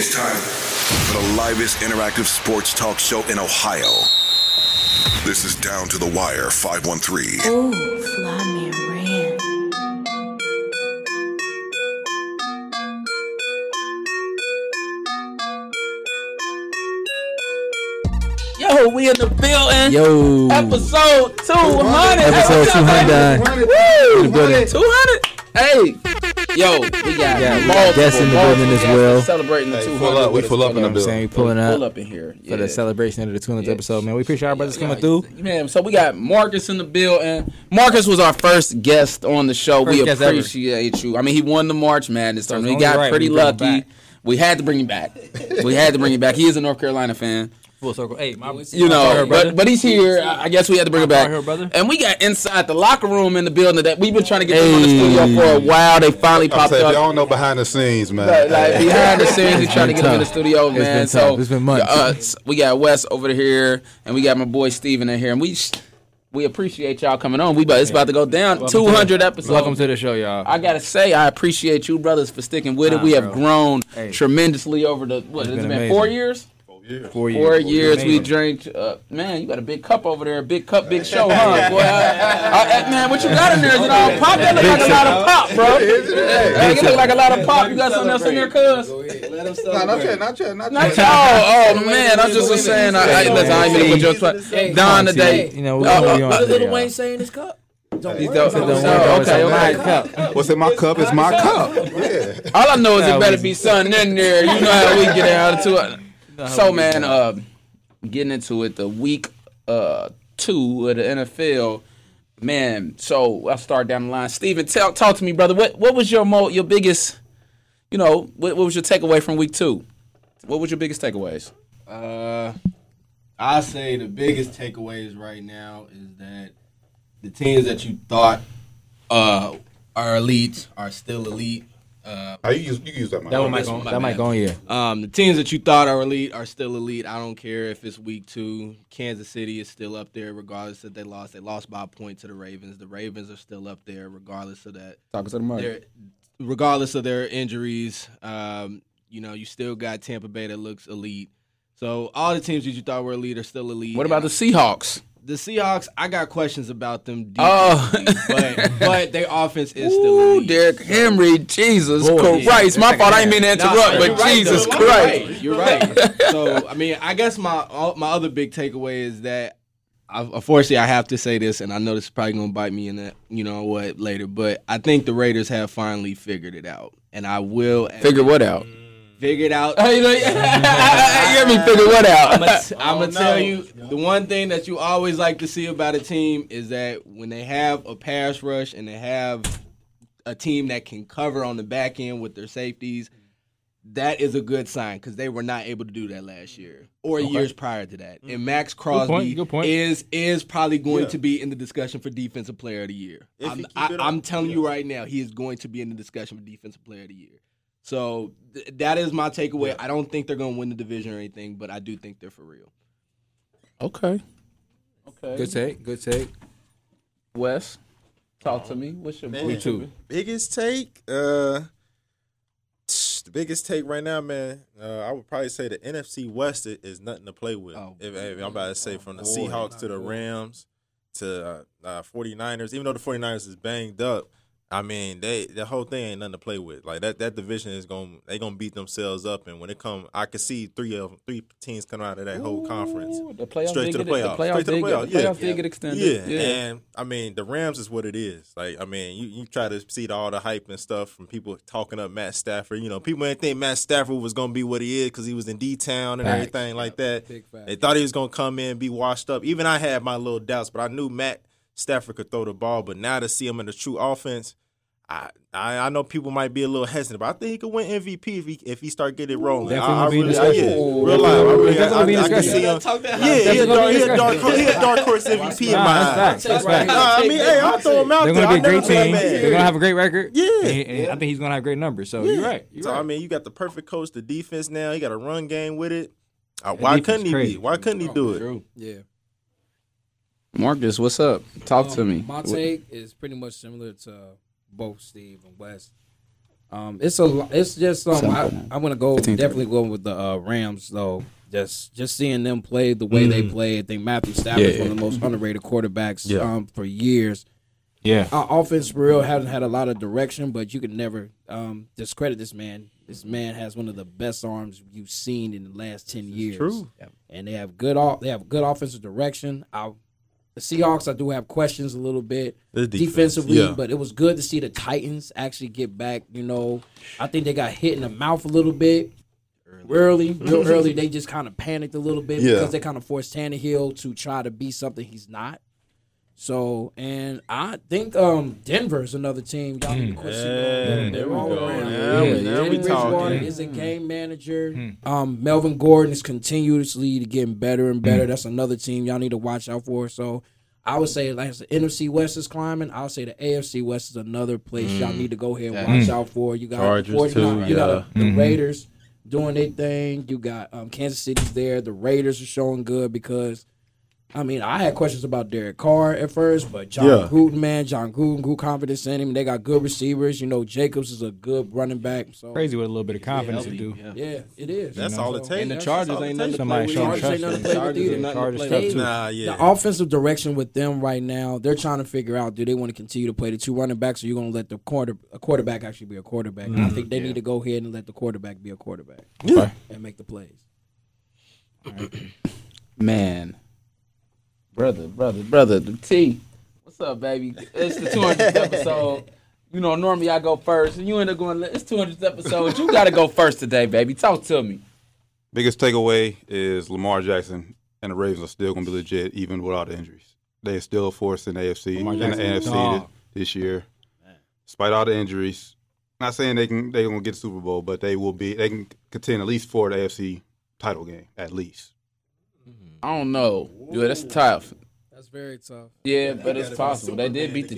It's time for the livest interactive sports talk show in Ohio. This is Down to the Wire 513. Oh, fly me ran. Yo, we in the building. Yo. Episode 200. Episode 200. 200. 200. Hey. Yo, we got guests in the building as well. Celebrating the 200. We pull up in the building. We pulling up. Pull up in here for the celebration of the 200th episode, man. We appreciate our brothers coming through. Man, so we got Marcus in the building. Marcus was our first guest on the show. We appreciate you. I mean, he won the March Madness tournament. He got pretty lucky. We had to bring him back. He is a North Carolina fan. Full circle. Hey, but he's here. I guess we had to bring it back. Here, and we got inside the locker room in the building that we've been trying to get them on the studio for a while. They finally popped up. Y'all know behind the scenes, man. Behind the scenes, we trying to get them in the studio, man. It's been months. We got Wes over here, and we got my boy Steven in here, and we appreciate y'all coming on. It's about to go down. 200 episodes. Welcome to the show, y'all. I got to say, I appreciate you brothers for sticking with it. We have grown tremendously over the, it's been 4 years? Yeah. 4 years we drank. Man, you got a big cup over there. Big cup, big show, huh? Boy, man, what you got in there? Is it all pop? That look like a lot of pop, bro. It look like a lot of pop. You got something else in there, cuz? Not oh, man, I'm just saying. I ain't even with your Don today. You know, Lil Wayne saying his cup. What's in my cup is my cup. Yeah. All I know is it better be something in there. You know how we get out of it. So, man, getting into it, the week 2 of the NFL, man, so I'll start down the line. Steven, talk to me, brother. What was your biggest, what was your takeaway from week 2? What was your biggest takeaways? I say the biggest takeaways right now is that the teams that you thought are elite are still elite. You use that mic. That mic on, yeah. The teams that you thought are elite are still elite. I don't care if it's week 2. Kansas City is still up there regardless that they lost. They lost by a point to the Ravens. The Ravens are still up there regardless of that. Talking to the mic. Regardless of their injuries, you still got Tampa Bay that looks elite. So all the teams that you thought were elite are still elite. What about the Seahawks? The Seahawks, I got questions about them defensively, but their offense is still elite. Derrick Henry, Jesus Christ. My fault, I didn't mean to interrupt, but Jesus Christ. You're right. So, I mean, I guess my other big takeaway is that, unfortunately, I have to say this, and I know this is probably going to bite me in the, later, but I think the Raiders have finally figured it out, and I will. Figure what out? Figured out. You hear me? Figure what out? I'm gonna tell you the one thing that you always like to see about a team is that when they have a pass rush and they have a team that can cover on the back end with their safeties, that is a good sign because they were not able to do that last year or years prior to that. And Max Crosby is probably going to be in the discussion for Defensive Player of the Year. I'm telling you right now, he is going to be in the discussion for Defensive Player of the Year. So that is my takeaway. Yeah. I don't think they're going to win the division or anything, but I do think they're for real. Okay. Good take. Wes, talk to me. What's your too? Biggest take? The biggest take right now, man, I would probably say the NFC West is nothing to play with. I'm about to say from the Seahawks to the Rams to 49ers, even though the 49ers is banged up. I mean, the whole thing ain't nothing to play with. Like that division is gonna beat themselves up. And when it comes, I could see three teams coming out of that whole conference straight to the playoffs. The playoffs did get extended. Yeah. And I mean, the Rams is what it is. Like I mean, you try to see all the hype and stuff from people talking up Matt Stafford. You know, people didn't think Matt Stafford was gonna be what he is because he was in D-Town and everything like that. They thought he was gonna come in and be washed up. Even I had my little doubts, but I knew Stafford could throw the ball, but now to see him in the true offense, I know people might be a little hesitant, but I think he could win MVP if he start getting it rolling. I can see him. He a dark horse MVP in my eyes. I'll throw him out there. They're going to be a great team. They're going to have a great record. Yeah. And I think he's going to have great numbers. So you're right. So, I mean, you got the perfect coach, the defense now. He got a run game with it. Why couldn't he do it? Yeah. Marcus, what's up? Talk to me. My take is pretty much similar to both Steve and Wes. I'm gonna go with the Rams though. Just seeing them play the way they played. I think Matthew Stafford's one of the most underrated quarterbacks for years. Yeah, our offense for real hasn't had a lot of direction, but you can never discredit this man. This man has one of the best arms you've seen in the last 10 years. True, and they have good offensive direction. The Seahawks, I do have questions a little bit defensively, but it was good to see the Titans actually get back. You know, I think they got hit in the mouth a little bit. Real early, they just kind of panicked a little bit because they kind of forced Tannehill to try to be something he's not. So, and I think Denver's another team. Y'all need to question. They're all around. Teddy Bridgewater is a game manager. Melvin Gordon is continuously getting better and better. That's another team y'all need to watch out for. So, I would say, like, the NFC West is climbing. I would say the AFC West is another place y'all need to go ahead and watch out for. You got Chargers too. You got the Raiders doing their thing. You got Kansas City's there. The Raiders are showing good because, I mean, I had questions about Derek Carr at first, but John Gruden grew confidence in him. They got good receivers. You know, Jacobs is a good running back. So. Crazy what a little bit of confidence you do. Yeah, it is. That's all it takes. And the Chargers ain't nothing to play with. The offensive direction with them right now, they're trying to figure out, do they want to continue to play the two running backs, or you're going to let the quarterback actually be a quarterback? Mm-hmm. I think they need to go ahead and let the quarterback be a quarterback and make the plays. All right. Man. Brother, the T. What's up, baby? It's the 200th episode. You know, normally I go first, and you end up going, it's 200th episode. You got to go first today, baby. Talk to me. Biggest takeaway is Lamar Jackson and the Ravens are still going to be legit, even with all the injuries. They are still forced in the AFC this year. Man. Despite all the injuries, not saying they're going to get the Super Bowl, but they can contend at least for the AFC title game, at least. I don't know. Dude, that's tough. That's very tough. Yeah, but it's possible. They did beat the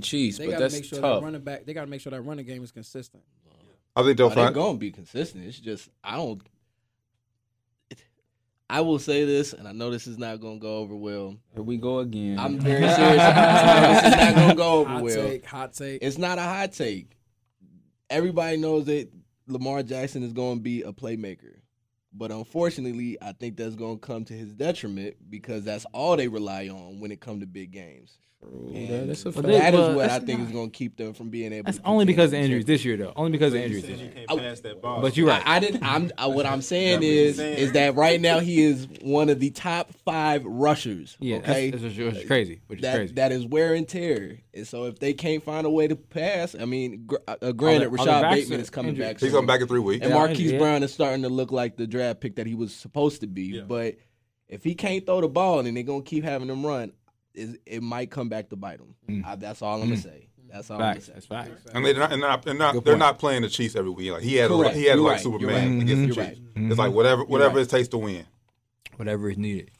Chiefs. But that's tough. They got to make sure that running game is consistent. I think they're going to be consistent. It's just I will say this, and I know this is not going to go over well. Here we go again. I'm very serious. This is not going to go over well. Hot take. It's not a hot take. Everybody knows that Lamar Jackson is going to be a playmaker. But unfortunately, I think that's going to come to his detriment because that's all they rely on when it comes to big games. True. And that's what I think is going to keep them from being able. That's only because of injuries this year, though. Only because of injuries. You can't pass that ball. But you're right. What I'm saying is that right now he is one of the top 5 rushers. Yeah, okay? That's crazy. That is wear and tear. And so if they can't find a way to pass, I mean, granted, Rashad Bateman is coming back. He's coming back in 3 weeks. And Marquise Brown is starting to look like the draft pick that he was supposed to be. Yeah. But if he can't throw the ball and they're going to keep having him run, it might come back to bite them. That's all I'm going to say. That's all I'm going to say. Facts. And they're not playing the Chiefs every week. Like he had Superman against the Chiefs. Right. Mm-hmm. It's like whatever it takes to win. Whatever is needed.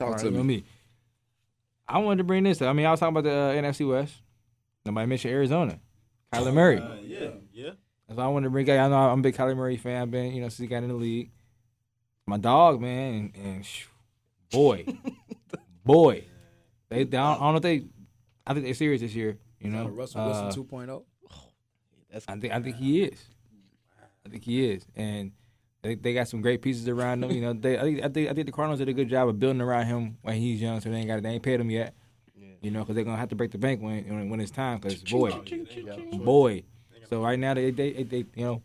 Talk to me. I wanted to bring this up. I mean, I was talking about the NFC West. Nobody mentioned Arizona. Kyler Murray. Yeah. So I wanted to bring up. I know I'm a big Kyler Murray fan. I've been, since he got in the league. My dog, man, and boy. I think they're serious this year, you know. Russell Wilson 2.0. I think he is. And they got some great pieces around them. You know, I think the Cardinals did a good job of building around him when he's young, so they ain't paid him yet. Yeah. You know, because they're gonna have to break the bank when it's time. Because boy. So right now they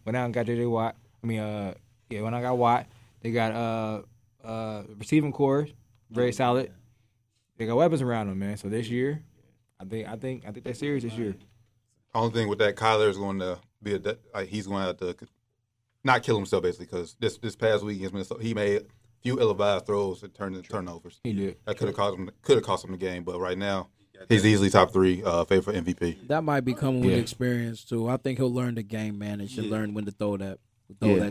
went out and got J.J. Watt. When I got Watt, they got receiving corps, very solid. They got weapons around them, man. So this year, I think they're serious this year. Only thing with that, Kyler is going to be he's going to have to not kill himself basically because this past week against Minnesota, he made a few ill-advised throws that turned into turnovers. He did. That could have cost him the game, but right now. He's easily top 3 favorite MVP. That might be coming with experience too. I think he'll learn to game manage and learn when to throw that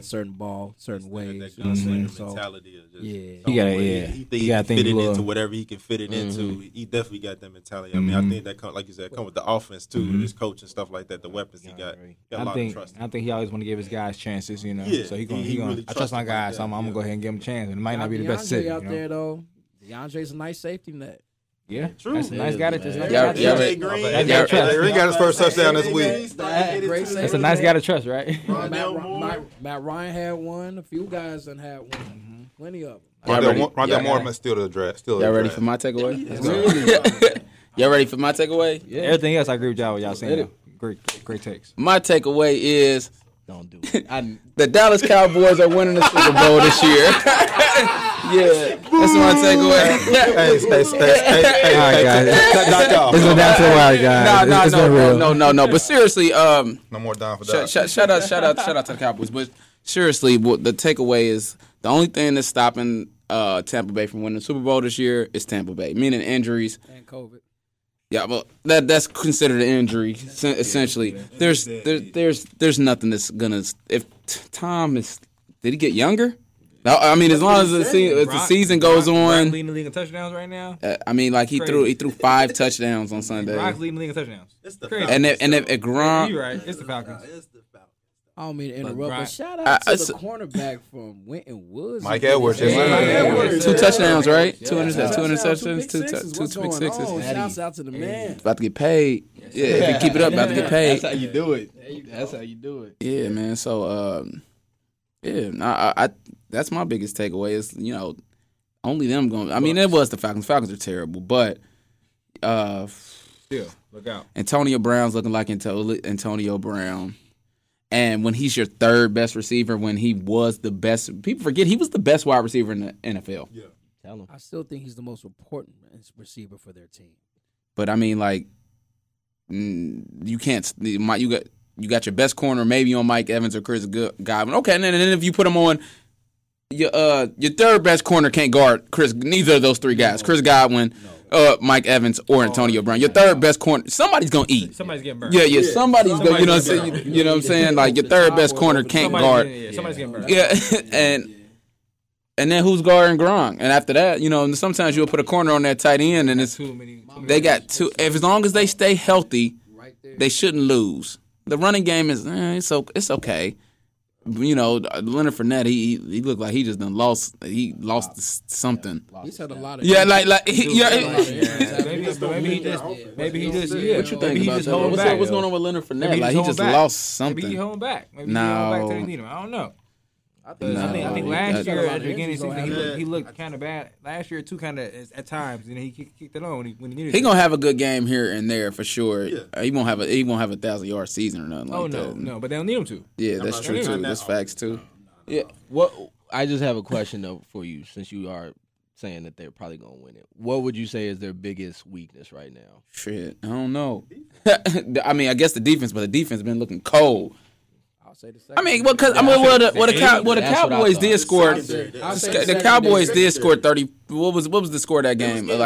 certain ball, certain ways. That gunslinger mentality of just he fit it into whatever he can fit it into. He definitely got that mentality. I mean, I think that come with the offense too, with his coach and stuff like that. The weapons he got. I think a lot of trust. I think he always want to give his guys chances. You know, so he really I trust my guys, so I'm gonna go ahead and give him a chance. It might not be the best. DeAndre out there though. DeAndre's a nice safety net. Yeah, true. That's a nice guy that just Green got his first touchdown this week. That's a nice guy to trust, right? Matt Ryan had one. A few guys done had one. Plenty of them. Rondell Moore still the draft. Y'all ready for my takeaway? Y'all ready for my takeaway? Yeah. Everything else, I agree with y'all. What y'all saying? Great takes. My takeaway is don't do it. The Dallas Cowboys are winning the Super Bowl this year. Yeah, that's my takeaway. Hey, all right, guys. It's been down to a while, guys. No. But seriously, no more down for that. Shout out to the Cowboys. But seriously, the takeaway is the only thing that's stopping Tampa Bay from winning the Super Bowl this year is Tampa Bay, meaning injuries and COVID. Yeah, well, that's considered an injury essentially. Yeah, there's nothing that's gonna. If Tom is, did he get younger? I mean, as long as the season goes on, leading the league in touchdowns right now. I mean, like he threw 5 touchdowns on Sunday. Brock leading the league in touchdowns. It's the Falcons. And if Gronk, you're right. It's the Falcons. I don't mean to interrupt, but shout out to the cornerback from Winton Woods. Mike Edwards. Two touchdowns, right? Yeah. 200 touchdowns, two big sixes. Shout out to the man. About to get paid. Yeah, if you keep it up, about to get paid. That's how you do it. Yeah, man. So, that's my biggest takeaway is, only them going. I mean, it was the Falcons. Falcons are terrible, but still, look out. Antonio Brown's looking like Antonio Brown. And when he's your third best receiver, when he was the best, people forget he was the best wide receiver in the NFL. Yeah, tell him. I still think he's the most important receiver for their team. But I mean, like, you can't. You got your best corner, maybe on Mike Evans or Chris Godwin. Okay, and then if you put him on your third best corner, can't guard Chris. Neither of those three guys, Chris Godwin. No. Mike Evans or Antonio Brown. Your third best corner. Somebody's going to eat. Somebody's getting burned. Yeah. Somebody's going to, you know what I'm saying? Like, your third best corner can't guard. Somebody's getting burned. Yeah, and then who's guarding Gronk? And after that, sometimes you'll put a corner on that tight end, and it's they got two. If as long as they stay healthy, they shouldn't lose. The running game is, it's okay. Leonard Fournette, he looked like he just done lost. He lost something. He's had a lot of. Yeah, Maybe he just. Yeah. What you think about that? What's going on with Leonard Fournette? Maybe he just lost something. Maybe he holding back. Maybe he holding back till they need him. I don't know. I think last year at the beginning of the season he looked kind of bad. Last year too, kind of at times, and he kicked it on when he needed. He gonna have a good game here and there for sure. Yeah. He won't have a 1,000-yard season or nothing like that. Oh no, but they don't need him to. Yeah, that's true too. That's facts too. Yeah. What I just have a question though for you, since you are saying that they're probably gonna win it. What would you say is their biggest weakness right now? Shit, I don't know. I mean, I guess the defense, but the defense has been looking cold. The Cowboys did score. The Cowboys did score 30. What was the score of that game? They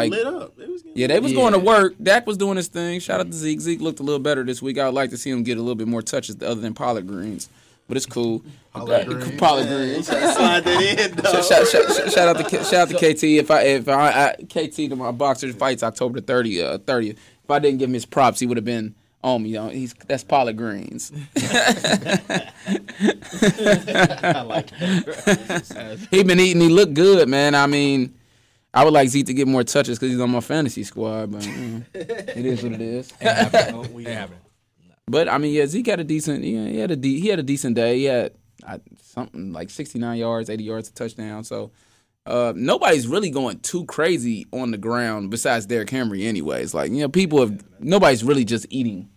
was going to work. Dak was doing his thing. Shout out to Zeke. Zeke looked a little better this week. I would like to see him get a little bit more touches other than Pollard Greens, but it's cool. Pollard Greens. Shout out to KT. If I KT to my boxer fights October 30th. If I didn't give him his props, he would have been. That's Pollard Greens. I like that. He been eating. He looked good, man. I mean, I would like Zeke to get more touches because he's on my fantasy squad, but it is what it is. But I mean, yeah, Zeke had a decent. Yeah, he had a decent day. He had something like 69 yards, 80 yards, a touchdown. So nobody's really going too crazy on the ground besides Derrick Henry, anyways. Like people have. Nobody's really just eating.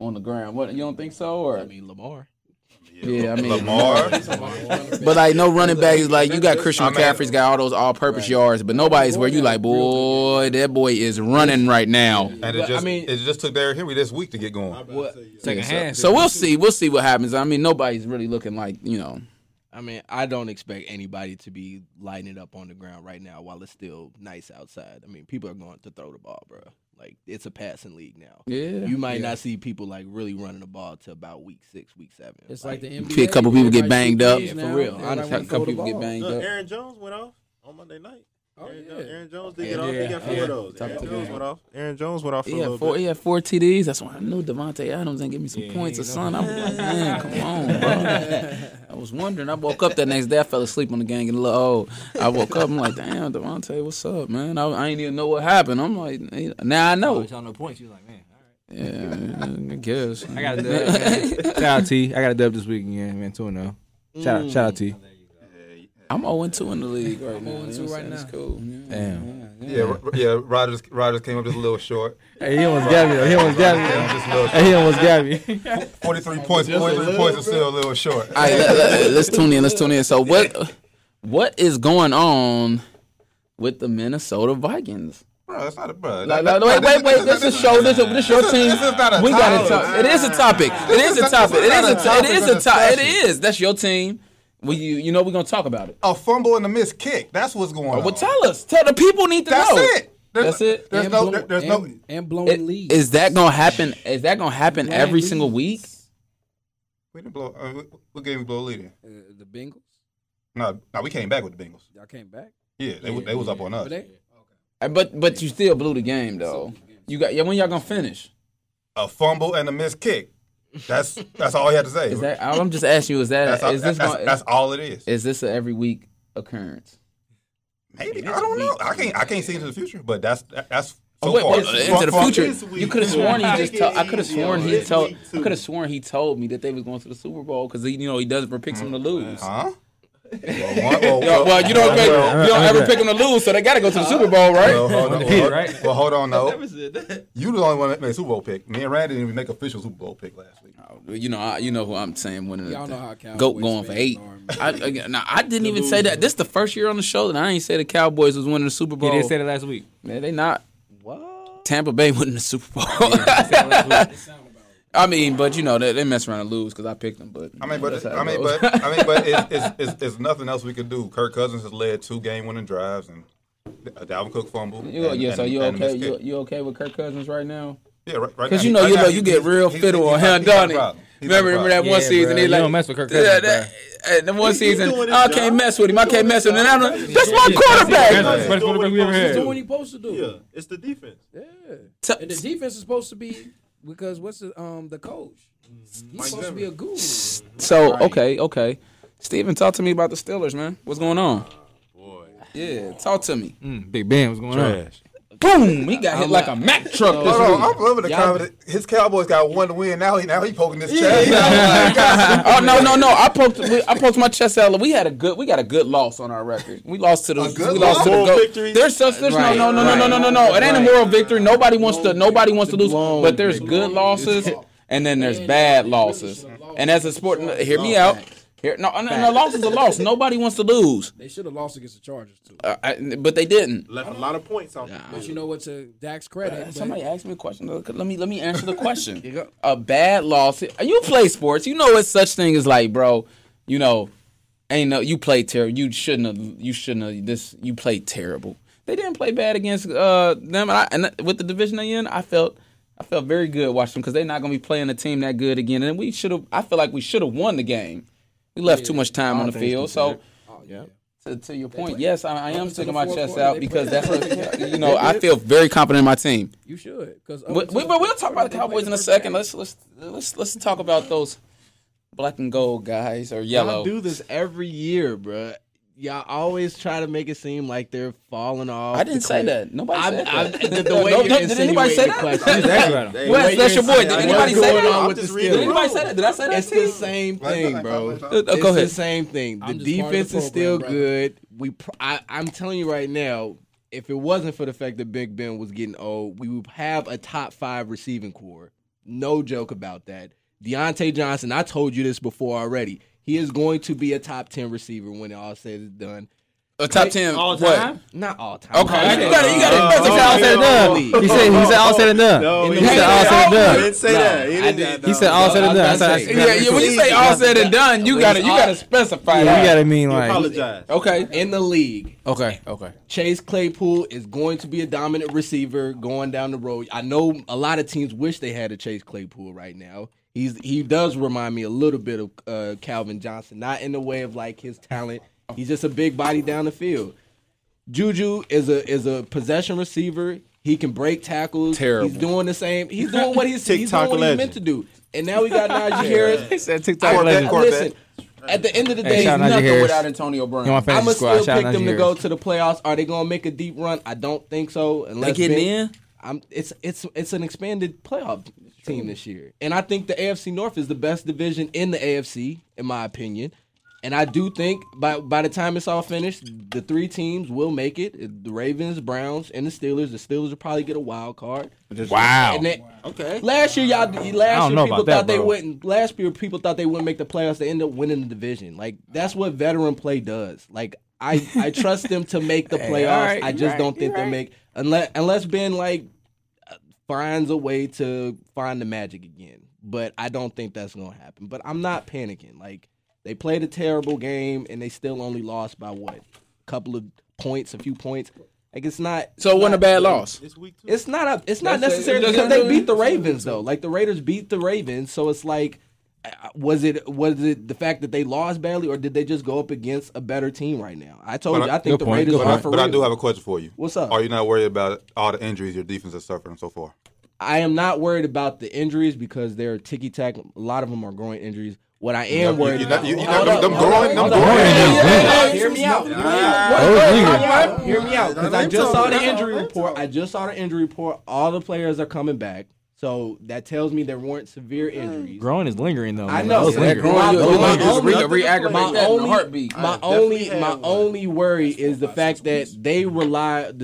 On the ground. What, you don't think so? Or I mean, Lamar. Yeah, I mean Lamar. But like no running back is like you got Christian McCaffrey's got all those all-purpose yards, but nobody's where you like, boy, that boy is running right now. And it just took Derrick Henry this week to get going. So we'll see. We'll see what happens. I mean, nobody's really looking like I mean, I don't expect anybody to be lighting it up on the ground right now while it's still nice outside. I mean, people are going to throw the ball, bro. Like, it's a passing league now. Yeah. You might not see people, like, really running the ball to about week 6, week 7. It's like the NBA. You see a couple people get banged up. Yeah, for real. Honestly, a couple people get banged up. Aaron Jones went off on Monday night. Oh, yeah. Aaron Jones did get off. He got four of those. Aaron Jones went off for a little bit. He had 4 TDs. That's why I knew Devontae Adams didn't give me some points or something. I'm like, man, come on, bro. I was wondering. I woke up that next day. I fell asleep on the game getting a little old. I woke up. I'm like, damn, Devontae, what's up, man? I ain't even know what happened. I'm like, now I know. Y'all no points. You was like, man. Yeah, I guess. I got a dub. Shout out T. I got a dub this week again, man. 2-0. Shout out T. I'm 0-2 in the league right now. I'm 0-2 right now. That's cool. Damn. Yeah, Rodgers came up just a little short. Hey, he almost got me. He almost got me. 43 points. 43 points is still a little short. All right, let's tune in. So what is going on with the Minnesota Vikings? Bro, that's not a bro. Wait. This is a show. This your team. This is not a topic. It is a topic. It is. That's your team. You know we're going to talk about it. A fumble and a missed kick. That's what's going on. Well, tell us. Tell the people need to know. That's it. There's no blowing leads. Is that going to happen? Is that going to happen every single week? We didn't blow. What game we blow a lead in? The Bengals. No, we came back with the Bengals. Y'all came back. Yeah, they was up on us. But you still blew the game though. You got when y'all gonna finish? A fumble and a missed kick. That's all you have to say. Is that, I'm just asking you. Is that that's all it is? Is this an every week occurrence? Maybe I don't know. I can't see into the future. But that's so far into the future. You could have sworn he just. I could have sworn he told. I could have sworn he told me that they was going to the Super Bowl because he he doesn't pick them to lose. Huh? Well, you don't ever pick them to lose, so they got to go to the Super Bowl, right? Well, hold on, though. You the only one that made a Super Bowl pick. Me and Randy didn't even make official Super Bowl pick last week. You know who I'm saying winning. Y'all know how Cowboys going for 8. I didn't even say that. This is the first year on the show that I ain't say the Cowboys was winning the Super Bowl. You didn't say that last week. Man, they not. What? Tampa Bay winning the Super Bowl. I mean, but they mess around and lose because I picked them. But it's nothing else we could do. Kirk Cousins has led 2 game-winning drives and a Dalvin Cook fumble. Okay? You okay with Kirk Cousins right now? Yeah, right. Because you get real fiddle on him, Donnie. Remember that one season? They like, don't mess with Kirk Cousins. The one season, I can't mess with him. That's my quarterback. That's the quarterback we ever had. He's doing what he's supposed to do. Yeah, it's the defense. Yeah, and the defense is supposed to be. Because what's the coach? He's supposed to be a guru. So okay, Steven, talk to me about the Steelers, man. What's going on? Boy, yeah, talk to me. Big Ben, what's going on? Boom, he got hit like a Mack truck. I'm loving the confidence. His Cowboys got one win. Now he poking his chest. Oh no! I poked my chest out. We got a good loss on our record. We lost to the victory. No. It ain't a moral victory. Nobody wants to lose. But there's good losses and then there's bad losses. And as a sport, hear me out. A loss is a loss. Nobody wants to lose. They should have lost against the Chargers, too. But they didn't. Left a lot of points off. Nah. But you know what, to Dak's credit. Somebody asked me a question. Let me answer the question. Here you go. A bad loss. You play sports. You know it's such thing as like, bro, you play terrible. You played terrible. They didn't play bad against them. And with the division they in, I felt very good watching them because they're not going to be playing a team that good again. And I feel like we should have won the game. We left too much time on the field, so to your point, yes, I am sticking my chest out because that's I feel very confident in my team. You should, because we'll talk about the Cowboys in a second. Let's talk about those black and gold guys or yellow. Y'all do this every year, bro. Y'all always try to make it seem like they're falling off. I didn't say that. Nobody said that. Did anybody say that? Exactly. Wes, that's your boy. Did anybody say that? Did anybody say that? Did I say that? It's the same thing, bro. It's the same thing. The defense is still good. I'm telling you right now, if it wasn't for the fact that Big Ben was getting old, we would have a top 5 receiving core. No joke about that. Deontay Johnson, I told you this before already. He is going to be a top 10 receiver when it all said is done. A top 10 all time? What? Not all time. Okay. You got it. He said all said and done. He said all said and done. He didn't say that. He said all said and done. Yeah, when you say all said and done, you got to specify that. You got to mean like. Apologize. Okay. In the league. Okay. Chase Claypool is going to be a dominant receiver going down the road. I know a lot of teams wish they had a Chase Claypool right now. He does remind me a little bit of Calvin Johnson, not in the way of like his talent. He's just a big body down the field. Juju is a possession receiver. He can break tackles. Terrible. He's doing the same. He's doing what he's, he's doing what he's meant to do. And now we got Najee Harris. He said TikTok legend. Listen, at the end of the day, he's nothing without Antonio Brown. I'm going to still pick them to go to the playoffs. Are they going to make a deep run? I don't think so. They getting in? It's an expanded playoff team this year. And I think the AFC North is the best division in the AFC, in my opinion. And I do think by the time it's all finished, the three teams will make it. The Ravens, Browns, and the Steelers. The Steelers will probably get a wild card. Wow. And then, okay. Last year, people thought they wouldn't make the playoffs. They ended up winning the division. Like, that's what veteran play does. Like, I trust them to make the playoffs. I just don't think they'll make unless Ben, like, finds a way to find the magic again. But I don't think that's going to happen. But I'm not panicking. Like, they played a terrible game, and they still only lost by what? A few points. Like, it's not. So it wasn't a bad loss. It's not necessarily because they beat the Ravens though. Like, the Raiders beat the Ravens, so it's like, was it the fact that they lost badly, or did they just go up against a better team right now? I think the Raiders are for real. But I do have a question for you. What's up? Are you not worried about all the injuries your defense has suffered so far? I am not worried about the injuries because they're ticky-tack. A lot of them are groin injuries. What I am worried about. Hear me out. Hear me out. Because I just saw the injury report. All the players are coming back. So that tells me there weren't severe injuries. Groin is lingering, though. I know. My only worry is the fact that the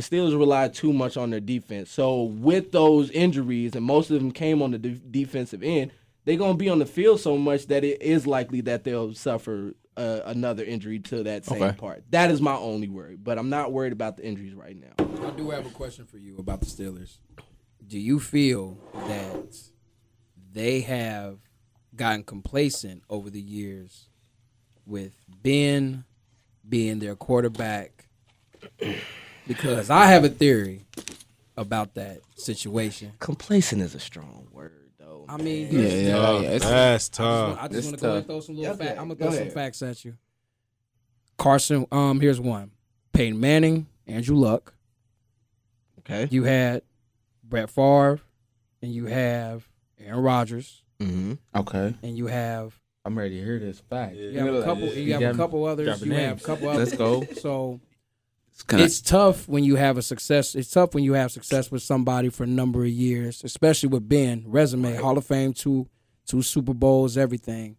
Steelers rely too much on their defense. So with those injuries, and most of them came on the defensive end, they're going to be on the field so much that it is likely that they'll suffer another injury to that same part. That is my only worry, but I'm not worried about the injuries right now. I do have a question for you about the Steelers. Do you feel that they have gotten complacent over the years with Ben being their quarterback? Because I have a theory about that situation. Complacent is a strong word. I mean, that's tough. I just want to go and throw some little facts. I'm going to throw some facts at you. Carson, here's one. Peyton Manning, Andrew Luck. Okay. You had Brett Favre, and you have Aaron Rodgers. Mm-hmm. Okay. And you have... I'm ready to hear this fact. Yeah. You have a couple others. Let's go. So it's tough when you have success with somebody for a number of years, especially with Ben. Resume, Hall of Fame, two Super Bowls, everything.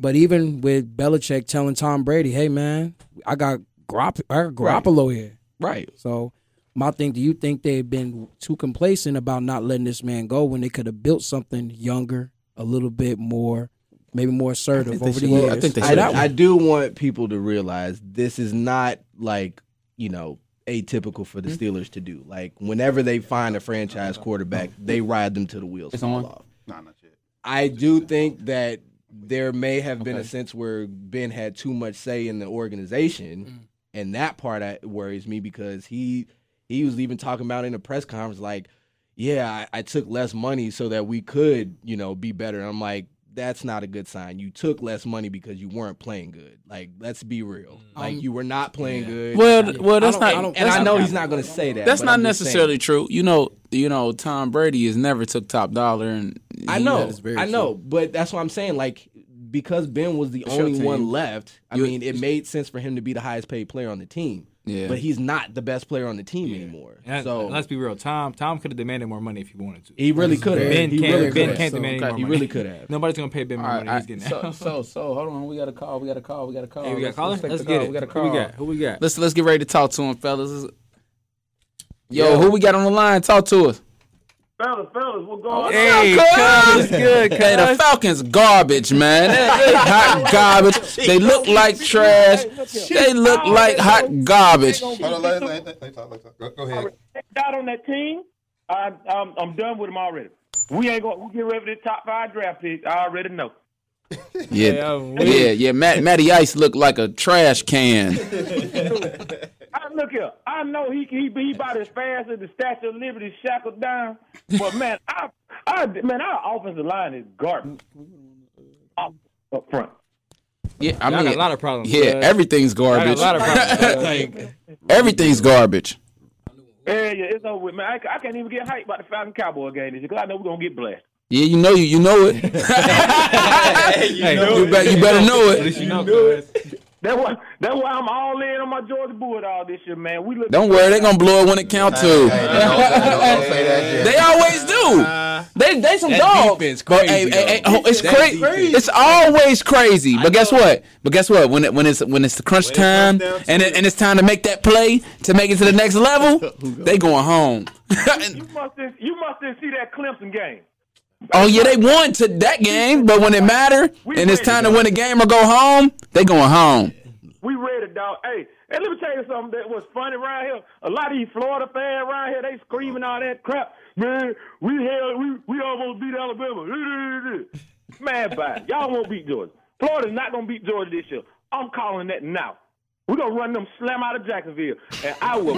But even with Belichick telling Tom Brady, "Hey man, I got Garoppolo here." Right. So my thing, do you think they've been too complacent about not letting this man go when they could have built something younger, a little bit more? Maybe more assertive over the years. I think they should. I do want people to realize this is not like, you know, atypical for the Steelers to do. Like, whenever they find a franchise quarterback, they ride them to the wheels fall off. Nah, not yet. I do think that there may have been a sense where Ben had too much say in the organization, and that part worries me because he was even talking about in a press conference, like, yeah, I took less money so that we could, you know, be better. And I'm like, that's not a good sign. You took less money because you weren't playing good. Like, let's be real. Like, you were not playing good. Well, that's not. He's not going to say that. That's not necessarily true. You know, Tom Brady has never took top dollar, and I know. But that's what I'm saying. Like, because Ben was the only one left. I mean, it made sense for him to be the highest paid player on the team. Yeah. But he's not the best player on the team anymore. So let's be real. Tom could have demanded more money if he wanted to. He really could have. Ben can't demand any more money. He really could have. Nobody's gonna pay Ben more money. He's getting that. So hold on. We got a call. Hey, we got a caller. Let's get it. We got a call. Who we got? Let's get ready to talk to him, fellas. Yo, who we got on the line? Talk to us. Fellas, what's going on? Hey, it's good, cuz. Hey, the Falcons garbage, man. They hot garbage. They look like trash. They look like hot garbage. Hold on, let talk. Go ahead. Out on that team, I'm done with them already. We ain't going to get rid of the top 5 draft picks. I already know. Yeah. Matty Ice looked like a trash can. Look here, I know he about as fast as the Statue of Liberty shackled down, but man, our offensive line is garbage up front. Yeah, I mean, I got a lot of problems. Yeah, everything's garbage. I got a lot of problems. Everything's garbage. Yeah, it's over with, man. I can't even get hyped about the Falcon Cowboy game this year because I know we're gonna get blasted. Yeah, you know it. You better know it. You know it. That's why I'm all in on my Georgia Bulldog this year, man. Don't worry, they're going to blow it when it counts to. They always do. They some dogs. It's crazy. It's crazy. It's always crazy. But guess what? When it's the crunch time and it's time to make that play, to make it to the next level, they going home. You must have seen that Clemson game. Oh yeah, they won to that game, but when it matter and it's time to win a game or go home, they going home. We read it, dog. Hey, and let me tell you something that was funny around here. A lot of these Florida fans around here, they screaming all that crap. Man, we almost beat Alabama. Man, bye. Y'all won't beat Georgia. Florida's not gonna beat Georgia this year. I'm calling that now. We're going to run them slam out of Jacksonville, and I will.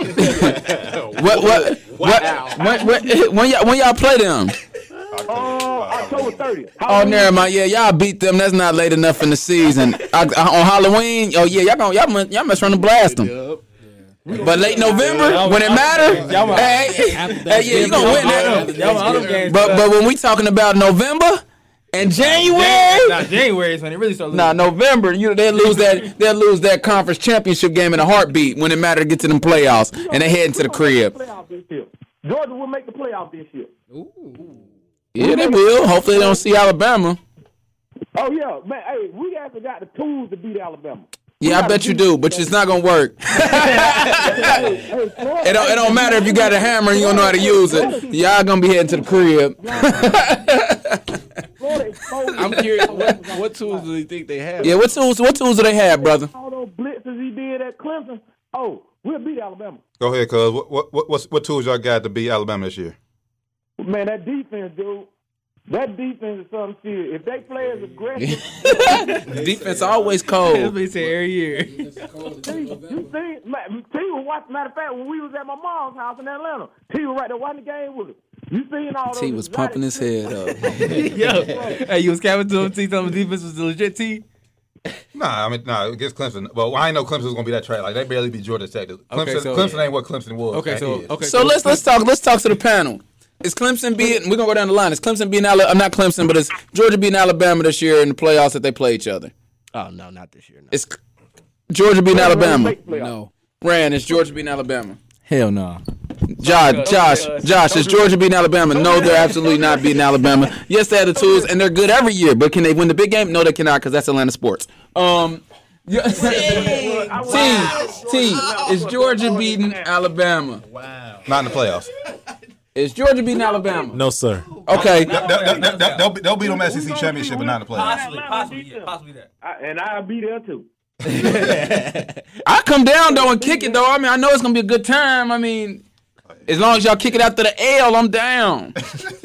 When y'all play them? October 30th. Halloween. Oh, never mind. Yeah, y'all beat them. That's not late enough in the season. On Halloween, oh, yeah, y'all must run to blast them. Yep. But late November, when it matters, you're going to win that. But when we talking about November, and January? January is when it really starts. November. They'll lose that conference championship game in a heartbeat when it matters to get to them playoffs, and they heading to the crib. Georgia will make the playoff this year. Ooh. Yeah, they will. Hopefully, they don't see Alabama. Oh yeah, man. Hey, we actually got the tools to beat Alabama. Yeah, I bet you do, but it's not gonna work. It don't matter if you got a hammer and you don't know how to use it. Y'all gonna be heading to the crib. I'm curious, what tools do you think they have? Yeah, what tools do they have, brother? All those blitzes he did at Clemson. Oh, we'll beat Alabama. Go ahead, cuz. What tools y'all got to beat Alabama this year? Man, that defense, dude. That defense is something serious. If they play as aggressive, defense always cold. That's what he said every year. T was watching. Matter of fact, when we was at my mom's house in Atlanta, T was right there watching the game with us. You seen all T was pumping his head up. Yo, hey, you was capping to him, T, telling the defense was legit, T? Nah, against Clemson. Well, I ain't know Clemson was gonna be that trash. Like they barely beat Georgia Tech. Clemson ain't what Clemson was. So let's talk to the panel. Is Clemson beating? We're gonna go down the line. Is Clemson beating Alabama? Not Clemson, but is Georgia beating Alabama this year in the playoffs that they play each other? Oh no, not this year. No. Is Georgia beating Alabama? No. Ran, is Georgia beating Alabama? Hell no. Josh, is Georgia beating Alabama? No, they're absolutely not beating Alabama. Yes, they have the tools and they're good every year, but can they win the big game? No, they cannot, because that's Atlanta sports. T, is Georgia beating Alabama? Wow. Not in the playoffs. Is Georgia beating Alabama? No, sir. Okay. They'll beat them SEC championship and not in the playoffs. Possibly that. And I'll be there, too. I come down, though, and kick it, though. I mean, I know it's going to be a good time. I mean, as long as y'all kick it out to the L, I'm down.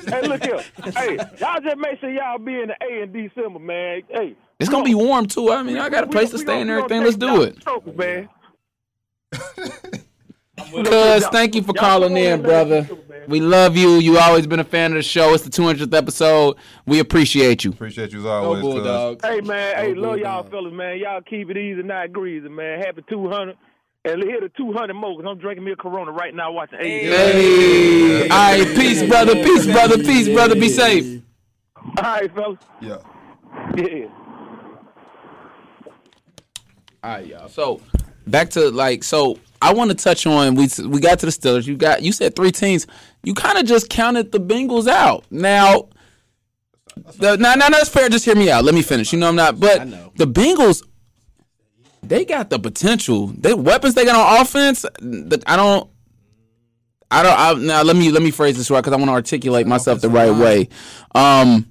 Hey, look here. Hey, y'all just make sure y'all be in the A in December, man. Hey, it's going to be warm, too. I mean, I got a place to stay and everything. Let's do it. Trophy, man. Cuz, thank you for calling in, brother. We love you. You always been a fan of the show. It's the 200th episode. We appreciate you. Appreciate you as always. Go Bulldogs. Hey, man. Hey, love y'all fellas, man. Y'all keep it easy, not greasy, man. Happy 200. And hit a 200 more because I'm drinking me a Corona right now watching 80. Hey. All right. Peace, brother. Peace, brother. Peace, brother. Be safe. All right, fellas. Yeah. Yeah. All right, y'all. So, back to, I want to touch on, we got to the Steelers. You said three teams. You kind of just counted the Bengals out. Now, no, it's fair. Just hear me out. Let me finish. You know I'm not. But the Bengals, they got the potential. The weapons they got on offense. Now let me phrase this right because I want to articulate myself the right way. The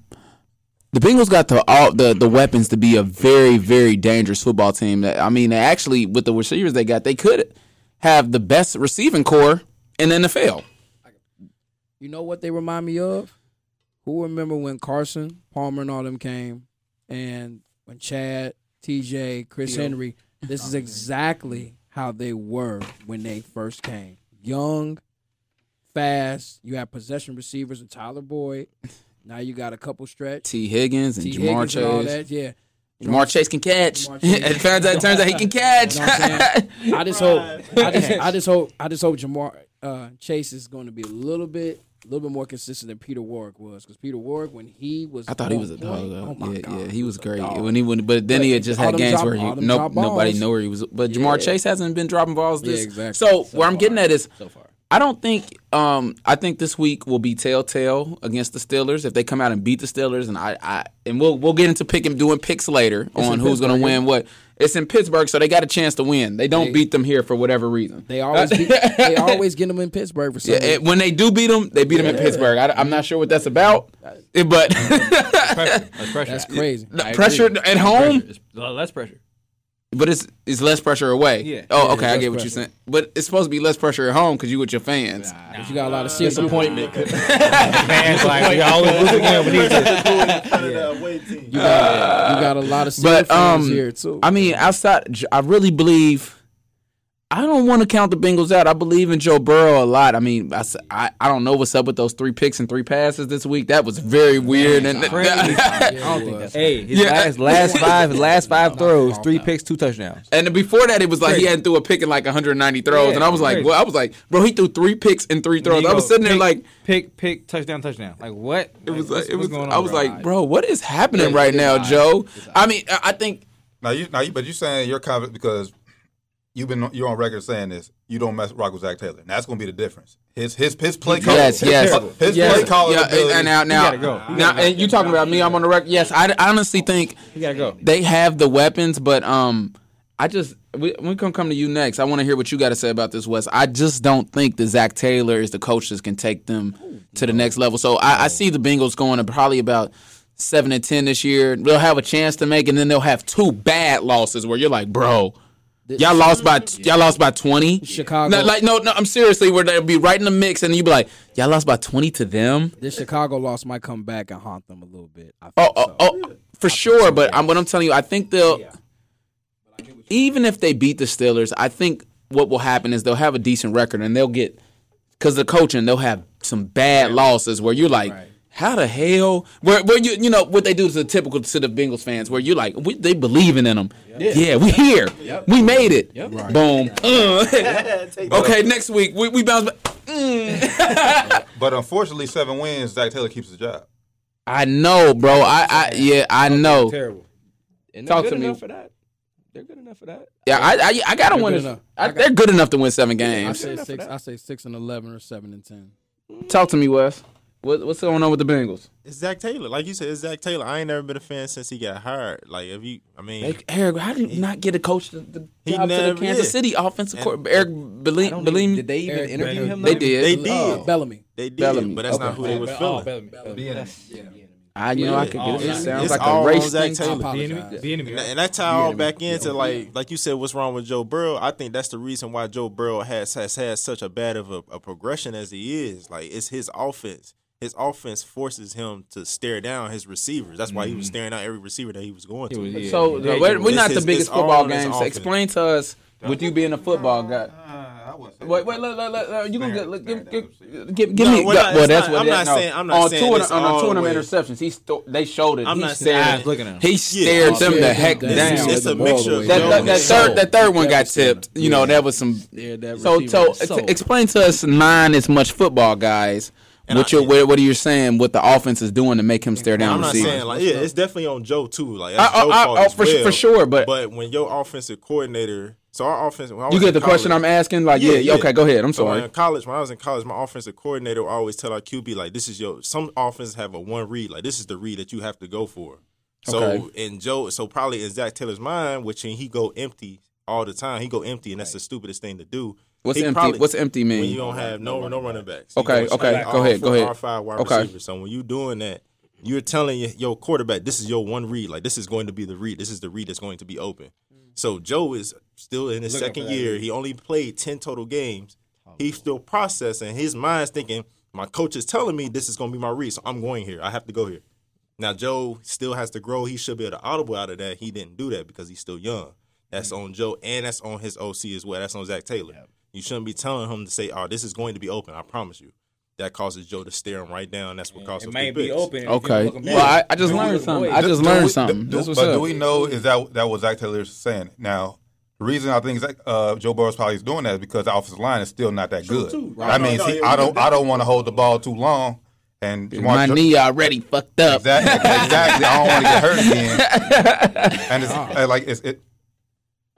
Bengals got the weapons to be a very, very dangerous football team. I mean, they actually with the receivers they got, they could have the best receiving core in the NFL. You know what they remind me of? Who remember when Carson, Palmer, and all them came, and when Chad, TJ, Chris Henry, this is exactly how they were when they first came. Young, fast, you have possession receivers with Tyler Boyd. Now you got a couple stretch. T. Higgins and Jamar Chase. And all that, yeah. Jamar Chase can catch. It turns out he can catch. You know I just hope Jamar Chase is going to be a little bit more consistent than Peter Warwick was, because Peter Warwick, when he was, I thought he was a dog. Oh my God, yeah, he was great. When he wouldn't, but then he had just had games where nobody knew where he was. But Jamar Chase hasn't been dropping balls this. Yeah, exactly. So where I'm getting at is, so far, I don't think. I think this week will be telltale against the Steelers if they come out and beat the Steelers, and we'll get into doing picks later on who's going to win what. It's in Pittsburgh, so they got a chance to win. They don't beat them here for whatever reason. They always get them in Pittsburgh for something. Yeah, when they do beat them, they beat them in Pittsburgh. I'm not sure what that's about, but that's pressure. That's crazy. Pressure at home. It's less pressure. But it's less pressure away. Yeah. Oh, okay, I get what you're saying. But it's supposed to be less pressure at home because you with your fans. Nah. You got a lot of disappointment. Fans like we always lose again with each other. You got a lot of serious fans here too. I mean, outside, I really believe. I don't want to count the Bengals out. I believe in Joe Burrow a lot. I mean, I don't know what's up with those 3 picks and 3 passes this week. That was very weird. Man, and crazy. His last five throws, 3 picks, 2 touchdowns. And before that, it was like crazy. He hadn't threw a pick in like 190 throws, and I was like, well, bro, he threw 3 picks and 3 throws. I was sitting there like, pick, touchdown. Like what? It was like, it was going on. I was like, bro, what is happening right now, Joe? I mean, I think but you're saying you're confident because. You're on record saying this. You don't rock with Zach Taylor. And that's going to be the difference. His play call. Yes. Play call. Yeah, and now, you gotta go. And you talking about me? I'm on the record. Yes, I honestly think they have the weapons, but we're gonna come to you next. I want to hear what you got to say about this, Wes. I just don't think that Zach Taylor is the coach that can take them to the next level. So I see the Bengals going to probably about 7-10 this year. They'll have a chance to make, and then they'll have 2 bad losses where you're like, bro. Y'all lost by 20. Chicago. No, I'm seriously where they'll be right in the mix, and you be like, y'all lost by 20 to them. This Chicago loss might come back and haunt them a little bit. I think so, for sure. But what I'm telling you, I think they'll. Yeah. Even if they beat the Steelers, I think what will happen is they'll have a decent record, and they'll get because the coaching they'll have some bad losses where you're like. Right. How the hell? Where you know what they do is the typical to the Bengals fans, where you're like, they believing in them. Yep. Yeah, we here. Yep. We made it. Yep. Right. Boom. Okay, next week we bounce back. But unfortunately, 7 wins, Zach Taylor keeps his job. I know, bro. I know. Terrible. And talk to me for that. They're good enough for that. Yeah, I gotta win. They're good enough to win 7 games. I say 6-11 or 7-10. Talk to me, Wes. What's going on with the Bengals? It's Zach Taylor. Like you said, it's Zach Taylor. I ain't never been a fan since he got hired. Like, if you, I mean. Eric, how do you not get a coach to the Kansas City offensive coordinator? Eric Bieniemy. Did they even interview him? They did. Bellamy. They did. Bellamy. But that's not who they was filling. Bellamy. Yeah. I could get it. It sounds like a race thing. And that tie all back into, like you said, what's wrong with Joe Burrow. I think that's the reason why Joe Burrow has had such a bad of a progression as he is. Like, it's his offense. His offense forces him to stare down his receivers. That's why he was staring out every receiver that he was going to. We're not the biggest football game. So explain to us, with you being a football guy. Wait, look. You gonna give me? Well, that's what I'm not saying. I'm not saying on 2 of them interceptions, they showed it. I'm not saying looking at him. He stared them the heck down. It's a mixture. That third one got tipped. You know, that was some. So explain to us, nine as much football guys. What are you saying? What the offense is doing to make him stare down? I'm not saying it's definitely on Joe too. Like that's Joe's fault as well, for sure. But when your offensive coordinator, so our offense, you get the question I'm asking. Like okay, go ahead. I'm sorry. When I was in college, my offensive coordinator would always tell our QB like, "This is your." Some offenses have a one read. Like this is the read that you have to go for. So probably in Zach Taylor's mind, which he go empty all the time. He go empty, and that's the stupidest thing to do. What's empty mean? When you don't have no running backs. Okay. Go ahead. R5 wide receiver. So when you're doing that, you're telling your quarterback, this is your one read. Like, this is going to be the read. This is the read that's going to be open. So Joe is still in his second year. He only played 10 total games. He's still processing. His mind's thinking, my coach is telling me this is going to be my read, so I'm going here. I have to go here. Now, Joe still has to grow. He should be able to audible out of that. He didn't do that because he's still young. That's on Joe, and that's on his OC as well. That's on Zach Taylor. You shouldn't be telling him to say, oh, this is going to be open, I promise you. that causes Joe to stare him right down. That's what causes the be open. Okay. Well, I just learned something. Do we know is that what Zach Taylor is saying? Now, the reason I think Joe Burrow's probably doing that is because the offensive line is still not that good. Too, right? I don't want to hold the ball too long. And my knee already fucked up. Exactly. I don't want to get hurt again. And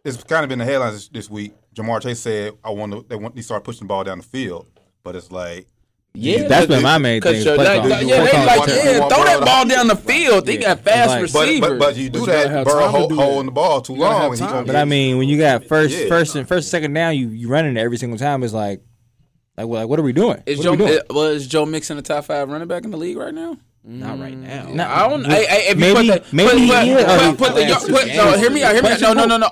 it's kind of been the headlines this week. Jamar Chase said, they start pushing the ball down the field, but it's like. Yeah, that's been my main thing. Throw that ball down the field. They got fast receivers. But you do that, Burrow holding the ball too long. But I mean, when you got first, second down, you running it every single time. It's like what are we doing? Is Joe Mixon a top 5 running back in the league right now? Not right now. No, I don't. Hear me out. No.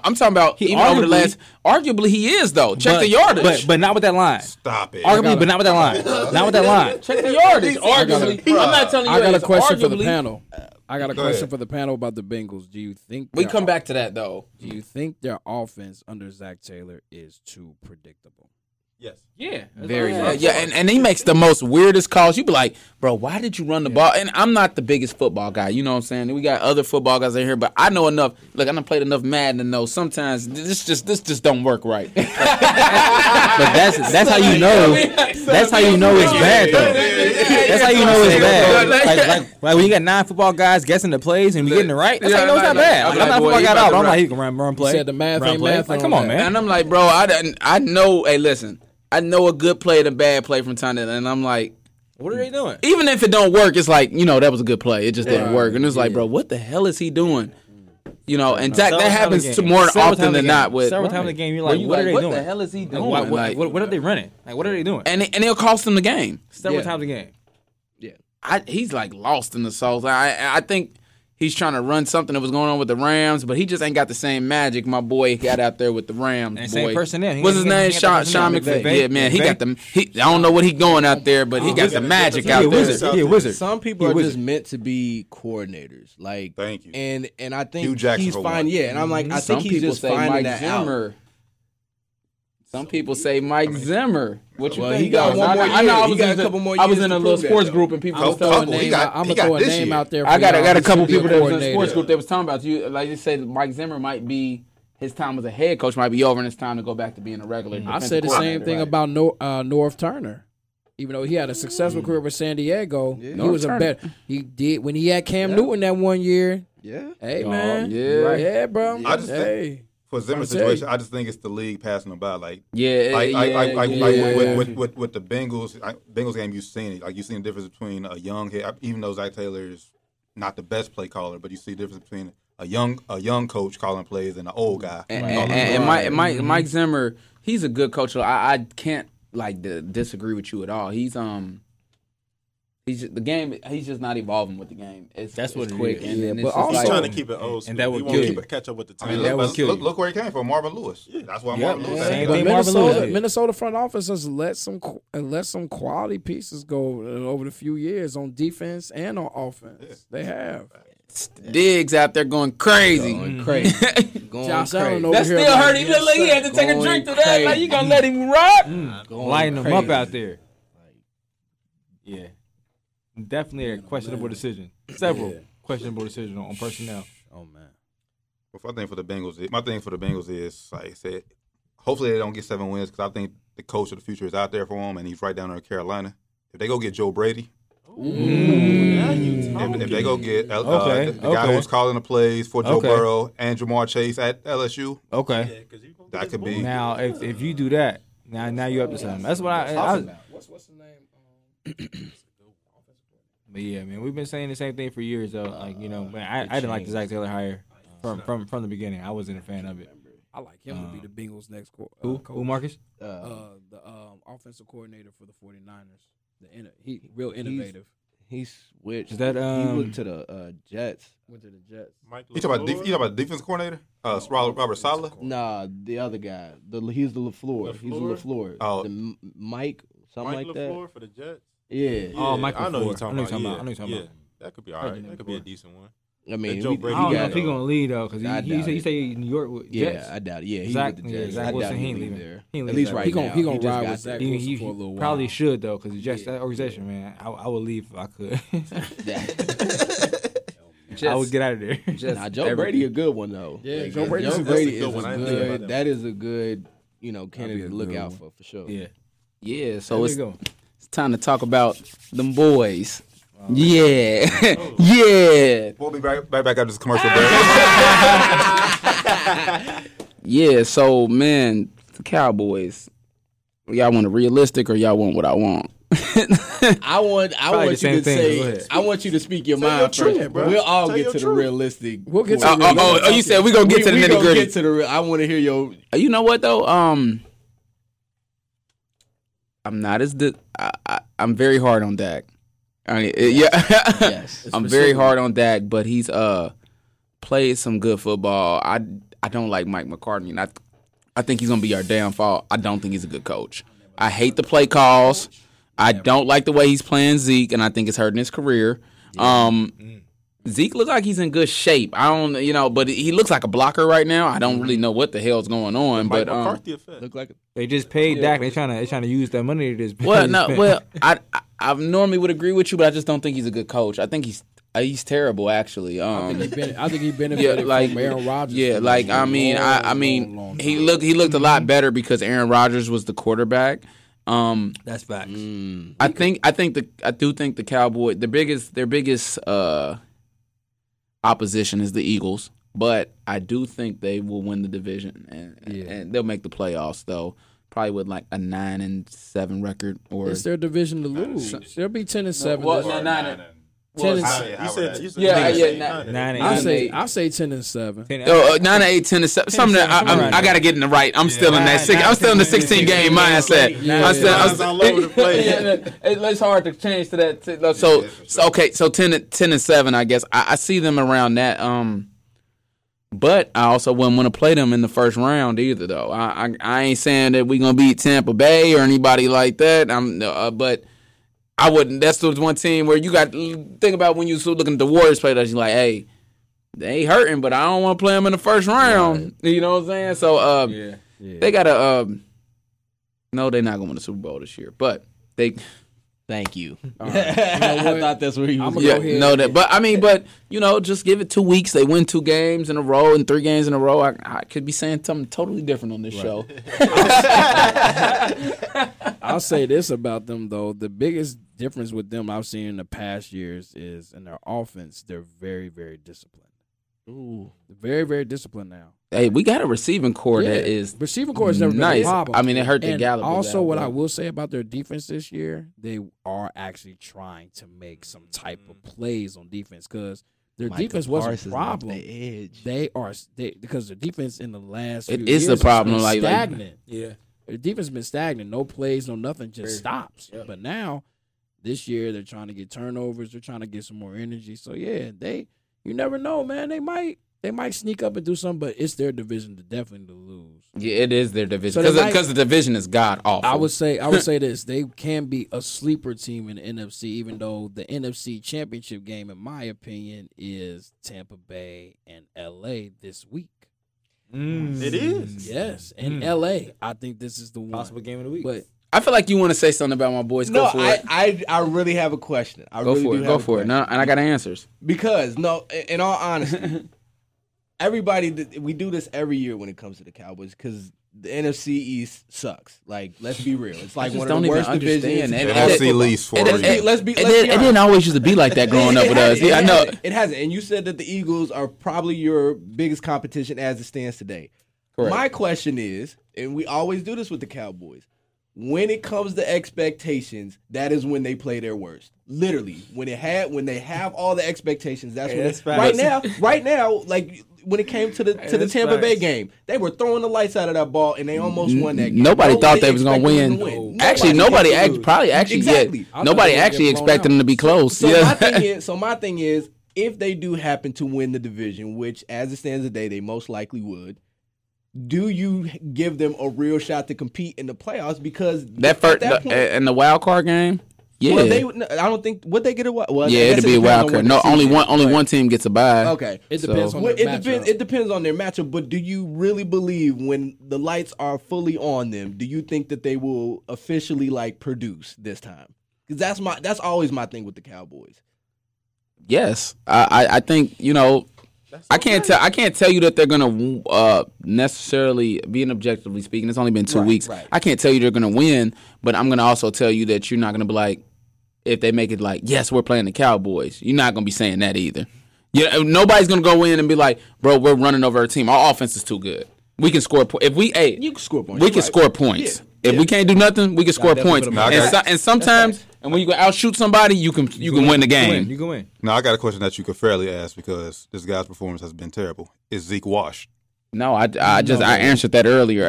I'm talking about even over the last. Arguably, he is though. Check the yardage, but not with that line. Stop it. Arguably, but not with that line. Not with that line. Check the yardage. Arguably, I'm not telling you. I got a question for the panel. About the Bengals. Do you think we come back to that though? Do you think their offense under Zach Taylor is too predictable? Yes. Yeah. Very much. Yeah, and he makes the most weirdest calls. You be like, bro, why did you run the ball? And I'm not the biggest football guy. You know what I'm saying? We got other football guys in here, but I know enough. Look, I done played enough Madden to know sometimes this just don't work right. But that's how you know. That's how you know it's bad, though. That's how you know it's bad. Like when you got 9 football guys guessing the plays and we getting it right, that's how you know it's not bad. I'm not a football guy at all, but I'm like, he can run play. He said the math ain't math. Like, come on, man. And I'm like, bro, I know. Hey, listen. I know a good play and a bad play from time to time, and I'm like, what are they doing? Even if it don't work, it's like, that was a good play. It just didn't work. And it's like, bro, what the hell is he doing? And that happens to more often than not. Several times in the game, you're like, what are they doing? What the hell is he doing? What are they running? Like, what are they doing? And it'll cost them the game. Several times a game. Yeah. He's like lost in the sauce. I think he's trying to run something that was going on with the Rams, but he just ain't got the same magic my boy got out there with the Rams. And same personnel. What's his name? Sean McVay. Yeah, man, he got the. I don't know what he going out there, but he got the magic out there. He a wizard. Some people are just meant to be coordinators. Like, thank you. And I think he's fine. Yeah, and I'm like, I think he's just finding that out. Some people say Mike Zimmer. What you think? He got one more year. I know he got a couple more years. I was in a little sports group and people was throwing names. I'm going to throw a name out there. I got a couple people that was in a sports group that was talking about you. Like they said, Mike Zimmer might be, his time as a head coach might be over and it's time to go back to being a regular defensive coordinator. I said the same thing about North Turner. Even though he had a successful career with San Diego, he was a better. He did when he had Cam Newton that one year. Yeah. Hey, man. Yeah, bro. I just think. For Zimmer's situation, I just think it's the league passing him by. With the Bengals, Bengals game, you've seen the difference between a young head, even though Zach Taylor is not the best play caller, but you see the difference between a young coach calling plays and an old guy. Mike Zimmer, he's a good coach. I can't disagree with you at all. He's just, the game. He's just not evolving with the game. That's what it's quick. He's trying to keep it old school. And that would catch up with the time. Look where he came from, Marvin Lewis. Yeah, that's why Marvin Lewis. Minnesota front office has let some quality pieces go over the few years on defense and on offense. Yeah. They have. Diggs out there going crazy. Josh Allen over here. That still hurt him. Look, he had to take a drink to that. Like, you gonna let him rock? Lighting him up out there. Yeah. Definitely a questionable decision. Several questionable decisions on personnel. Oh, man. Well, my thing for the Bengals is, like I said, hopefully they don't get 7 wins because I think the coach of the future is out there for them, and he's right down there in Carolina. If they go get Joe Brady, if they go get the guy who's calling the plays for Joe Burrow and Jamar Chase at LSU, that could be. Now, if you do that, now you're up to something. That's what what's the name? But yeah, man, we've been saying the same thing for years, though. I didn't like the Zach Taylor hire from the beginning. I wasn't a fan of it. I like him to be the Bengals' next coach. Who, Marcus? The offensive coordinator for the 49ers. Real innovative. He switched. Is that, he went to the Jets. You talking about the defense coordinator? Robert Saleh? Nah, the other guy. He's the LaFleur. He's the LaFleur. Oh. Mike LaFleur for the Jets? Yeah. Oh, Michael. I know you're talking about. That could be all right. That could be a decent one. I mean, I don't know if he's going to leave, though, because he said he's in New York with Jets. Yeah, I doubt it. Yeah, he's with the Jets. Yeah, I doubt he ain't leaving there. At least right now. He's going to ride with Zach Wilson for a little while. Probably should, though, because the Jets, that organization, man, I would leave if I could. Jets. I would get out of there. Nah, Joe Brady a good one, though. Yeah, like, Joe Brady is a good one. That is a good, you know, candidate to look out for sure. Yeah. Yeah, so it's time to talk about them boys. Yeah. Oh. Yeah. We'll be right back after this commercial break. Yeah, so, man, the Cowboys. Y'all want a realistic or y'all want what I want? I want you to speak your mind first. We'll all get to the realistic. We'll get to the realistic. Oh, you said we're going to get to the nitty gritty. Get to the real. I want to hear your. You know what though? I'm not as I'm very hard on Dak. I'm very hard on Dak, but he's played some good football. I don't like Mike McCartney, and I think he's going to be our downfall. I don't think he's a good coach. I hate the play calls. I don't like the way he's playing Zeke, and I think it's hurting his career. Yeah. Zeke looks like he's in good shape. But he looks like a blocker right now. I don't really know what the hell's going on. But McCarthy effect. Look like they just paid Dak. They're trying to use that money to just. I normally would agree with you, but I just don't think he's a good coach. I think he's terrible, actually. I think he benefited from Aaron Rodgers. Yeah, like I mean, he looked a lot better because Aaron Rodgers was the quarterback. That's facts. I do think the Cowboys, their biggest opposition is the Eagles, but I do think they will win the division and they'll make the playoffs though. Probably with like a 9-7 record, or it's their division to lose. They'll be 10-7. Well, no, 9. I say 10-7. 9-8, 10-7. Something I got to get in the right. I'm still in that six. I'm still in the 16-game mindset. It's hard to change to that. So 10-7. I guess I see them around that. But I also wouldn't want to play them in the first round either, though. I ain't saying that we're gonna beat Tampa Bay or anybody like that. But. I wouldn't. That's the one team where you got to think about when you're looking at the Warriors play. That you're like, hey, they ain't hurting, but I don't want to play them in the first round. Right. You know what I'm saying? So they got to. No, they're not going to win the Super Bowl this year, but they. Thank you. Right. I thought that's where you was going. Yeah, no, that. But I mean, just give it 2 weeks. They win 2 games in a row and 3 games in a row. I could be saying something totally different on this show. I'll say this about them though: the biggest difference with them I've seen in the past years is in their offense. They're very, very disciplined. Ooh, they're very, very disciplined now. Hey, we got a receiving core that is receiving core has never been a problem. I mean, it hurt the Gallup. Also, what I will say about their defense this year, they are actually trying to make some type of plays on defense because their defense was a problem. Because their defense in the last few years is a problem. Like stagnant. Yeah. The defense has been stagnant. No plays, no nothing, just stops. Yeah. But now, this year, they're trying to get turnovers. They're trying to get some more energy. So, you never know, man. They might sneak up and do something, but it's their division to definitely lose. Yeah, it is their division. Because the division is god-awful. I would say this. They can be a sleeper team in the NFC, even though the NFC championship game, in my opinion, is Tampa Bay and L.A. this week. Mm. It is. Yes. In LA, I think this is the one. Possible game of the week. But I feel like you want to say something about my boys. No, go for it. I really have a question. Go for it. No, and I got answers. Because, in all honesty, everybody, we do this every year when it comes to the Cowboys because the NFC East sucks. Like, let's be real. It's like one of the worst divisions. The NFC East for real. It didn't always used to be like that growing up with us. Yeah, I know. It hasn't. And you said that the Eagles are probably your biggest competition as it stands today. Correct. My question is, and we always do this with the Cowboys, when it comes to expectations, that is when they play their worst. Literally. When they have all the expectations, that's when that's right now, like when it came to the Tampa Bay game, they were throwing the lights out of that ball, and they almost won that game. Nobody thought they was going to win. Nobody expected them to be close. My thing is, if they do happen to win the division, which as it stands today, they most likely would, do you give them a real shot to compete in the playoffs? Because at that point, in the wild card game, Yeah, well, I don't think what they get a wild. Well, yeah, it'll be a wild card. No, only one team gets a bye. Okay, it depends on their matchup. But do you really believe when the lights are fully on them? Do you think that they will officially like produce this time? Because that's always my thing with the Cowboys. Yes, I think you know. I can't tell you that they're gonna necessarily, being objectively speaking, it's only been two weeks. Right. I can't tell you they're gonna win, but I'm gonna also tell you that you're not gonna be like, if they make it like, yes, we're playing the Cowboys. You're not gonna be saying that either. Yeah, nobody's gonna go in and be like, bro, we're running over our team. Our offense is too good. We can score points. You can score points. We can score points. Yeah. If we can't do nothing, we can score points. And sometimes, and when you can outshoot somebody, you can win the game. You can win. Now, I got a question that you could fairly ask because this guy's performance has been terrible. Is Zeke washed? No, I answered that earlier.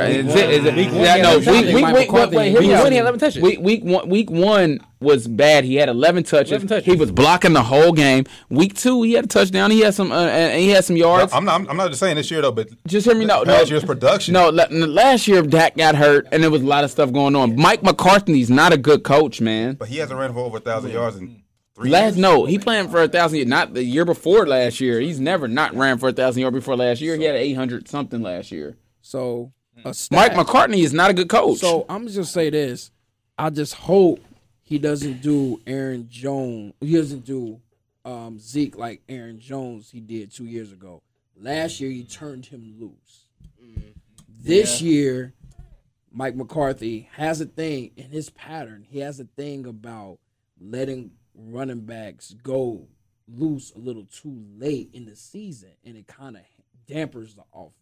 Week one was bad. He had 11 touches. He was blocking the whole game. Week two, he had a touchdown. He had some yards. No, I'm not just saying this year though, but just hear me. Last year's production. No, last year Dak got hurt, and there was a lot of stuff going on. Mike McCarthy's not a good coach, man. But he hasn't ran for over 1,000 yards in 3 years. No, he playing for 1,000 yards. Not the year before last year. He's never not ran for 1,000 yards before last year. He had 800-something last year. So Mike McCarthy is not a good coach. So I'm just gonna say this: I just hope he doesn't do Aaron Jones. He doesn't do Zeke like Aaron Jones he did 2 years ago. Last year he turned him loose. This year, Mike McCarthy has a thing in his pattern. He has a thing about letting running backs go loose a little too late in the season, and it kind of dampers the offense.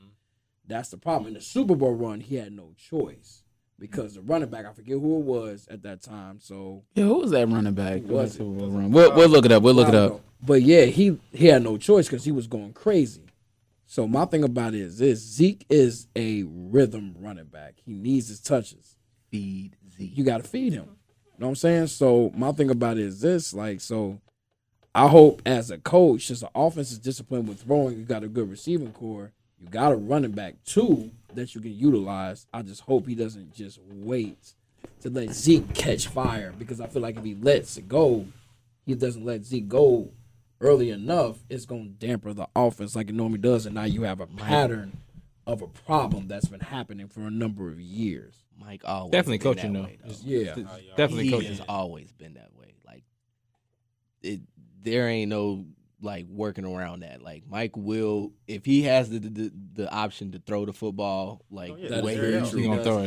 Mm-hmm. That's the problem. In the Super Bowl run, he had no choice because the running back, I forget who it was at that time. So yeah, who was that running back? We'll look it up. But yeah, he had no choice because he was going crazy. So my thing about it is this: Zeke is a rhythm running back. He needs his touches. Feed Zeke. You got to feed him. You know what I'm saying? So my thing about it is this, like, so I hope as a coach, since the offense is disciplined with throwing, you got a good receiving core, you got a running back too that you can utilize. I just hope he doesn't just wait to let Zeke catch fire, because I feel like if he lets it go, he doesn't let Zeke go early enough, it's gonna damper the offense like it normally does, and now you have a pattern of a problem that's been happening for a number of years. Mike always definitely been coaching that way, though. Yeah, definitely coaching has always been that way. Like, there ain't no like working around that. Like Mike will, if he has the option to throw the football, like the way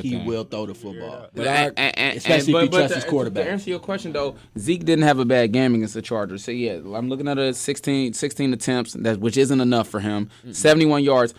he will throw the football. But especially if he trusts his quarterback. To answer your question though, Zeke didn't have a bad game against the Chargers. So yeah, I'm looking at a 16 attempts, which isn't enough for him. 71 yards.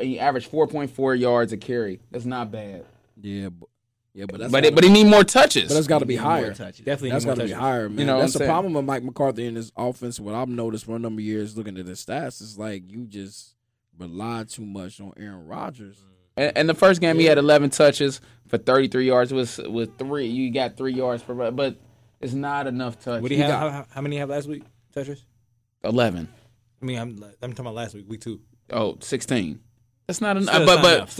He averaged 4.4 yards a carry. That's not bad. But he need more touches. But that's got to be higher. Definitely, that's got to be higher, man. You know, that's the problem with Mike McCarthy in this offense. What I've noticed for a number of years, looking at his stats, is like you just rely too much on Aaron Rodgers. And the first game he had 11 touches for 33 yards. With three, you got 3 yards per, but it's not enough touches. What do you have? How many have last week touches? 11. I mean, I'm talking about last week, week two. Oh, 16. That's not enough. But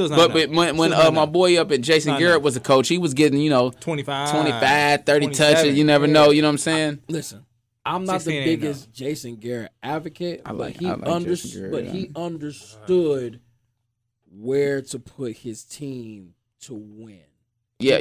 when my boy up at Jason Garrett was a coach, he was getting, 25, 30 touches. You never know. You know what I'm saying? Listen, I'm not the biggest Jason Garrett advocate, but he understood where to put his team to win. Yeah,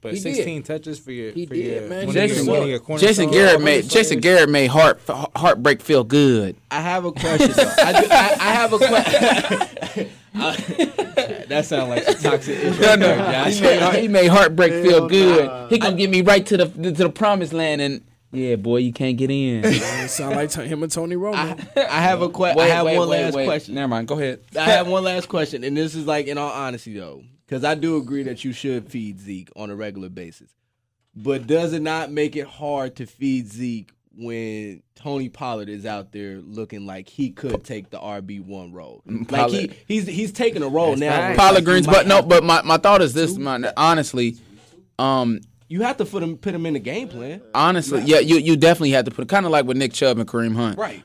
but 16 touches for your. He did, man. Jason Garrett made heartbreak feel good. I have a question. I have a question. That sounds like some toxic. No. He made heartbreak feel good. Nah. He gonna get me right to the promised land, and yeah, boy, you can't get in. It sound like him and Tony Romo. I have a question. I have one last question. Never mind. Go ahead. I have one last question, and this is like in all honesty though. Because I do agree that you should feed Zeke on a regular basis. But does it not make it hard to feed Zeke when Tony Pollard is out there looking like he could take the RB1 role? Like he's taking a role now. Pollard Green's, but my thought is this, honestly. You have to put him in the game plan. Honestly, you definitely have to put it. Kind of like with Nick Chubb and Kareem Hunt. Right.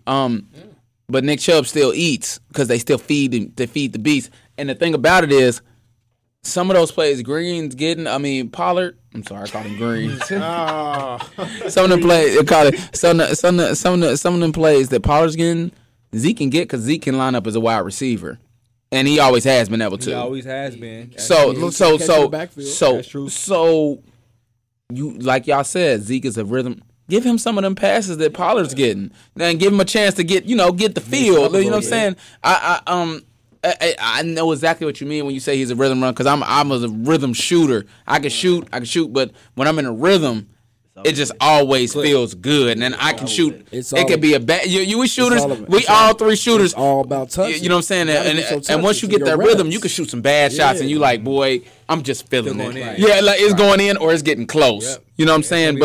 But Nick Chubb still eats because they still feed the beast. And the thing about it is, Some of those plays, Green's getting, I mean, Pollard. I'm sorry, I called him Green. Some of them plays that Pollard's getting, Zeke can get because Zeke can line up as a wide receiver, and he always has been able to. He always has been. So you like y'all said, Zeke is a rhythm. Give him some of them passes that Pollard's getting, and give him a chance to get the field. You know what I'm saying? I know exactly what you mean when you say he's a rhythm runner, because I'm a rhythm shooter. I can shoot, but when I'm in a rhythm, it just always feels good, and I can shoot. It could be a bad. You were shooters. We all three shooters. It's all about touching. You know what I'm saying? And once you get that rhythm, you can shoot some bad shots, and you like, boy, I'm just feeling it. Yeah, like it's going in or it's getting close. You know what I'm saying?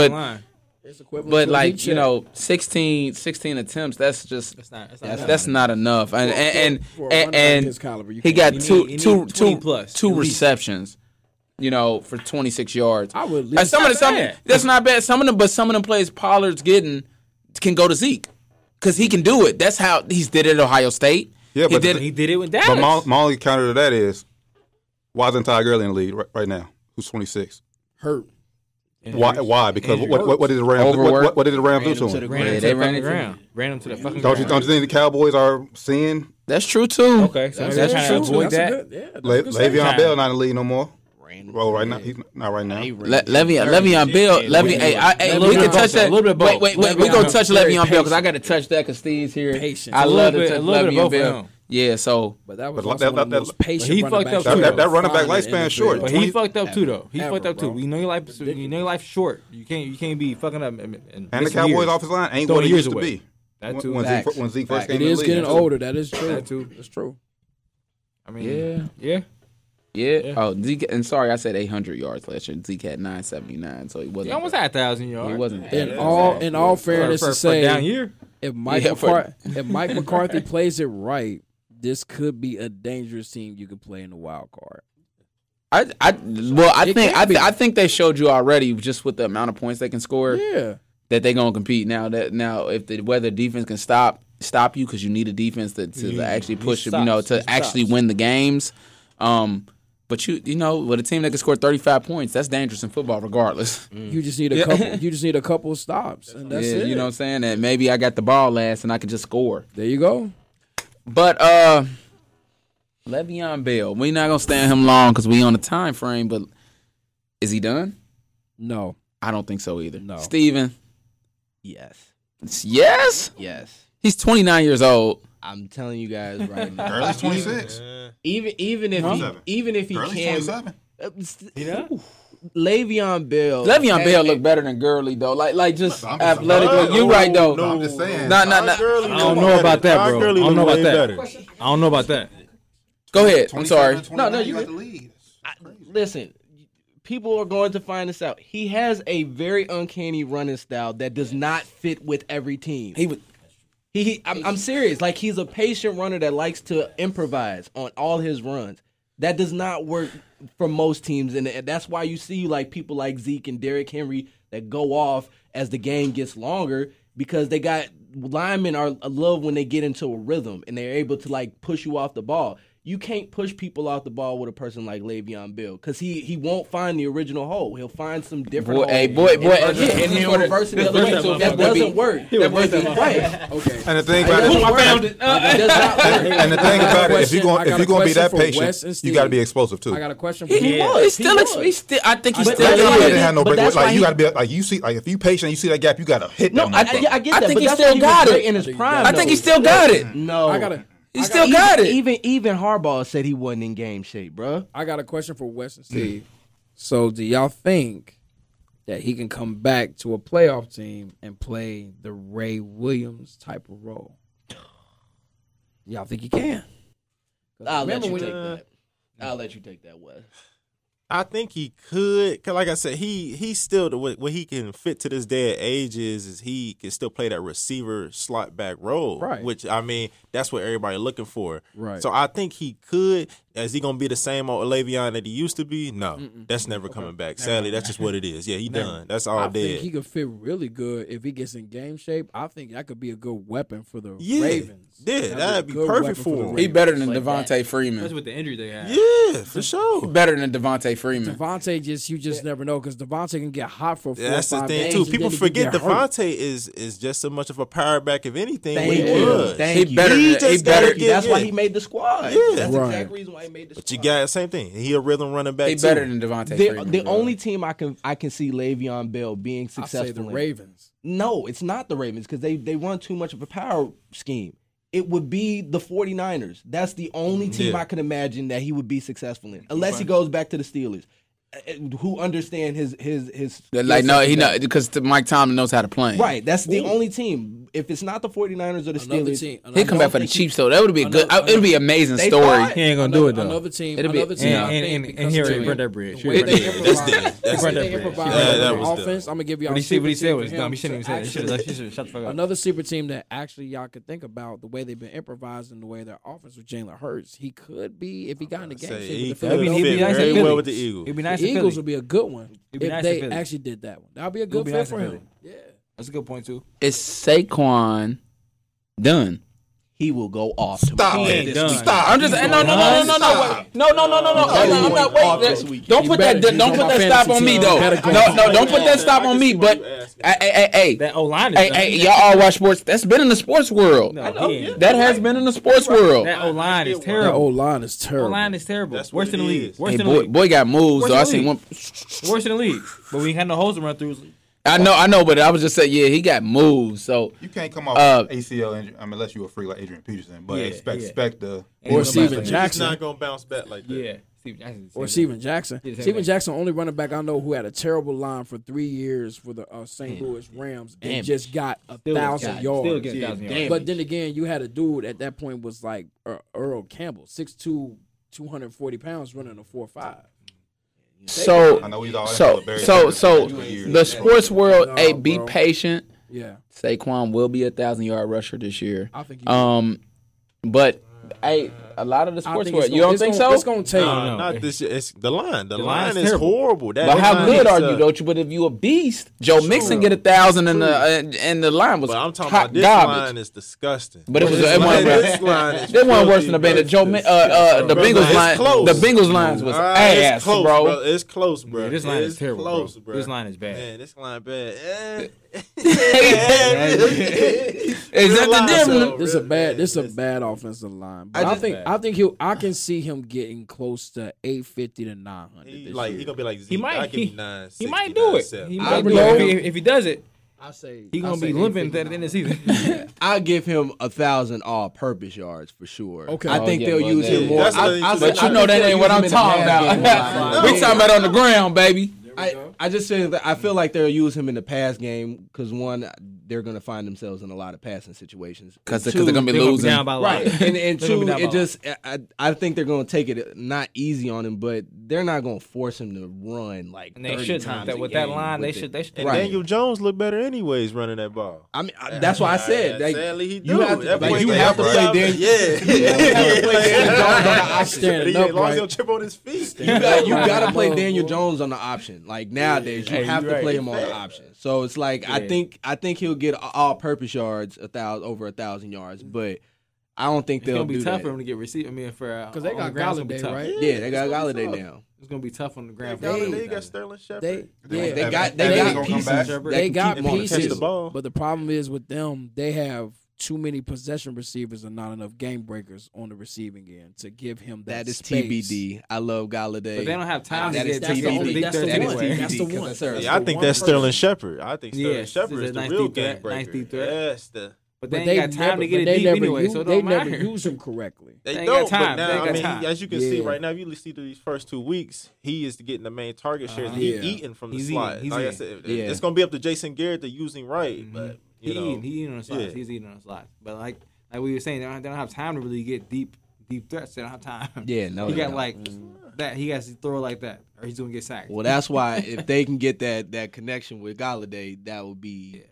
But like, you know, 16 attempts. That's not enough. And he got two receptions. You know, for 26 yards. I would. That's not bad. Some of them plays Pollard's getting can go to Zeke because he can do it. That's how he did it at Ohio State. Yeah, he did it with Dallas. But my only counter to that is, why isn't Ty Gurley in the league right now? Who's 26? Hurt. Why? Because what did the Rams do? What did the Rams do to him? They ran him down. Ran him to the fucking ground. Don't you think the Cowboys are seeing? That's true too. Okay, so that's true too. Le'Veon Bell not in the league no more. Well, right now he's not right now. Le'Veon Bell. We can touch that. Wait. We gonna touch Le'Veon Bell because I gotta touch that because Steve's here. Patient. I love to touch Le'Veon Bell. Yeah. So, but that was that patient. He fucked up too. That running back lifespan short. But he fucked up too though. He fucked up too. You know your life's short. You can't be fucking up. And the Cowboys offensive line ain't what it used to be. That too. When Zeke first came in the league, it is getting older. That is true. That too. That's true. I mean, yeah. Yeah. Oh, Zeke. And sorry, I said 800 yards last year. Zeke had 979, so he wasn't. He almost had 1,000 yards. He wasn't. In all fairness to say, down here, if Mike McCarthy plays it right, this could be a dangerous team you could play in the wild card. I think they showed you already just with the amount of points they can score. Yeah. That they're gonna compete now. If the weather defense can stop you because you need a defense to actually push you, actually win the games. But with a team that can score 35 points, that's dangerous in football, regardless. You just need a couple. You just need a couple stops, and that's it. You know what I'm saying? And maybe I got the ball last, and I could just score. There you go. But Le'Veon Bell, we're not gonna stand him long because we on the time frame. But is he done? No, I don't think so either. No, Steven? Yes. He's 29 years old. I'm telling you guys right now. Gurley's 26. Even if he Gurley's 27. You know, Le'Veon Bell looked better than Gurley though. Like just athletically. No, you right though. No, I'm just saying. Not. I don't know about that, bro. I don't know about that. Go ahead. I'm sorry. No, you got the lead. Listen. People are going to find this out. He has a very uncanny running style that does not fit with every team. I'm serious. Like, he's a patient runner that likes to improvise on all his runs. That does not work for most teams, and that's why you see like people like Zeke and Derrick Henry that go off as the game gets longer because they got linemen are love when they get into a rhythm and they're able to like push you off the ball. You can't push people off the ball with a person like Le'Veon Bell because he won't find the original hole. He'll find some different hole. And he'll reverse it the other way. That doesn't work. Okay. And the thing about it, I found it. And the thing about it, if you're going to be that patient, you got to be explosive too. I got a question for you. He was. I think he's still. If you patient, you see that gap, you got to hit that. No, I get that. I think he still got it in his prime. I think he still got it. No, I got it. He still got it. Even Harbaugh said he wasn't in game shape, bro. I got a question for Wes and Steve. So do y'all think that he can come back to a playoff team and play the Ray Williams type of role? Y'all think he can? I'll let you take that, Wes. I think he could. Cause like I said, he's still what he can fit to this day at age is he can still play that receiver slot back role, right? Which I mean, that's what everybody looking for, right? So I think he could. Is he going to be the same old Le'Veon that he used to be? No. That's never coming back. Sadly, that's just what it is. Yeah, he done. That's all dead. I think he could fit really good if he gets in game shape. I think that could be a good weapon for the Ravens. Yeah, that'd be perfect for him. He better than Devontae Freeman. That's with the injury they had. Yeah, for sure. Better than Devontae Freeman. Devontae you just never know, because Devontae can get hot for 4 or 5 That's the thing, too. People forget Devontae is just so much of a power back if anything. He better. That's why he made the squad. Yeah, that's exactly reason why. But you got the same thing. He a rhythm running back. They better than Devontae Freeman. The only team I can see Le'Veon Bell being successful. I say the Ravens. No, it's not the Ravens, because they run too much of a power scheme. It would be the 49ers. That's the only team I could imagine that he would be successful in, unless he goes back to the Steelers, who understand his like no he not, because Mike Tomlin knows how to play. Right, that's the only team. If it's not the 49ers or the Steelers, he'd come back for the Chiefs though. That would be good. It would be an amazing story. He ain't gonna do it though. Another team. And here he burnt that bridge. They improvise offense. I'm gonna give y'all. What he said was dumb. He shouldn't even say that. He should shut the fuck up. Another super team that actually y'all could think about the way they've been improvising, the way their offense with Jalen Hurts. He could be, if he got in the game, he'd be nice with the Eagles. It'd be nice. Eagles would be a good one if they actually did that one. That would be a good fit for him. Yeah, that's a good point too. Is Saquon done? He will go off. Stop it! Stop! I'm just no. I'm not waiting. Don't put that stop on me though. No, don't put that stop on me. But hey, that O line. Hey, y'all all watch sports. That's been in the sports world. That has been in the sports world. That O line is terrible. That's worse than the league. Boy got moves though. I seen one. Worse than the league. But we had no holes to run through. I know, but I was just saying, he got moved. So you can't come off ACL injury, unless you a freak like Adrian Peterson. But expect the or Steven Jackson not gonna bounce back like that. Yeah, Steven Jackson. Steven Jackson, only running back I know who had a terrible line for 3 years for the St. Louis Rams and just got 1,000 yards. But then again, you had a dude at that point was like Earl Campbell, 6'2", 240 pounds, running a 4.5. So the sports world, be patient. Yeah, Saquon will be 1,000-yard rusher this year. I think. But a lot of the sports world, you don't think so? It's gonna take. No, not this year. It's the line. The line is horrible. But how good are you, don't you? But if you a beast, Joe Mixon get 1,000, and the line was. But I'm talking about this line is disgusting. But it was it wasn't worse than the Bengals. The Bengals line. The Bengals lines was ass, bro. It's close, bro. This line is terrible. This line is bad. Man, this line bad. This is a bad offensive line. I can see him getting close to 850 to 900. He's gonna be like Zeke. He might do it. If he does it, I say he's gonna be limping at the end of the season. I'll give him 1,000 all-purpose yards for sure. Okay, I think they'll use him more. But that ain't what I'm talking about. We talking about on the ground, baby. I just say that I feel like they'll use him in the pass game because, one, they're going to find themselves in a lot of passing situations. Because they're going to be losing. Down by a lot. Right. And two, I think they're going to take it not easy on him, but they're not going to force him to run like 30 times a game. With that line, they should. And Daniel Jones looked better anyways running that ball. I mean, that's why I said. Sadly, he do. You have to play Daniel. As long as he'll trip on his feet. You got to play Daniel Jones on the option. Like nowadays, you have to play him on the option. So it's like I think he'll get all-purpose yards, 1,000 yards, but I don't think they'll do that. It's gonna be tough for him to get receiver. I mean, because they got Golladay, right? Yeah, they got Golladay now. It's gonna be tough on the ground. They got Sterling Shepard. They got pieces. They got pieces. But the problem is with them, they have too many possession receivers and not enough game breakers on the receiving end to give him that. That is space. TBD. I love Golladay. But they don't have time to get TBD. That's the one. I think that's Sterling Shepard. I think Sterling Shepard is the real game breaker. Yes, but they ain't got time to get it deep anyway, so they never use him correctly. They don't. But now, as you can see right now, if you see through these first 2 weeks, he is getting the main target share. He's eating from the slot. Like I said, it's going to be up to Jason Garrett to use him right, but. He's eating on slots. But like we were saying, they don't have time to really get deep threats. They don't have time. Yeah, no. He got like that. He has to throw like that, or he's gonna get sacked. Well, that's why if they can get that connection with Golladay, that would be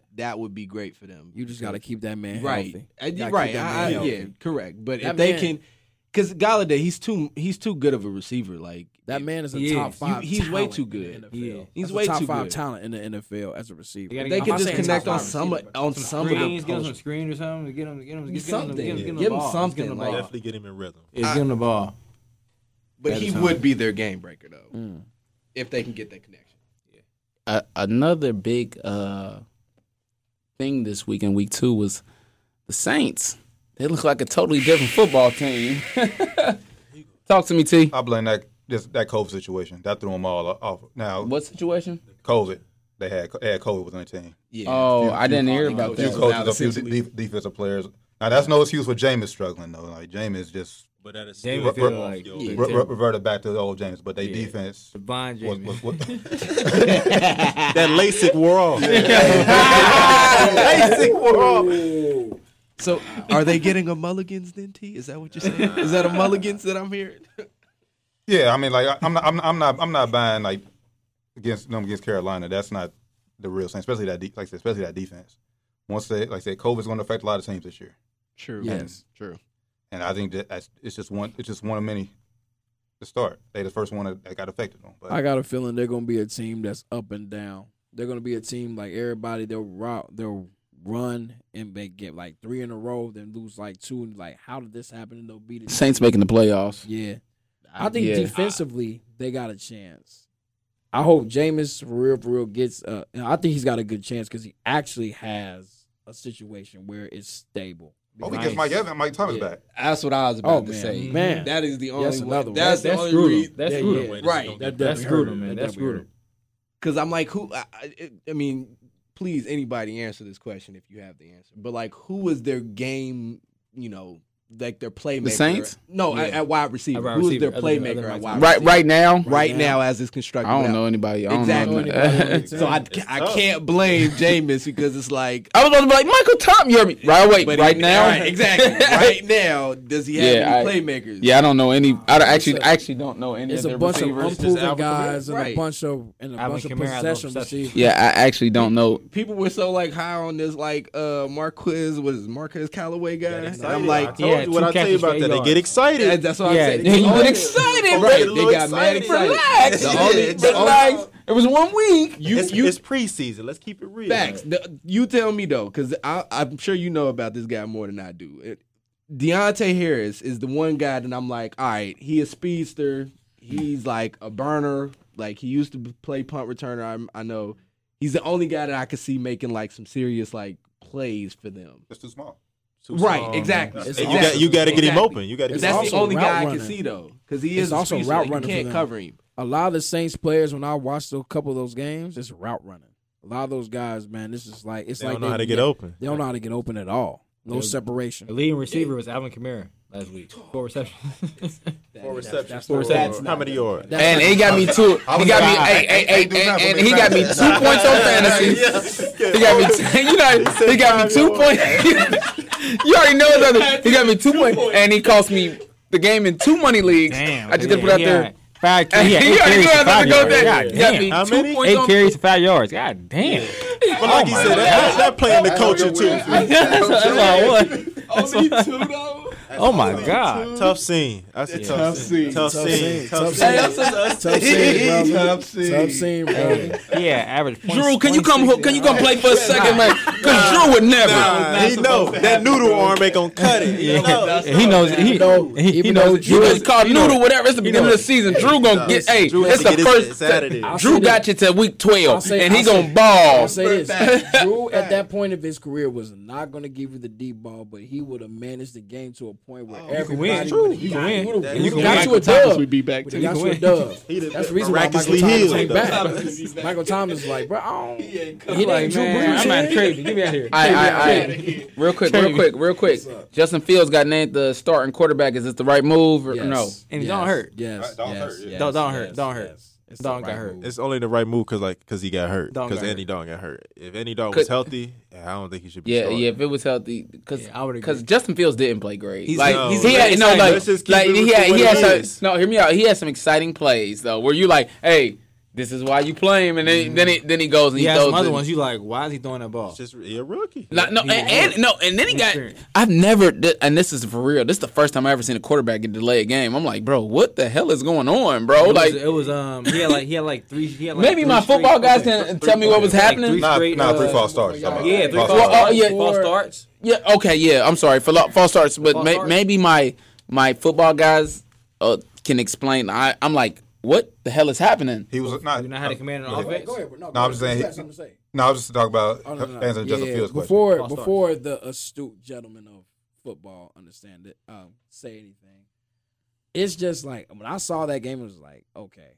great for them. You just got to keep that man healthy. Right. Correct. But that if they can. Because Galladay, he's too good of a receiver. Like that man is a top five. He's way too good. He's way too good. Top five talent in the NFL as a receiver. They can just connect on some of the get him some screen or something. To get him something. Give him something. Definitely get him in rhythm. Give him the ball. But he would be their game breaker though, if they can get that connection. Another big thing this week in week two was the Saints. They look like a totally different football team. Talk to me, T. I blame that COVID situation. That threw them all off. Now, what situation? COVID. They had COVID within the team. Yeah. Oh, I didn't hear about that. A few defensive players. Now, that's no excuse for Jameis struggling, though. Like, Jameis just... But that is reverted back to the old Jameis, but their defense. Devon Jameis. That LASIK wore off. LASIK wore off. So, are they getting a mulligans then, T? Is that what you're saying? Is that a mulligans that I'm hearing? Yeah, I mean, like I'm not buying like against Carolina. That's not the real thing, especially that defense. Once they like I said, COVID's going to affect a lot of teams this year. True. Yes. True. And I think that it's just one of many to start. They the first one that got affected on. But I got a feeling they're going to be a team that's up and down. They're going to be a team like everybody. They'll run and they get like three in a row, then lose like two, and like how did this happen? And they'll beat it. Saints making the playoffs. Yeah, I think defensively they got a chance. I hope Jameis for real gets. I think he's got a good chance because he actually has a situation where it's stable. Oh, because Mike Thomas back. That's what I was about to say. Man, that is the only way. That's the only reason. That's Gruden. Right. That's Gruden, man. That's Gruden. Because I'm like, who? I mean, please, anybody answer this question if you have the answer. But like, who was their game? You know, like their playmaker. The Saints? No, at wide receiver. Who's their playmaker at wide receiver? Right now, as it's constructed. I don't know anybody. Exactly. So I can't blame Jameis because it's like I was going to be like Michael Thomas. Right now, exactly. Right now, does he have any playmakers? Yeah, I don't know any. I actually don't know any. It's of a bunch receivers. Of unproven guys and a bunch of possession receivers. Yeah, I actually don't know. People were so like high on this like Marquez Callaway guy. I'm like, yeah. What I tell you about that, they get excited. Yeah, that's what I'm saying. They get excited, right? They got mad excited. Relax. Relax. It was 1 week. It's preseason. Let's keep it real. Facts. You tell me, though, because I'm sure you know about this guy more than I do. Deontay Harris is the one guy that I'm like, all right, he a speedster. He's like a burner. Like, he used to play punt returner, I know. He's the only guy that I could see making, like, some serious, like, plays for them. That's too small. Right, exactly. You got to get him open. You got to. That's the only guy I can see though, because he is also route running. You can't cover him. A lot of the Saints players, when I watched a couple of those games, it's route running. A lot of those guys, man, this is like it's they like don't know how to get open. They don't know how to get open at all. No separation. The leading receiver was Alvin Kamara last week. 4 receptions. 4 receptions. 4 receptions. How many yards? And he got me 2. He got me 2 points on fantasy. He got me. You know, he got me 2 points. You already know that he got me 2 points, and he cost me the game in 2 money leagues. Damn, I just didn't put out there. 5 carries. He already knew I was about to go there. God, got me 2 points. 8 carries to 5 yards. God damn. But like you said, that play in the culture too. That's all I Only 2 though. Oh my God! Tough scene. That's a tough scene. Tough scene. Yeah, average. Drew, can you come? Can you come play for a second, man? Because Drew would never. He know that noodle arm ain't gonna cut it. He knows. He knows. Drew is called noodle. Whatever. It's the beginning of the season. Drew gonna get. Hey, it's the first Saturday. Drew got you to week 12, and he gonna ball. Say this. Drew at that point of his career was not gonna give you the deep ball, but he would have managed the game to a point where everybody would have got you a dub. Would be back too. Got you a dub. That's the reason why Michael Thomas came back. Michael Thomas like, bro, I don't. He like, man, I'm not crazy. Get me out of here. All right. Real quick. Justin Fields got named the starting quarterback. Is this the right move or no? And don't hurt. Yes. Don't hurt. Don got hurt. It's only the right move because he got hurt. Because Andy Dalton got hurt. If Andy Dalton was healthy, I don't think he should be starting. Yeah, if it was healthy. Because Justin Fields didn't play great. He had some exciting plays, though, where you like, hey, This is why you play him, and then he goes and he throws some other ones. You like, why is he throwing that ball? It's just he a rookie. Like, no, and then he got. I've never, and this is for real. This is the first time I ever seen a quarterback get delayed a game. I'm like, bro, what the hell is going on, bro? He had like three. He had like maybe three my football guys can tell me what was happening. Three false starts. Yeah, false starts. Yeah, okay, yeah. I'm sorry for false starts, but maybe my football guys can explain. I'm like. What the hell is happening? He was not. You know how to command an offense. Go ahead. No, I'm just saying. I was just talking about answering Justin Fields' question. Before the astute gentleman of football understand it, say anything, it's just like when I saw that game, it was like, okay,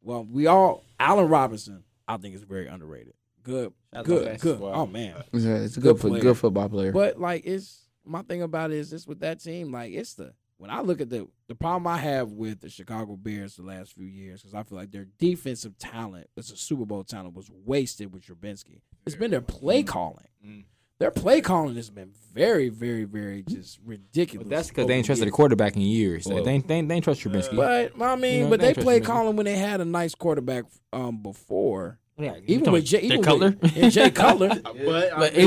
well, Allen Robinson, I think, is very underrated. Good. Oh man, yeah, it's a good football player. But like, it's my thing about it is this with that team, like it's the. When I look at the problem I have with the Chicago Bears the last few years, because I feel like their defensive talent, it's a Super Bowl talent, was wasted with Trubisky. It's been their play calling. Mm-hmm. Their play calling has been very, very, very just ridiculous. But that's because they ain't trusted the quarterback in years. Well, they ain't trust Trubisky. But they played calling when they had a nice quarterback before. Yeah, even with Jay Cutler, but it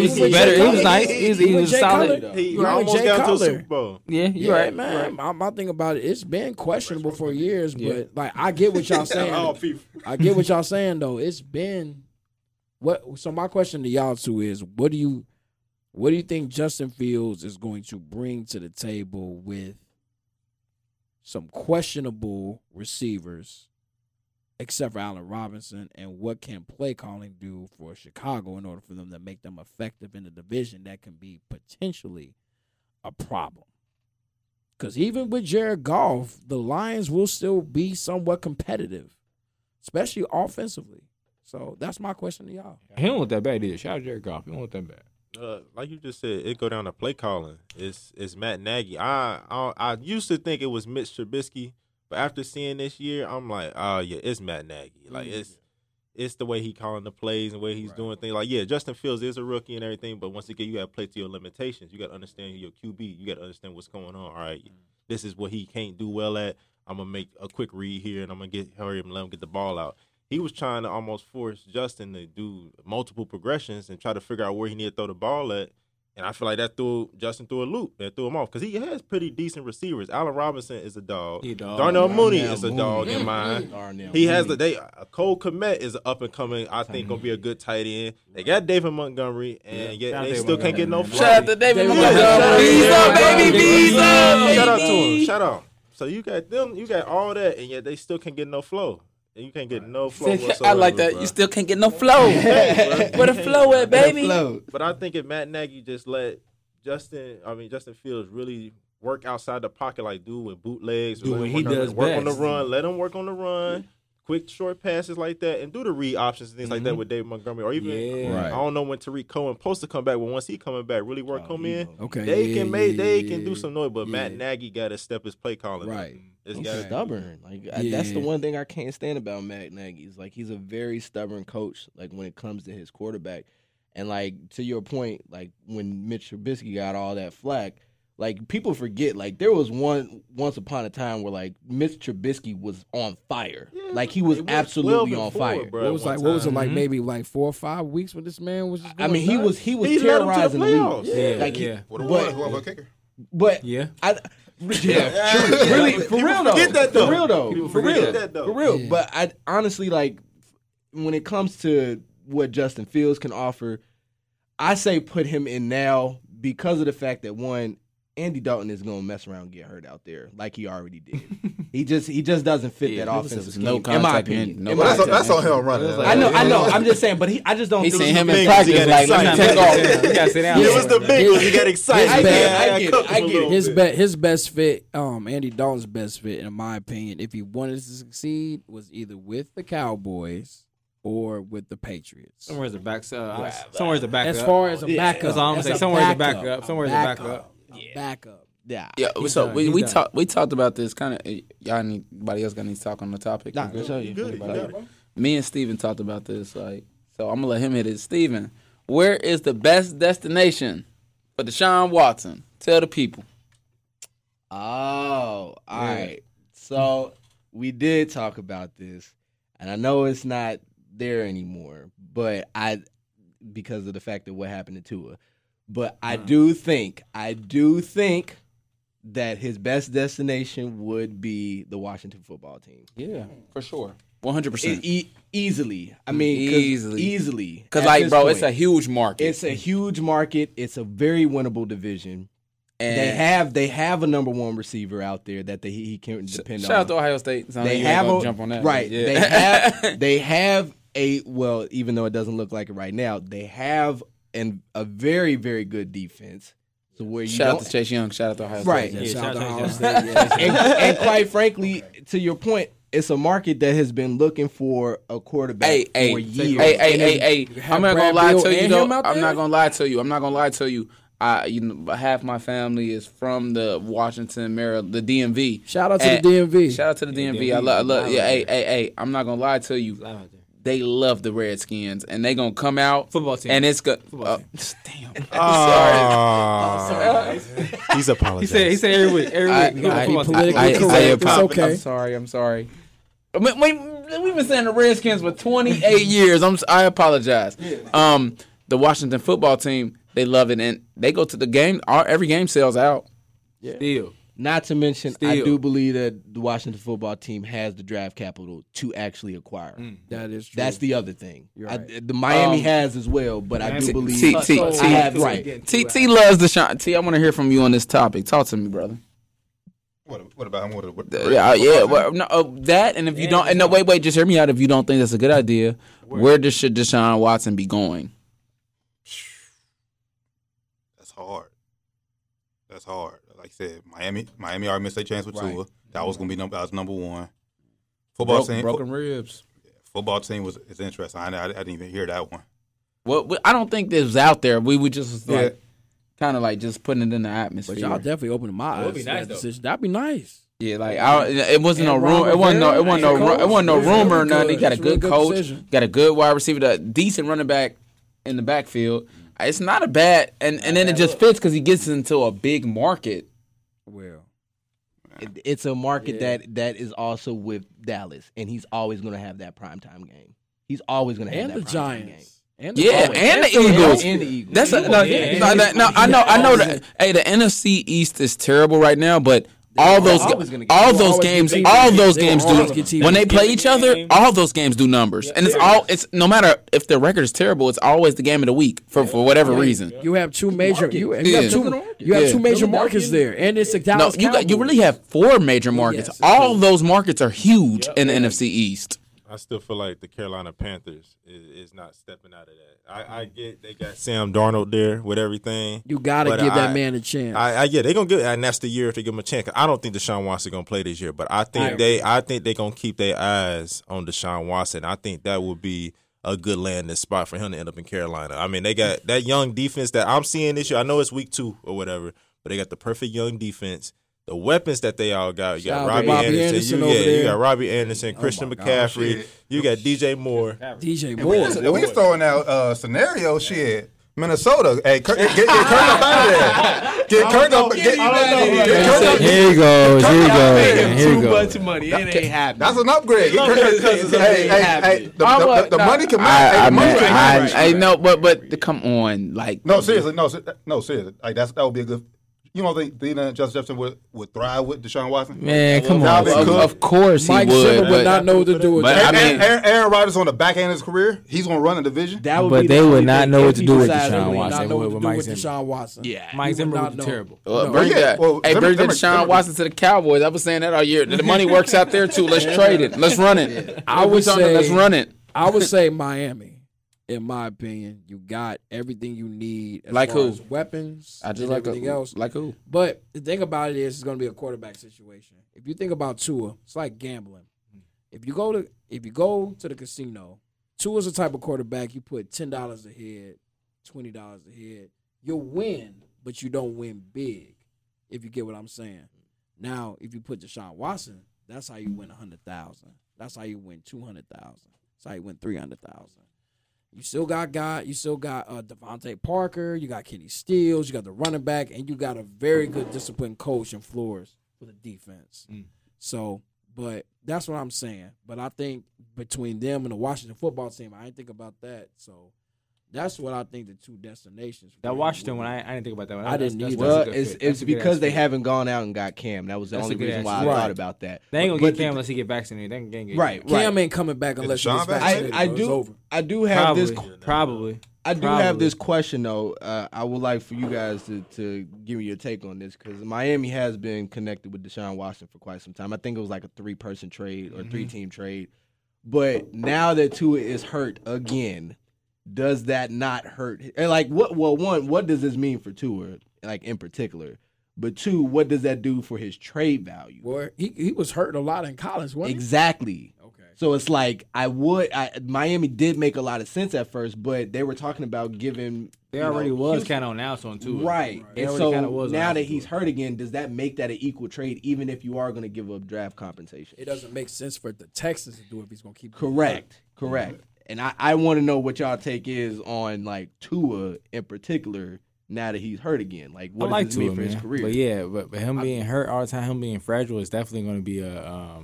was better. It was nice. He was solid. He almost got to a Super Bowl. Yeah, you're right, man. Right. My thing about it, it's been questionable for years, but like I get what y'all saying. I get what y'all saying though. It's been what. So my question to y'all two is, what do you think Justin Fields is going to bring to the table with some questionable receivers? Except for Allen Robinson, and what can play calling do for Chicago in order for them to make them effective in the division that can be potentially a problem? Because even with Jared Goff, the Lions will still be somewhat competitive, especially offensively. So that's my question to y'all. He don't want that bad either. Shout out Jared Goff. He don't want that bad. Like you just said, it go down to play calling. It's Matt Nagy. I used to think it was Mitch Trubisky. But after seeing this year, I'm like, oh, yeah, it's Matt Nagy. Like, it's the way he calling the plays and the way he's doing things. Like, yeah, Justin Fields is a rookie and everything, but once again, you got to play to your limitations. You got to understand your QB. You got to understand what's going on. All right, this is what he can't do well at. I'm going to make a quick read here, and I'm going to hurry up and let him get the ball out. He was trying to almost force Justin to do multiple progressions and try to figure out where he needed to throw the ball at. And I feel like that threw Justin through a loop. That threw him off. Because he has pretty decent receivers. Allen Robinson is a dog. Darnell Mooney is a dog in mine. He has Cole Kmet is an up-and-coming, I think, going to be a good tight end. They got David Montgomery, and yet they still can't get no fly. Shout out to David Montgomery. Bees up, baby. Bees up. Shout out to him. Shout out. So you got them. You got all that, and yet they still can't get no flow. You can't get no flow whatsoever. I like that. Bro. You still can't get no flow. Hey, where the flow at, baby? Flow. But I think if Matt Nagy just let Justin Fields really work outside the pocket, like do with bootlegs. Do what he does best. Work on the run. Let him work on the run. Quick, short passes like that. And do the read options and things like that with David Montgomery. Or even, I don't know when Tariq Cohen supposed to come back, but once he coming back, really work him in. Okay. They can do some noise, but Matt Nagy got to step his play calling. Right. He's stubborn. That's the one thing I can't stand about Matt Nagy. Is like he's a very stubborn coach. Like when it comes to his quarterback, and like to your point, like when Mitch Trubisky got all that flack, like people forget. Like there was once upon a time where like Mitch Trubisky was on fire. Yeah, like he was absolutely on fire. Bro, what was it like? Maybe like 4 or 5 weeks when this man was. He was terrorizing the league. Yeah. What a kicker. But yeah. Really, for real though. Yeah. But I honestly like when it comes to what Justin Fields can offer, I say put him in now because of the fact that one, Andy Dalton is gonna mess around and get hurt out there like he already did. he just doesn't fit that offensive scheme. No contact, in my opinion. That's on him running. I know. I'm just saying, but I just don't. He's seen him in practice. He take off. You gotta sit down. It was the Bengals. He got excited. I get it. His best fit, Andy Dalton's best fit, in my opinion, if he wanted to succeed, was either with the Cowboys. Or with the Patriots. Somewhere as a backup. As far as a backup. I'm saying somewhere as a backup. Backup. Yeah. So we talked about this kind of. Y'all need anybody else gonna need to talk on the topic? Nah, I'll show you. Me and Steven talked about this. Like, so I'm gonna let him hit it. Steven, where is the best destination for Deshaun Watson? Tell the people. Oh, all right. So we did talk about this. And I know it's not there anymore, but because of the fact of what happened to Tua. But I do think that his best destination would be the Washington football team. Yeah, for sure. 100%. Easily. I mean, easily. Because, like, bro, it's a huge market. It's a huge market. It's a very winnable division. And they have a number one receiver out there that he can depend on. Shout out to Ohio State. They have a jump on that. Right. Yeah. They have a, well, even though it doesn't look like it right now, they have a very, very good defense. So where you shout out to Chase Young. Shout out to Ohio State. Right. Yeah, shout out to Ohio State. And quite frankly, to your point, it's a market that has been looking for a quarterback for years. I'm not going to lie to you. Half my family is from the Washington, Maryland, the DMV. Shout out to the DMV. I love. Yeah, I'm not gonna lie to you. They love the Redskins, and they gonna come out football team, and it's good. Damn. I'm sorry. He's apologizing. He said every week. It's okay. I'm sorry. We've been saying the Redskins for 28 years. I apologize. The Washington football team. They love it, and they go to the game. Every game sells out. Yeah. Still. Not to mention, I do believe that the Washington football team has the draft capital to actually acquire. That is true. That's the other thing. Right. The Miami has as well, but I do believe I have right. T loves the shot. T, I want to hear from you on this topic. Talk to me, brother. What about him? Just hear me out. If you don't think that's a good idea, where should Deshaun Watson be going? That's hard. Like I said, Miami already missed their chance with Tua. That was gonna be number one. Football team broken ribs. Yeah, football team is interesting. I didn't even hear that one. Well, I don't think this was out there. We were just kind of like just putting it in the atmosphere. But y'all definitely opened my eyes. That'd be nice. Yeah, like it wasn't no rumor. It wasn't no rumor. Nothing. He got a good coach. Decision. Got a good wide receiver. A decent running back in the backfield. It's not a bad, and then it just fits because he gets into a big market. Well, it's a market that is also with Dallas, and he's always going to have that primetime game. He's always going to have that primetime game. And the Giants. Yeah, and the Eagles. That's I know that. Hey, the NFC East is terrible right now, but all those games do. When they play each other, all those games do numbers, and it's no matter if the record is terrible, it's always the game of the week for whatever reason. You have two major markets there, and it's a Dallas. You really have four major markets. Yes, all those markets are huge in the NFC East. I still feel like the Carolina Panthers is not stepping out of that. I get they got Sam Darnold there with everything. You got to give that man a chance. They're going to give it. And that's the year if they give him a chance. I don't think Deshaun Watson going to play this year, but I think they're going to keep their eyes on Deshaun Watson. I think that would be a good landing spot for him to end up in Carolina. I mean, they got that young defense that I'm seeing this year. I know it's week 2 or whatever, but they got the perfect young defense. The weapons that they all got. You got Robbie Anderson. You got Robbie Anderson, Christian McCaffrey. You got DJ Moore. We was throwing out scenario shit. Minnesota. Hey, get Kirk up out of there. Get Kirk up. Here you go. Too much money. It ain't happening. That's an upgrade. Hey, the money can make. Hey, no, but come on, like. No, seriously. That would be a good. You don't think Justin Jefferson would thrive with Deshaun Watson? Man, come on. Of course he would. Mike Zimmer would not know what to do with Deshaun. Aaron Rodgers on the back end of his career, he's going to run a division. But they would not know what to do with Deshaun Watson. They would not know what to do with Deshaun Watson. Yeah. Mike Zimmer would be terrible. Bring Deshaun Watson to the Cowboys. I was saying that all year. The money works out there, too. Let's trade it. Let's run it. Let's run it. I would say Miami. In my opinion, you got everything you need as weapons and everything else. Like who? But the thing about it is it's going to be a quarterback situation. If you think about Tua, it's like gambling. If you go to the casino, Tua's the type of quarterback you put $10 ahead, $20 ahead. You'll win, but you don't win big, if you get what I'm saying. Now, if you put Deshaun Watson, that's how you win $100,000. That's how you win $200,000. That's how you win $300,000. You still got Devontae Parker. You got Kenny Stills. You got the running back, and you got a very good disciplined coach in Flores for the defense. So, but that's what I'm saying. But I think between them and the Washington football team. I didn't think about that. So that's what I think the two destinations. That Washington one, I didn't think about that one. I didn't either. Well, it's because they haven't gone out and got Cam. That was the only reason why I thought about that. They ain't going to get Cam unless he get vaccinated. Right. Cam ain't coming back unless he gets vaccinated. I do have this question, though. I would like for you guys to give me your take on this, because Miami has been connected with Deshaun Watson for quite some time. I think it was like a three-person trade or three-team trade. But now that Tua is hurt again, does that not hurt? And like, what does this mean for Tua, like in particular? But two, what does that do for his trade value? Well, he was hurt a lot in college, wasn't he? Exactly. Okay. So it's like Miami did make a lot of sense at first, but they were talking about giving. They already was kind of on outs on Tua, right? And so now that he's hurt again, does that make that an equal trade? Even if you are going to give up draft compensation, it doesn't make sense for the Texans to do it if he's going to keep. Correct. And I want to know what y'all take is on like Tua in particular. Now that he's hurt again, like what does this mean for his career? But yeah, but him being hurt all the time, him being fragile, is definitely going to be a.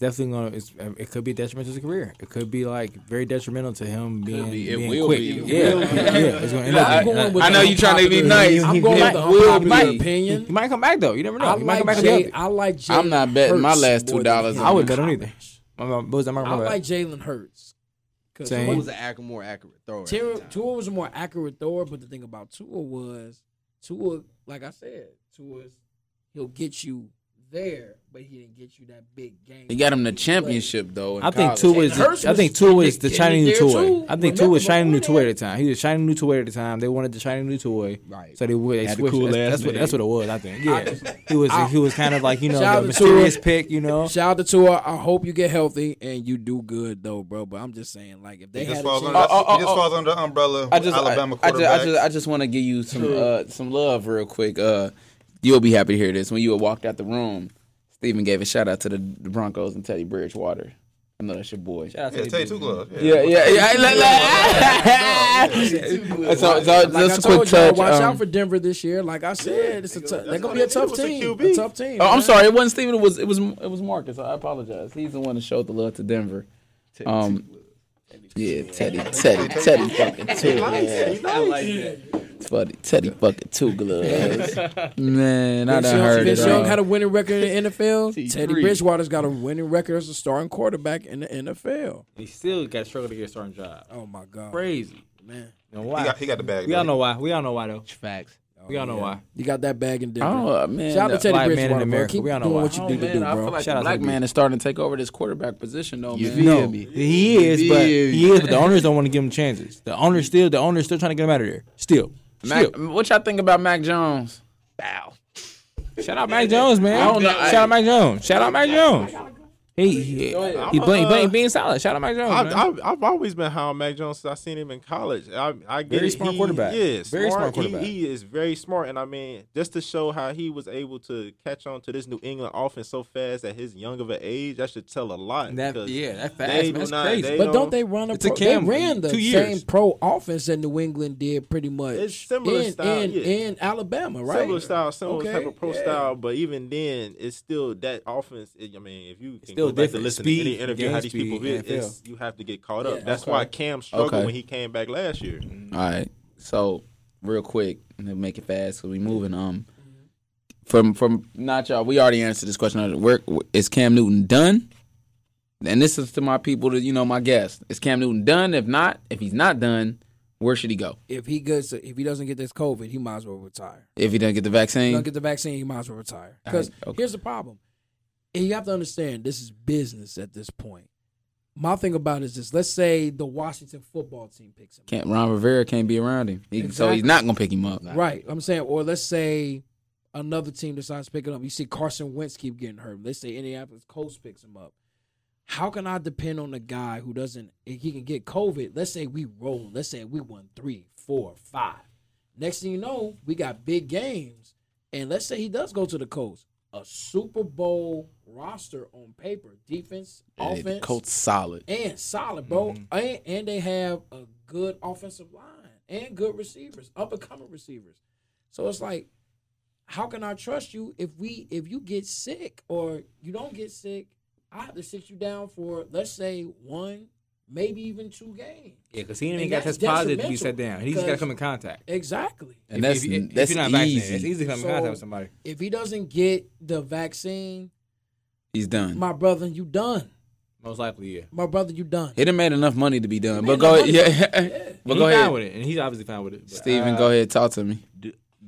It could be detrimental to his career. It could be like very detrimental to him being quick. It's going to end up. I know you're trying to be nice. I'm going with the unpopular opinion. He might come back though. You never know. I like Jalen. I'm not betting my last $2. I wouldn't bet on either. I like Jalen Hurts. Tua was a more accurate thrower. Tua was a more accurate thrower, but the thing about Tua was, like I said, he'll get you there, but he didn't get you that big game. He got him the championship though. I think Tua is the shiny new toy. I think Tua was shiny new toy at the time. He was shiny new toy at the time. They wanted the shiny new toy, right? So they switched. That's what it was. I think. Yeah, he was kind of like the mysterious pick. Shout out to Tua. I hope you get healthy and you do good though, bro. But I'm just saying, like if they had, falls under the umbrella. Alabama quarterback. I just want to give you some love real quick. You'll be happy to hear this. When you had walked out the room, Steven gave a shout-out to the Broncos and Teddy Bridgewater. I know that's your boy. Shout out to Teddy Two Gloves. Yeah. Just a quick touch. Watch out for Denver this year. Like I said, they're going to be a tough team. A tough team. Oh, I'm sorry. It wasn't Steven. It was Marcus. I apologize. He's the one that showed the love to Denver. Yeah, Teddy fucking Two Gloves. I like that. Teddy fucking Two Gloves. Man, I done heard it. Vince Young had a winning record in the NFL. Teddy Bridgewater's got a winning record as a starting quarterback in the NFL. He still got struggled to get a starting job. Oh, my God. Crazy. Man. You know why? He got the bag. We all know why, though. Facts. We all know why. You got that bag in Denver. Oh, man. Shout out to Teddy Bridgewater, man. Keep doing what you do to do, bro. I feel like the black man is starting to take over this quarterback position, though, man. He is, but the owners don't want to give him chances. The owners still trying to get him out of there. Still. What y'all think about Mac Jones? Bow. Shout out Mac Jones, man. Shout out Mac Jones. He being solid. Shout out Mac Jones. I've always been high on Mac Jones since I seen him in college. Very smart quarterback. He is very smart quarterback. He is very smart, and I mean, just to show how he was able to catch on to this New England offense so fast at his young of an age, that should tell a lot. That's crazy. But don't they run the same pro offense that New England did pretty much? It's similar in Alabama, right? Similar type of pro style. But even then, it's still that offense. I mean, if you can. To listen to any interview how these people is, you have to get caught up. That's why Cam struggled when he came back last year. All right, so real quick, and then make it fast because we moving. From not y'all, we already answered this question. Is Cam Newton done? And this is to my people, my guests. Is Cam Newton done? If not, if he's not done, where should he go? If he doesn't get this COVID, he might as well retire. If he doesn't get the vaccine, he might as well retire. Because here's the problem. And you have to understand, this is business at this point. My thing about it is this. Let's say the Washington football team picks him up. Ron Rivera can't be around him. So he's not going to pick him up. Right. I'm saying, or let's say another team decides to pick him up. You see Carson Wentz keep getting hurt. Let's say Indianapolis Colts picks him up. How can I depend on a guy who doesn't, if he can get COVID, let's say we roll. Let's say we won 3, 4, 5. Next thing you know, we got big games. And let's say he does go to the Colts. A Super Bowl roster on paper, defense, offense, Colts solid, bro, and they have a good offensive line and good receivers, up and coming receivers. So it's like, how can I trust you if you get sick or you don't get sick? I have to sit you down for, let's say, 1, maybe even 2 games. Yeah, because he didn't even got test positive to be set down. He's got to come in contact. Exactly. And if you're not vaccinated, it's easy to come in contact with somebody. If he doesn't get the vaccine, he's done. My brother, you done. Most likely, yeah. My brother, you done. He done made enough money to be done. But go ahead. Yeah. But go ahead with it, and he's obviously fine with it. Steven, go ahead, talk to me.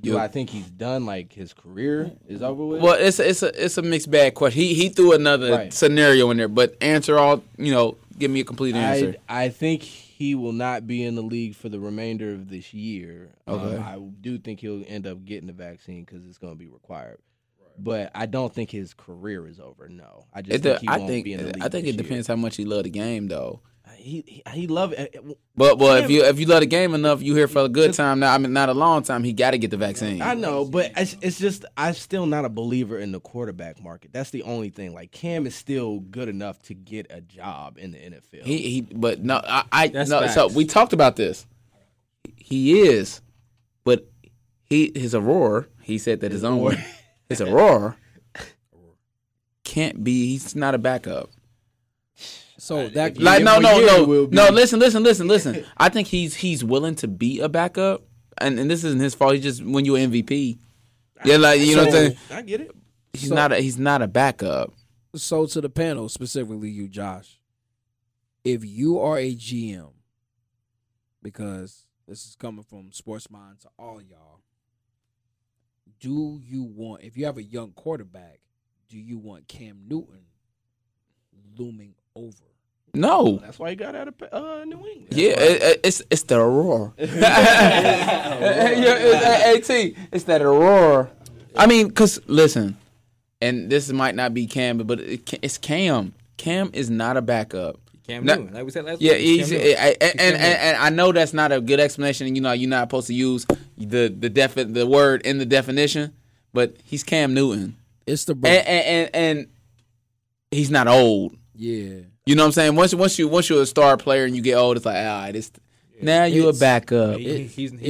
Do I think he's done? Like his career is over with? Well, it's a mixed bag question. He threw another scenario in there, but answer all. You know, give me a complete answer. I think he will not be in the league for the remainder of this year. Okay, I do think he'll end up getting the vaccine because it's going to be required. Right. But I don't think his career is over. No, I just think he won't be in the league. I think it depends how much he loves the game, though. He love it. But if you love the game enough, you here for a good time. Now, I mean, not a long time. He got to get the vaccine. I know, but it's just I'm still not a believer in the quarterback market. That's the only thing. Like Cam is still good enough to get a job in the NFL. So we talked about this. He is, but his Aurora. He said that his own his Aurora can't be. He's not a backup. So that no. Listen. I think he's willing to be a backup, and this isn't his fault. He's just when you're MVP, yeah, like you know what I'm saying. I get it. He's not a backup. So to the panel specifically, you Josh, if you are a GM, because this is coming from SportsMind to all y'all, do you want if you have a young quarterback, do you want Cam Newton looming over? No, that's why he got out of New England. Yeah, it's the roar. It's that roar. I mean, cause listen, and this might not be Cam, but it's Cam. Cam is not a backup. Cam Newton, like we said last week. Yeah, and I know that's not a good explanation. You know, you're not supposed to use the word in the definition, but he's Cam Newton. It's the bro, and he's not old. Yeah, you know what I'm saying. Once you're a star player and you get old, it's like all right, now you're a backup. He's not.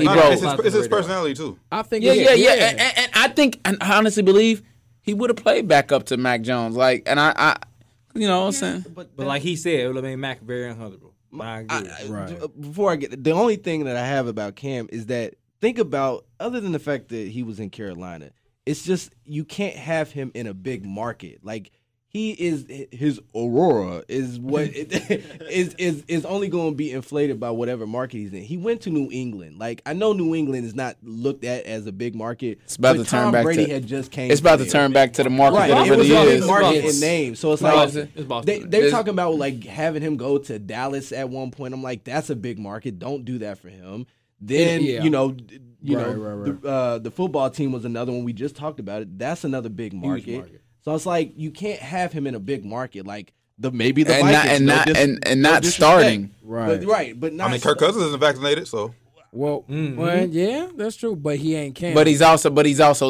It's his personality too. I think. Yeah. And I think, and I honestly believe he would have played backup to Mac Jones. Like, and I you know what I'm saying. But like he said, it would have made Mac very uncomfortable. Right. Before I get the only thing that I have about Cam is that think about other than the fact that he was in Carolina, it's just you can't have him in a big market like. He is his Aurora is what is only going to be inflated by whatever market he's in. He went to New England. Like I know New England is not looked at as a big market. It's about to turn back. Brady had just came. It's about to turn back to the market that it really is. Market in name. So it's like they're talking about like having him go to Dallas at one point. I'm like that's a big market. Don't do that for him. Then you know. The football team was another one we just talked about it. That's another big market. So it's like you can't have him in a big market, like the Vikings, not starting, right? But not. I mean, Kirk Cousins isn't vaccinated, so yeah, that's true. But he ain't Cam. But he's also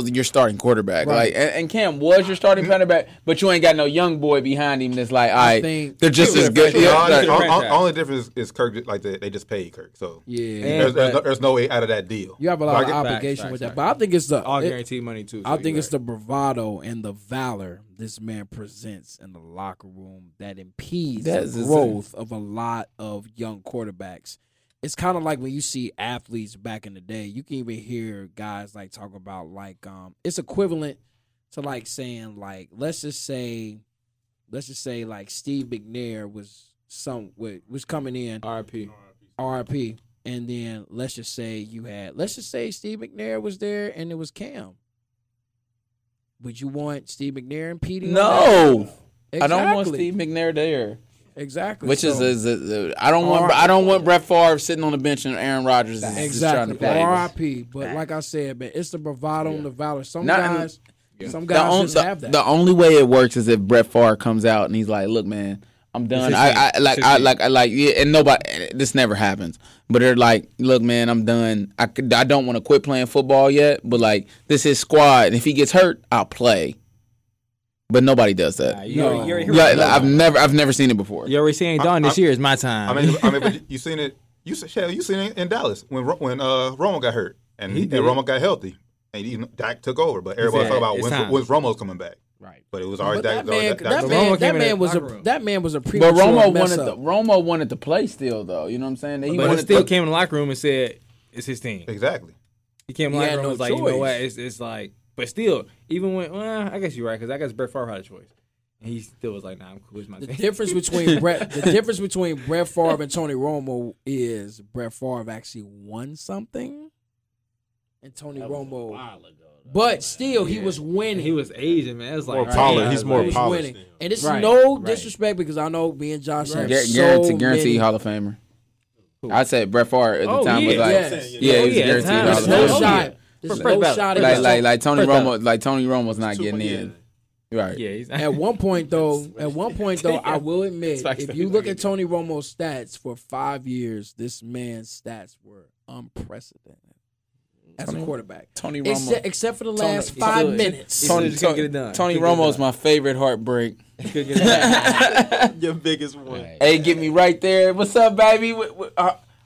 your starting quarterback, right? Like, and Cam was your starting quarterback, but you ain't got no young boy behind him that's like, all right, they're just as good. The only difference is Kirk, like they just paid Kirk, so there's no way out of that deal. You have a lot of obligation with that, but I think it's all guaranteed money too. So I think it's the bravado and the valor this man presents in the locker room that impedes the growth of a lot of young quarterbacks. It's kind of like when you see athletes back in the day, you can even hear guys like talk about like it's equivalent to like saying like let's just say like Steve McNair was coming in RIP, and then let's just say Steve McNair was there and it was Cam. Would you want Steve McNair and Petey? No, exactly. I don't want Steve MNair there. Exactly. Which I don't want Brett Favre sitting on the bench and Aaron Rodgers is trying to play. R.I.P. But like I said, man, it's the bravado and the valor. Some guys have that. The only way it works is if Brett Favre comes out and he's like, "Look, man, I'm done. And nobody. This never happens. But they're like, "Look, man, I'm done. I don't want to quit playing football yet. But like, this is squad. And if he gets hurt, I'll play." But nobody does that. I've never seen it before. You already seen it done. This year is my time. I mean, but you seen it. You seen it in Dallas when Romo got hurt and Romo got healthy and Dak took over. But everybody's talking about when's Romo coming back. Right. But it was always that man was a premature Romo wanted to play still, though. You know what I'm saying? He came in the locker room and said, it's his team. Exactly. He came in the locker room and was like, you know what? It's like, but still, even when, well, I guess you're right, because I guess Brett Favre had a choice. And he still was like, nah, I'm cool. It's my thing. The difference between Brett Favre and Tony Romo is Brett Favre actually won something. And Tony Romo, a while ago, but still, he was winning. And he was Asian, man. It's like he's more polished. And it's no disrespect because I know me and Josh have guaranteed Hall of Famer. Cool. I said Brett Favre at the time was like, guaranteed Hall of Famer. There's no shot. Tony Romo's not getting in. Right. Yeah, at one point though, I will admit, if you look at Tony Romo's stats for 5 years, this man's stats were unprecedented as a quarterback. Tony Romo, except for the last 5 minutes. Tony Romo's my favorite heartbreak. Your biggest one. Right. Hey, get me right there. What's up, baby?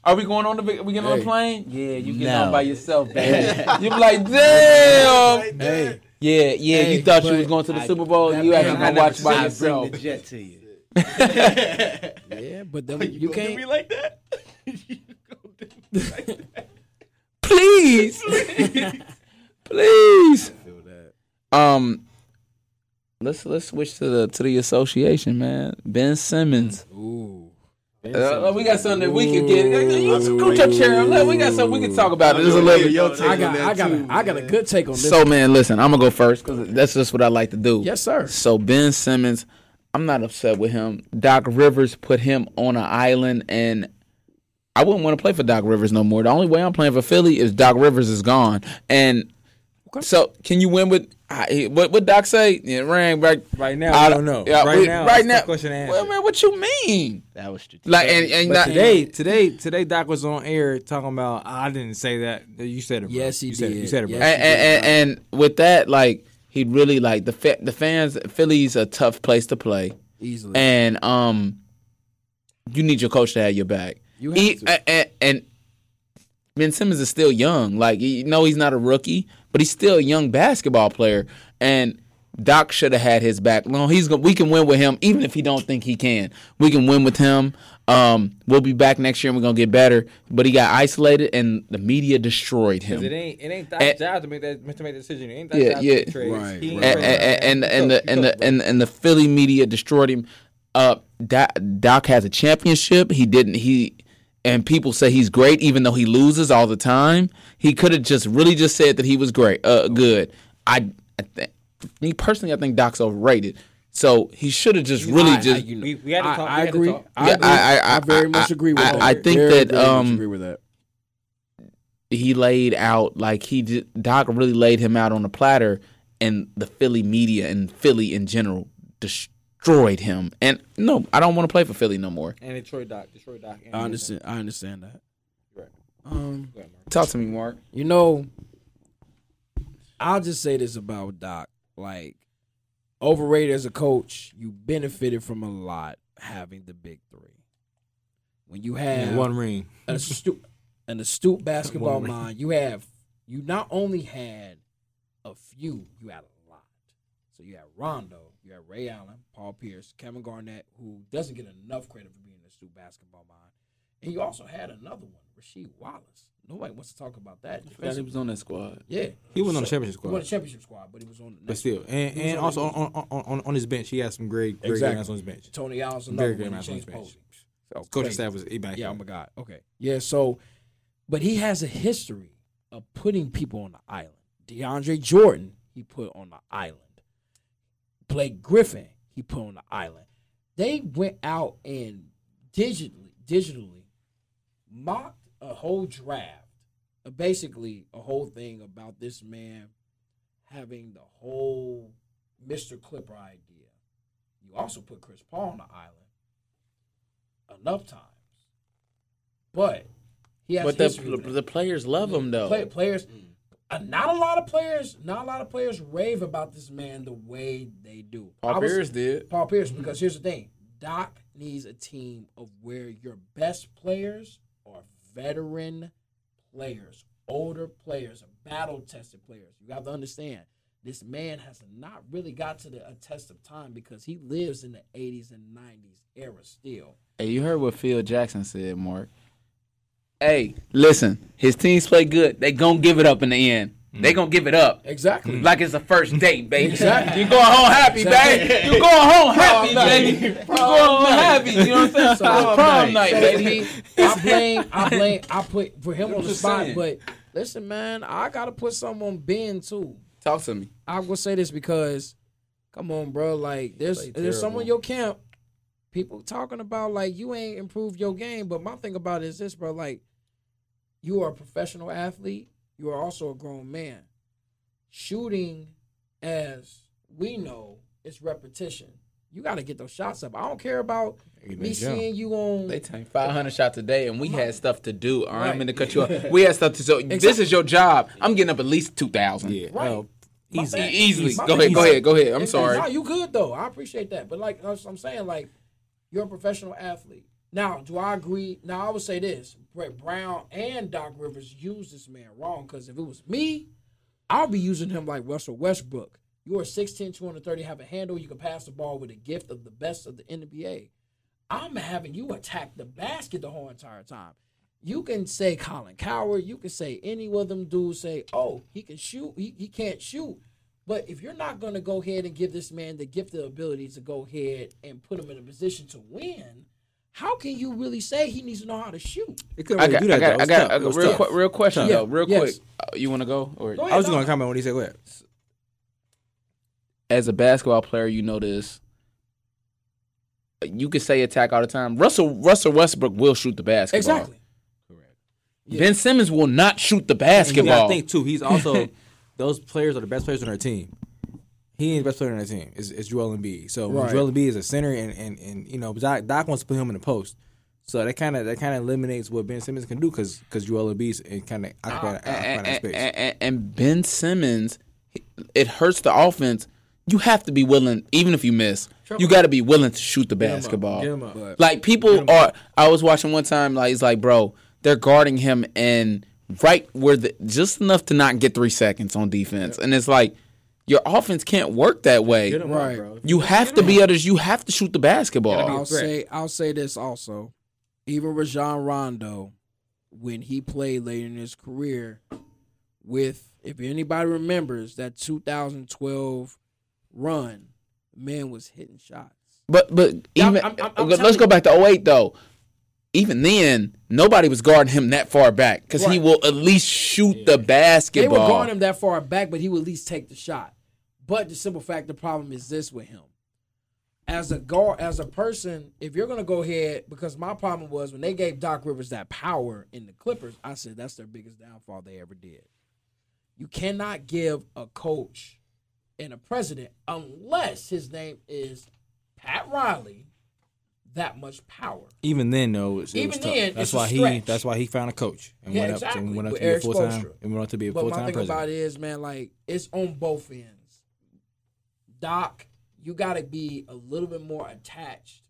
Are we going on on the plane? Yeah, you get on by yourself, baby. You be like, damn. Hey. Yeah, you thought you was going to the Super Bowl. You actually going to watch by yourself. I bring the jet to you. Yeah, but then you can't do me like that. You gonna do me like that? Please. I feel that. Let's switch to the association, man. Ben Simmons. Ooh. We got something that we can get. Scoot your chair up. We got something we can talk about. There's a little. I got a good take on this. So, man, listen, I'm going to go first because that's just what I like to do. Yes, sir. So, Ben Simmons, I'm not upset with him. Doc Rivers put him on an island, and I wouldn't want to play for Doc Rivers no more. The only way I'm playing for Philly is Doc Rivers is gone. And so, can you win with what Doc say? It rang right now. I don't know. Yeah, right now. Well, man, what you mean? That was strategic. Like, today, Doc was on air talking about. I didn't say that. You said it. Bro. Yes, he did. You said it. Yes, bro. And with that, like, he really like the fans. Philly's a tough place to play easily, and you need your coach to have your back. You have to. And Ben Simmons is still young. Like, he's not a rookie. But he's still a young basketball player, and Doc should have had his back. No, we can win with him, even if he don't think he can. We can win with him. We'll be back next year, and we're gonna get better. But he got isolated, and the media destroyed him. It ain't Doc's job to make that decision. It ain't Doc's job to make trades. Right, and the Philly media destroyed him. Doc has a championship. He didn't. And people say he's great, even though he loses all the time. He could have just really just said that he was great, good. Me personally, I think Doc's overrated. So he should have just just. I agree. I very much agree with that. I think that agree with that. He laid out like he did. Doc really laid him out on a platter, and the Philly media and Philly in general destroyed him, and no, I don't want to play for Philly no more. And Detroit Doc. I understand that. Right. Talk to me, Mark. You know, I'll just say this about Doc: like, overrated as a coach, you benefited from a lot having the big three. When you have one ring, an astute basketball mind, you not only had a few, you had a lot. So you had Rondo. You have Ray Allen, Paul Pierce, Kevin Garnett, who doesn't get enough credit for being an astute basketball mind. And you also had another one, Rasheed Wallace. Nobody wants to talk about that. He was on that squad. Yeah. He wasn't on the championship squad. He was on the championship squad, but he was on the next squad. But still. And also on his bench, he had some great guys on his bench. Tony Allen's another one. Very great guys on his bench. Coaching staff was back. Yeah, oh my God. Okay. Yeah, so, but he has a history of putting people on the island. DeAndre Jordan, he put on the island. Blake Griffin, he put on the island. They went out and digitally mocked a whole draft, basically a whole thing about this man having the whole Mr. Clipper idea. You also put Chris Paul on the island enough times, but he has. But the players love him though. Players. Not a lot of players rave about this man the way they do. Paul Pierce, because here's the thing. Doc needs a team of where your best players are veteran players, older players, battle-tested players. You have to understand, this man has not really got to the test of time because he lives in the 80s and 90s era still. Hey, you heard what Phil Jackson said, Mark. Hey, listen, his teams play good. They going to give it up in the end. They going to give it up. Exactly. Like it's the first date, baby. Exactly. You're going home happy, exactly. Baby. You're going home happy, baby. You're going home happy. You know what I'm saying? So prom night, baby. I put for him on the spot, but listen, man, I got to put something on Ben, too. Talk to me. I'm going to say this because, come on, bro, like there's someone in your camp, people talking about, like, you ain't improved your game, but my thing about it is this, bro, like, you are a professional athlete. You are also a grown man. Shooting, as we know, is repetition. You got to get those shots up. I don't care about me seeing you on. They take 500 shots a day, and we had stuff to do. All right, I'm going to cut you off. We had stuff to do. So this is your job. I'm getting up at least 2,000. Yeah. Right. Easily. Go ahead. I'm sorry. No, you good, though. I appreciate that. But, like I'm saying, like, you're a professional athlete. Now, do I agree? Now, I would say this. Brett Brown and Doc Rivers use this man wrong, because if it was me, I'll be using him like Russell Westbrook. You are 6'10", 230, have a handle. You can pass the ball with a gift of the best of the NBA. I'm having you attack the basket the whole entire time. You can say Colin Cowherd. You can say any of them dudes say, oh, he can shoot. He can't shoot. But if you're not going to go ahead and give this man the gift of ability to go ahead and put him in a position to win, how can you really say he needs to know how to shoot? It couldn't really do that. I got a real question, though. You want to go? Or go ahead, I was just going to comment on what he said. Go ahead. As a basketball player, you know this. You can say attack all the time. Russell Westbrook will shoot the basketball. Exactly. Correct. Yeah. Ben Simmons will not shoot the basketball. You got to think, too, he's also – those players are the best players on our team. He ain't the best player on our team. It's Joel Embiid. So Joel Embiid is a center, and you know, Doc wants to put him in the post. So that kind of eliminates what Ben Simmons can do because Joel Embiid kind of occupied that space. And Ben Simmons, it hurts the offense. You have to be willing, even if you miss, you got to be willing to shoot the basketball. Get him up. Like, people are – I was watching one time, like, it's like, bro, they're guarding him and right where just enough to not get 3 seconds on defense. Yep. And it's like, your offense can't work that way. Right. Up, you have to be others. You have to shoot the basketball. I'll say this also. Even Rajon Rondo, when he played later in his career with – if anybody remembers that 2012 run, man was hitting shots. But let's go back to 08, though. Even then, nobody was guarding him that far back because he will at least shoot the basketball. They were guarding him that far back, but he would at least take the shot. But the simple fact, the problem is this with him. As a person, if you're going to go ahead, because my problem was when they gave Doc Rivers that power in the Clippers, I said that's their biggest downfall they ever did. You cannot give a coach and a president, unless his name is Pat Riley, that much power. Even then, though, it was tough. That's why he found a coach and went up to be a full-time president. But my thing about it is, man, like, it's on both ends. Doc, you got to be a little bit more attached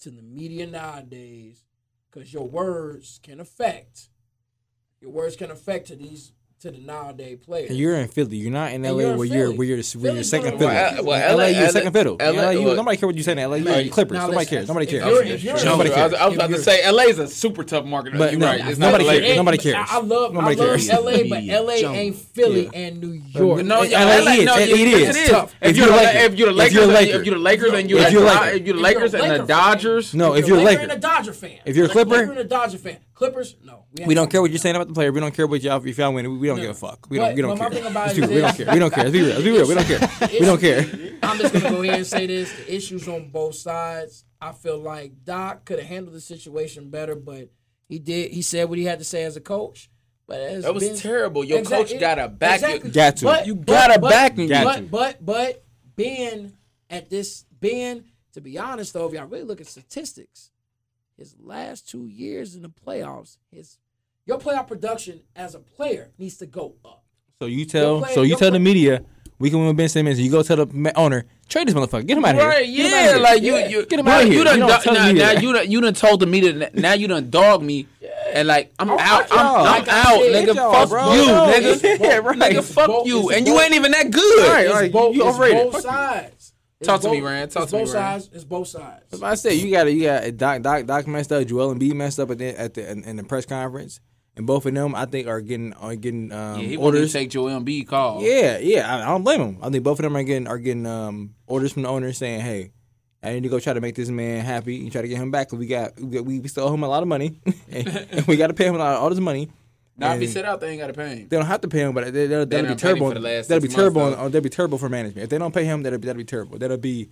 to the media nowadays because your words can affect to these to the nowadays players. And you're in Philly. You're not in LA where you're second fiddle. LA, you're second fiddle. Nobody cares what you say in LA. You're Clippers. Nobody cares. I was about to say, LA is a super tough market. Nobody cares. I love LA, but LA ain't Philly and New York. No, it is. If you're the Lakers and the Dodgers. No, if you're a Laker and a Dodger fan. If you're a Clipper and a Dodger fan. Clippers, no. We don't care what you're saying about the player. We don't care what y'all if y'all win. We don't give a fuck. We don't care. Let's be real. We don't care. I'm just gonna go ahead and say this: the issues on both sides. I feel like Doc could have handled the situation better, but he did. He said what he had to say as a coach. But that was terrible. Your coach gotta back you. But Ben, to be honest though, if y'all really look at statistics. His last 2 years in the playoffs, your playoff production as a player needs to go up. So you tell the media we can win with Ben Simmons. And you go tell the owner, trade this motherfucker, get him out of here. Right? Yeah, like you get him out of here. You done told the media. Now you done dog me. Yeah. And like I'm out, nigga. Fuck you, nigga. Yeah, right. Nigga, fuck you. And you ain't even that good. Right, right. You overrated. Both sides. Talk to me, Rand. Talk to me, Rand. It's both sides. That's what I said. You got Doc messed up. Joel Embiid messed up in the press conference. And both of them, I think, are getting yeah, he orders to take Joel Embiid call. Yeah, I don't blame him. I think both of them are getting orders from the owner saying, "Hey, I need to go try to make this man happy and try to get him back. We still owe him a lot of money, and we got to pay him all this money." Now, if he sit out, they ain't got to pay him. They don't have to pay him, but that'll be terrible. That'll be terrible. That'll be terrible for management. If they don't pay him, that'll be terrible. That'll be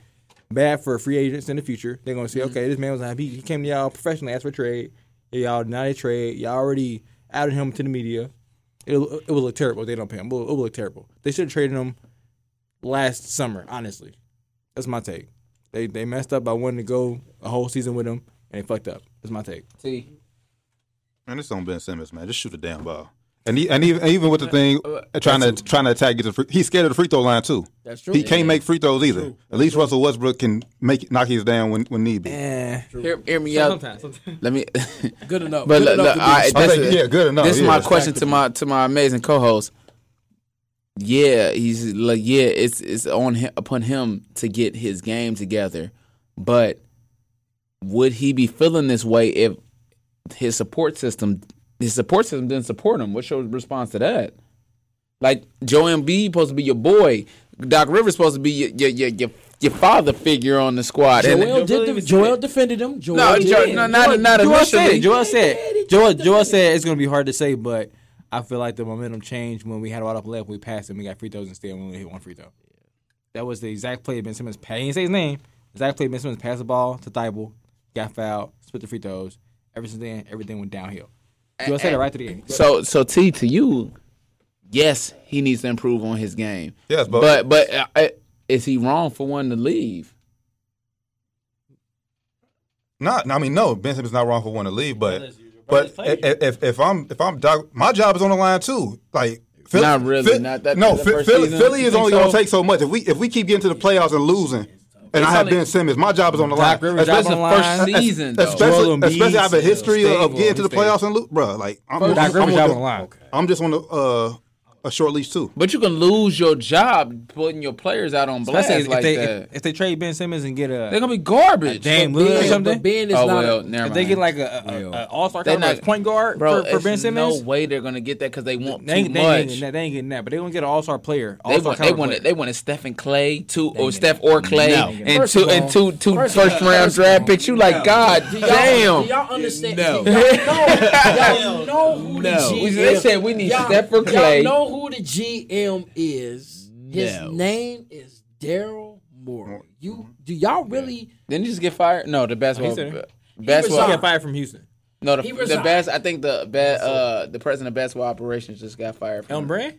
bad for free agents in the future. They're gonna say, mm-hmm. "Okay, this man was happy. He came to y'all professionally, asked for a trade. Y'all denied a trade. Y'all already." Added him to the media. It will look terrible if they don't pay him. It will look terrible. They should have traded him last summer, honestly. That's my take. They messed up by wanting to go a whole season with him, and they fucked up. That's my take. See? Man, this on Ben Simmons, man. Just shoot a damn ball. And even with the thing, trying to attack, he's scared of the free throw line, too. That's true. He can't make free throws either. At least Russell Westbrook can knock his down when need be. Hear me out. Sometimes. Let me. Good enough. But good enough. This is my question to my amazing co-host. Yeah, he's like, yeah, it's upon him to get his game together. But would he be feeling this way if his support system? His support system didn't support him. What's your response to that? Like, Joel Embiid supposed to be your boy. Doc Rivers supposed to be your father figure on the squad. Joel defended him. Joel said it's going to be hard to say, but I feel like the momentum changed when we had a lot up left. We passed him. We got free throws instead when we hit one free throw. That was the exact play Ben Simmons passed. He didn't say his name. Exact play Ben Simmons passed the ball to Thibault, got fouled, split the free throws. Ever since then, everything went downhill. You'll say that right to the game. So T, to you, yes, he needs to improve on his game. Yes, but is he wrong for one to leave? No. Ben Simmons is not wrong for one to leave, but if I'm Doc, my job is on the line too. Like, Philly is only going to take so much. If we keep getting to the playoffs and losing. And I have Ben Simmons. My job is on the line. Especially the first season, especially I have a history of getting to the playoffs and lose. Bro, like, I'm just on a short leash too. But you can lose your job putting your players out on blast like that. If they trade Ben Simmons and get they're gonna be garbage. Damn, Ben, or something. Ben is not. If they get like a all-star point guard for Ben Simmons, no way they're gonna get that because they want too much. They ain't getting that, but they gonna get an all-star player. They want Stephen Clay too, or Steph or Clay, and two first-round draft picks. You like, God damn. Do y'all understand? No, y'all know who the GM is. They said we need Steph or Clay. Who the GM is? His name is Daryl Morey. Do y'all really? Didn't he just get fired? No, the basketball. He got fired from Houston. No, the president of basketball operations just got fired. Elm Brand?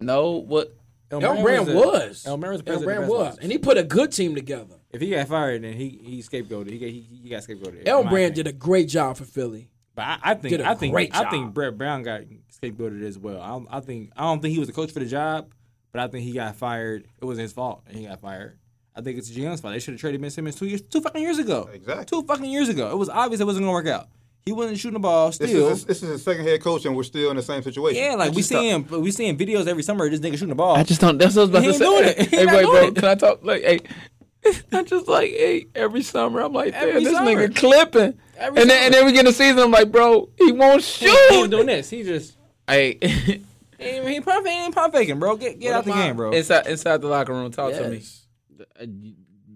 No, what? Elm Brand was. Elm Brand was the president. Elm Brand was, and he put a good team together. If he got fired, then he scapegoated. He got scapegoated. Elm Brand did a great job for Philly. But I think Brett Brown got scapegoated as well. I don't think he was the coach for the job, but I think he got fired. It wasn't his fault, and he got fired. I think it's the GM's fault. They should have traded Ben Simmons 2 fucking years ago. Exactly. 2 fucking years ago. It was obvious it wasn't gonna work out. He wasn't shooting the ball. Still, this is his second head coach, and we're still in the same situation. Yeah, like we see him videos every summer of this nigga shooting the ball. I just don't. That's what I was about to say. Hey, wait, bro, can I talk? Like, hey. I'm just like, hey, every summer I'm like, damn, this nigga clipping. And then we get the season, I'm like, bro, he won't shoot. He ain't doing this. He just, hey, he ain't pump faking, bro. Get out the game, bro. Inside the locker room, talk to me.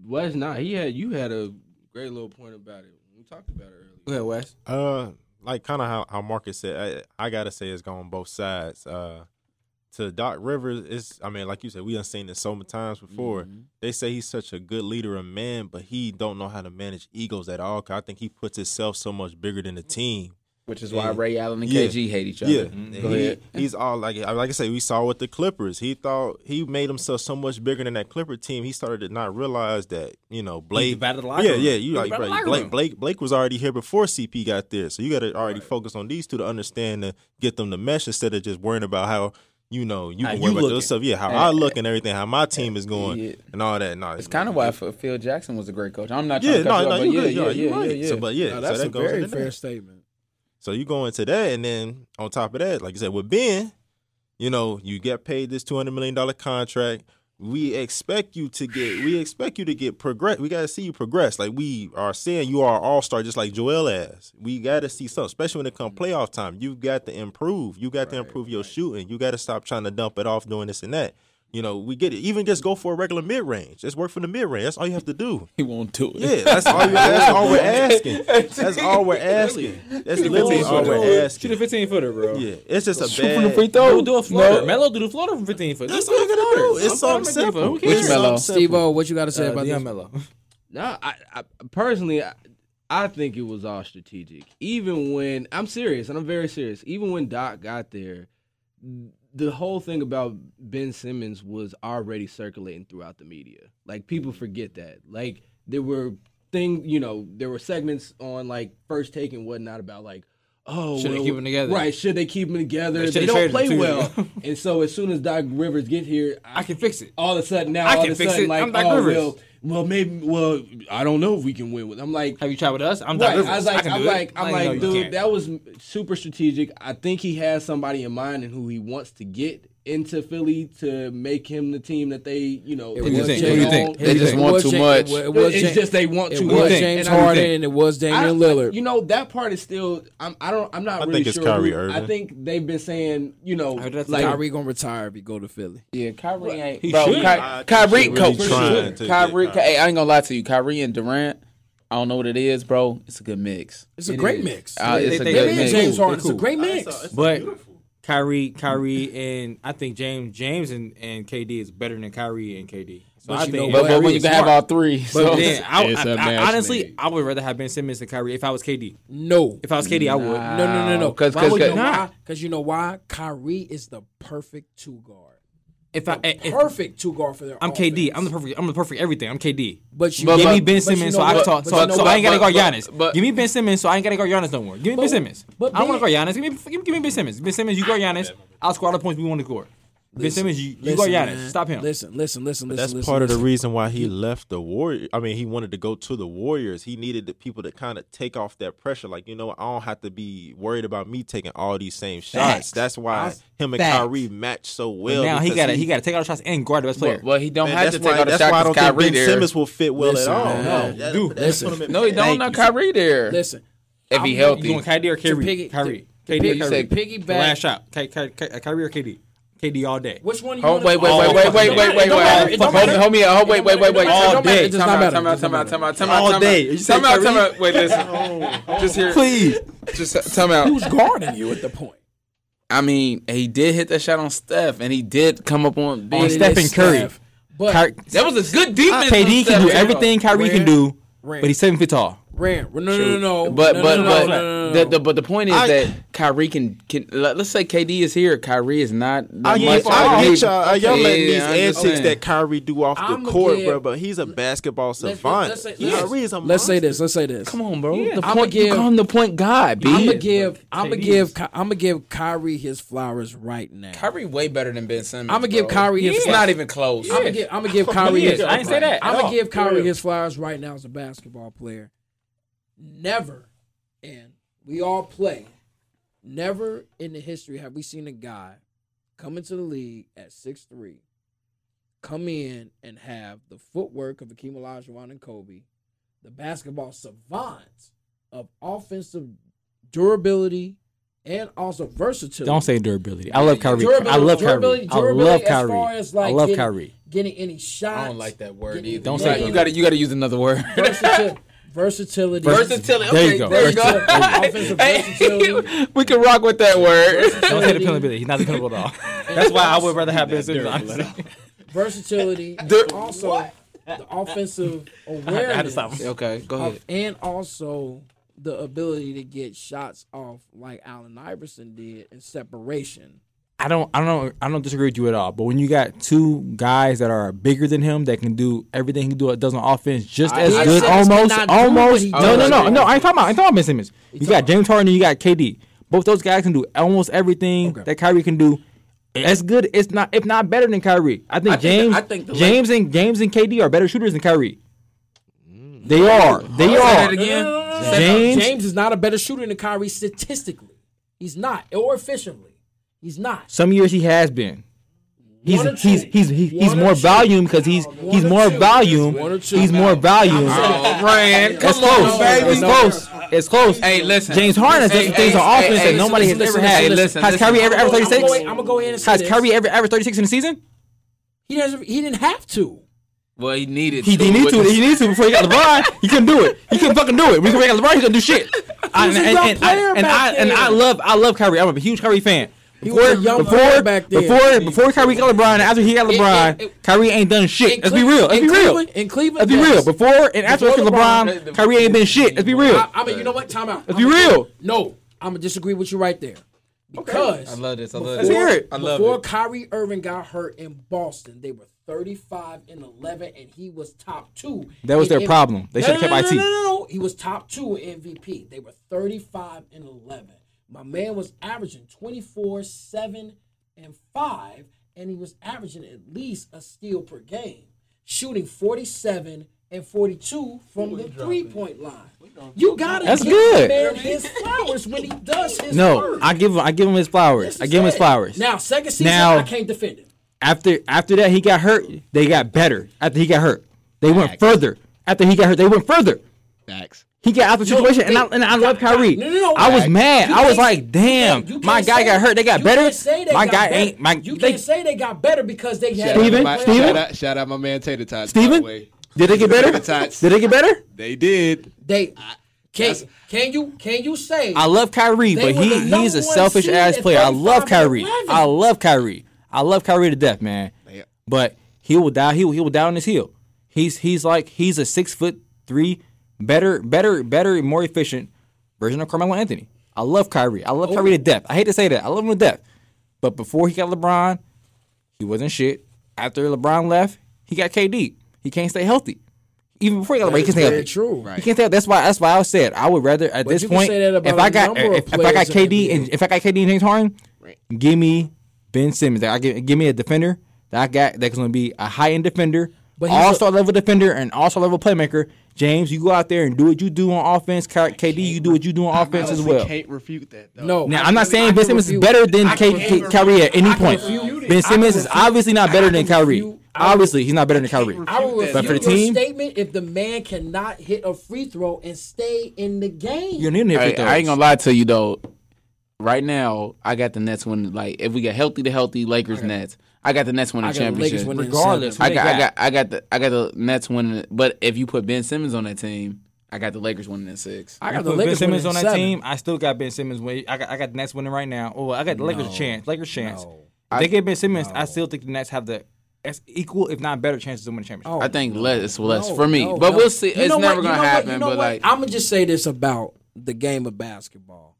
Wes, you had a great little point about it. We talked about it earlier. Go ahead, Wes. Like kind of how Marcus said, I gotta say it's going both sides. To Doc Rivers, like you said, we done seen this so many times before. Mm-hmm. They say he's such a good leader and man, but he don't know how to manage egos at all. Cause I think he puts himself so much bigger than the team, which is why Ray Allen and KG hate each other. Yeah, mm-hmm. He's all like I say, we saw with the Clippers. He thought he made himself so much bigger than that Clipper team. He started to not realize that Blake. Blake was already here before CP got there, so you got to already focus on these two to understand to get them to mesh instead of just worrying about how. You can worry about those stuff. Yeah, how I look and everything, how my team is going and all that. No, it's kind of why Phil Jackson was a great coach. I'm not trying to cut you off, but yeah. So that's a very fair statement. So you go into that, and then on top of that, like I said, with Ben, you know, you get paid this $200 million contract. We expect you to get progress. We got to see you progress. Like we are saying, you are an all-star just like Joel is. We got to see something, especially when it comes playoff time. You've got to improve. You got to improve your shooting. You got to stop trying to dump it off doing this and that. You know, we get it. Even just go for a regular mid-range. Just work for the mid-range. That's all you have to do. He won't do it. Yeah, that's all we're asking. That's literally all we're asking. Shoot a 15-footer, bro. Yeah, it's just a bad. Shoot from the free throw. Do a floater. No. Melo do the floater from 15-foot. That's all you gotta do. It's something simple. Who cares? Which Melo? Steve-O, what you gotta say about this? Melo. No, I personally, I think it was all strategic. Even when I'm serious, and I'm very serious. Even when Doc got there, the whole thing about Ben Simmons was already circulating throughout the media. Like, people forget that. Like, there were things, you know, there were segments on, like, First Take and whatnot about, like, oh, should they keep them together? Right, should they keep them together? They don't play well. And so as soon as Doc Rivers get here, I can fix it. All of a sudden, now, like, I'm Doc Rivers. Well, I don't know if we can win with. I'm like, have you tried with us? I'm Doc Rivers. I'm like, dude, that was super strategic. I think he has somebody in mind and who he wants to get into Philly to make him the team that they, you know. What do you think? They just want too much. It's just they want too much. It was James Harden and it was Damian Lillard. You know, that part is still. I'm not really sure. I think it's Kyrie Irving. I think they've been saying, you know, like Kyrie gonna retire if he go to Philly. Yeah, Kyrie ain't. He should. Kyrie coach. Kyrie. Hey, I ain't gonna lie to you. Kyrie and Durant, I don't know what it is, bro. It's a good mix. It's a great mix. It's a good mix. James Harden. It's a great mix. But Kyrie and I think James and KD is better than Kyrie and KD. So but I think, but when you can have all three, but so then I would rather have Ben Simmons than Kyrie if I was KD. No, if I was KD, I would. No. Because you know why? Kyrie is the perfect two guard. Perfect two guard for their I'm offense. KD. I'm the perfect everything. I'm KD. But you give me Ben Simmons so I can talk. So I ain't got to guard Giannis. Give me Ben Simmons so I ain't got to guard Giannis no more. Give me Ben Simmons. I don't want to guard Giannis. Give me Ben Simmons. Ben Simmons, you guard Giannis. I'll score all the points we want to score. Ben Simmons, you guard Giannis. Man. Stop him. Listen. That's part of the reason why he left the Warriors. I mean, he wanted to go to the Warriors. He needed the people to kind of take off that pressure. Like, you know, I don't have to be worried about me taking all these same shots. That's why him and Kyrie match so well. But now he got to take all the shots and guard the best player. Well, he don't have to take all the shots. That's why I don't think Ben Simmons will fit well at all. No, he don't have Kyrie there. Listen, if he healthy, you want Kyrie or Kyrie? Kyrie. You say piggyback. Last shot, Kyrie or KD? KD all day. Which one you want? Wait. All day. It does not matter. Time out. Wait, listen. Just here. Please. Just time out. Who's guarding you at the point? I mean, he did hit that shot on Steph, and he did come up on Stephen Curry. But that was a good defense. KD can do everything Kyrie can do, but he's 7 feet tall. No. But the point is that Kyrie can. Let's say KD is here. Kyrie is not. Y'all letting these antics that Kyrie do off the court, bro. But he's a basketball savant. Kyrie is a monster. Let's say this. Come on, bro. Yeah. You call him the point guy, B. I'm gonna give Kyrie his flowers right now. Kyrie way better than Ben Simmons. I'm gonna give Kyrie his. It's not even close. I'm gonna give Kyrie his. I didn't say that. I'm gonna give Kyrie his flowers right now as a basketball player. Never, and we all play, never in the history have we seen a guy come into the league at 6'3", come in and have the footwork of Hakeem Olajuwon and Kobe, the basketball savant of offensive durability and also versatility. Don't say durability. I love Kyrie. I love Kyrie. As far as like getting any shots. I don't like that word either. Don't say it. You got to use another word. Versatility. There you go. Offensive versatility. We can rock with that word. Don't say dependability. He's not dependable at all. That's why I would rather have Ben Simmons. Versatility. Also, the offensive awareness. I had to stop. Okay, go ahead. And also the ability to get shots off like Allen Iverson did in separation. I don't disagree with you at all. But when you got two guys that are bigger than him that can do everything he does on offense just as good, almost. No. I ain't talking about Ben Simmons. You got James Harden and you got KD. Both those guys can do almost everything that Kyrie can do. As good, it's not if not better than Kyrie. I think James and KD are better shooters than Kyrie. They are. James is not a better shooter than Kyrie statistically. He's not, or efficiently. He's not. Some years he has been. He's more volume because he's more volume. He's more volume. It's close. It's close. It's close. Hey, listen. James Harden does things on offense that nobody has ever had. Has Kyrie ever averaged 36? I'm gonna go ahead and say this. Has Kyrie ever averaged 36 in a season? He didn't have to. Well, he needed to. He needed to before he got LeBron. He couldn't do it. He couldn't fucking do it. Before he got LeBron, he couldn't do shit. I love Kyrie. I'm a huge Kyrie fan. Before Kyrie got LeBron and after he got LeBron, Kyrie ain't done shit. Let's be real. Before and after LeBron, Kyrie ain't been shit. Let's be real. I mean, you know what? Time out. Let's be real. No, I'm going to disagree with you right there. Because I love this. I love it. Let's hear it. Before Kyrie Irving got hurt in Boston, they were 35-11, and he was top two. That was their problem. They should have kept IT. No. He was top two in MVP. They were 35-11. My man was averaging 24, 7, and 5, and he was averaging at least a steal per game, shooting 47 and 42 from the three-point line. You got to give him his flowers when he does his work. I give him his flowers. I give him his flowers. Now, second season, I can't defend him. After that, he got hurt. They got better. After he got hurt, they went further. After he got hurt, they went further. Facts. He got out the situation, and I love Kyrie. No, I was mad. I was like, damn, my guy got hurt. They got better. You can't say they got better because they had. Shout out my man Tater Tots. Steven, did they get better? Did they get better? They did. They can you say? I love Kyrie, but he's a selfish ass player. I love Kyrie to death, man. But he will die. He will die on his heel. He's a 6'3". Better, more efficient version of Carmelo Anthony. I love Kyrie. I love Kyrie to death. I hate to say that. I love him to death. But before he got LeBron, he wasn't shit. After LeBron left, he got KD. He can't stay healthy. Even before he got LeBron, he can't stay healthy. That's very true. Right. He can't stay healthy. That's why I said I would rather at this point if I got KD and James Harden, give me Ben Simmons. Give me a defender that I got that's going to be a high end defender. But all-star level defender and all-star level playmaker. James, you go out there and do what you do on offense. KD, you do what you do on offense as well. I can't refute that, though. No. Now, I'm not saying Ben Simmons is better than Kyrie at any point. Ben Simmons is obviously not better than Kyrie. Obviously, he's not better than Kyrie. I will refute your statement if the man cannot hit a free throw and stay in the game. You need to hit free throws. I ain't going to lie to you, though. Right now, I got the Nets winning. Like, if we get healthy, Lakers, Nets. I got the Nets winning the championship. Regardless, I got the Nets winning. But if you put Ben Simmons on that team, I got the Lakers winning in 6. I got the Lakers Ben Simmons winning on that 7. Team. I still got Ben Simmons winning. I got the Nets winning right now. Oh, I got the Lakers chance. Lakers chance. No. They get Ben Simmons. No. I still think the Nets have the equal, if not better, chances to win the championship. Oh, I think less for me, but we'll see. It's never gonna happen. I'm gonna just say this about the game of basketball.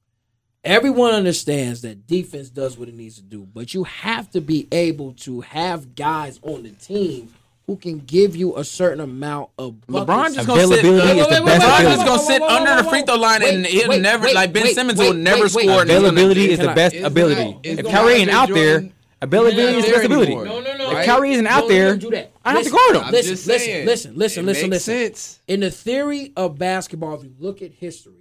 Everyone understands that defense does what it needs to do, but you have to be able to have guys on the team who can give you a certain amount of buckets. LeBron just going to sit. LeBron just going to sit under the free throw line and he'll never like Ben Simmons will never score. Availability is the best ability. If Kyrie ain't out there, availability is the best ability. If Kyrie isn't out there, I have to guard him. Listen. In the theory of basketball, if you look at history,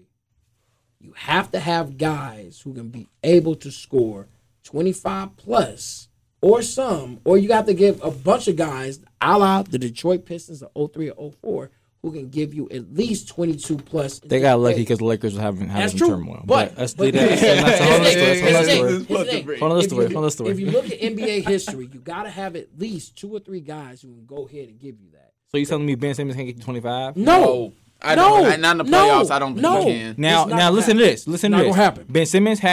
you have to have guys who can be able to score 25 plus or some, or you have to give a bunch of guys, a la the Detroit Pistons of 03 or 04, who can give you at least 22 plus. They got lucky because the Lakers were having turmoil. But that's the story. If you look at NBA history, you got to have at least 2 or 3 guys who can go ahead and give you that. So you're telling me Ben Simmons can't get you 25? No. Not in the playoffs. I don't think he can. Now listen to this. Not gonna happen. Ben Simmons he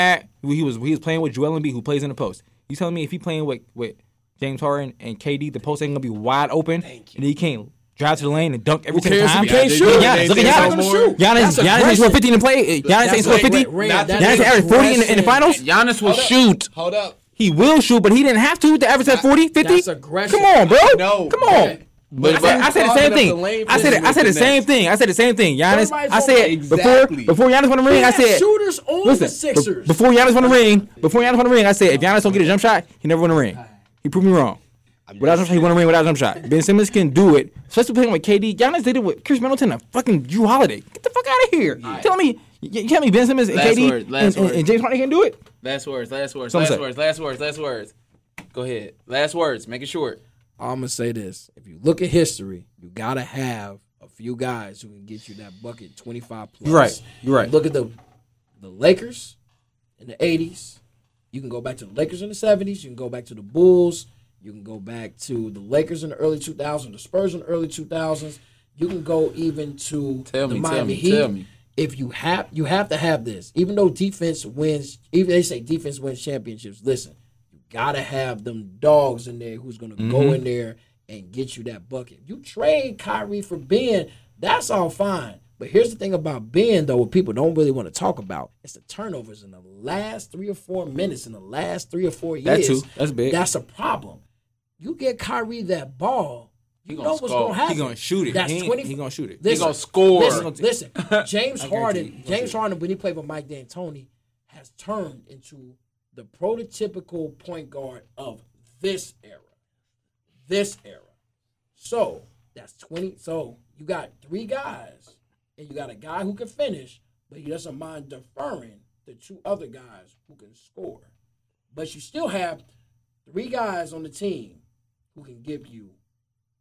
was playing with Joel Embiid, who plays in the post. You telling me if he playing with James Harden and KD, the post ain't gonna be wide open, and he can't drive to the lane and dunk every single time? He can't shoot. Look at Giannis. Giannis ain't scored 50 in the play. Giannis ain't scored 50. Giannis averaged 40 in the finals. Giannis will shoot. Hold up. He will shoot, but he didn't have to average at 40, 50. That's aggression. Come on, bro. No. Come on. But I said the same thing. I said the same thing. Giannis. I said before Giannis won the ring. I said shooters on the Sixers. Before Giannis won the ring. I said if Giannis don't get a jump shot, he never won the ring. He proved me wrong. Without jump shot, he won a ring without a jump shot. Ben Simmons can do it, especially playing with KD. Giannis did it with Chris Middleton and fucking Jrue Holiday. Get the fuck out of here. Right. Tell me Ben Simmons and KD and James Harden can do it? Last words. Go ahead. Last words. Make it short. I'm going to say this. If you look at history, you got to have a few guys who can get you that bucket 25 plus. You're right. Look at the Lakers in the 80s. You can go back to the Lakers in the 70s. You can go back to the Bulls. You can go back to the Lakers in the early 2000s, the Spurs in the early 2000s. You can go even to the Miami Heat. If you have to have this, even though defense wins, even they say defense wins championships. Listen, you gotta have them dogs in there who's gonna go in there and get you that bucket. You trade Kyrie for Ben, that's all fine. But here's the thing about Ben, though, what people don't really want to talk about: it's the turnovers in the last 3 or 4 minutes, in the last 3 or 4 years. That too. That's big. That's a problem. You get Kyrie that ball. You know what's going to happen. He's going to shoot it. That's 20. He's going to shoot it. He's going to score. Listen. James Harden, when he played with Mike D'Antoni, has turned into the prototypical point guard of this era. So, that's 20. So, you got 3 guys, and you got a guy who can finish, but he doesn't mind deferring the 2 other guys who can score. But you still have 3 guys on the team who can give you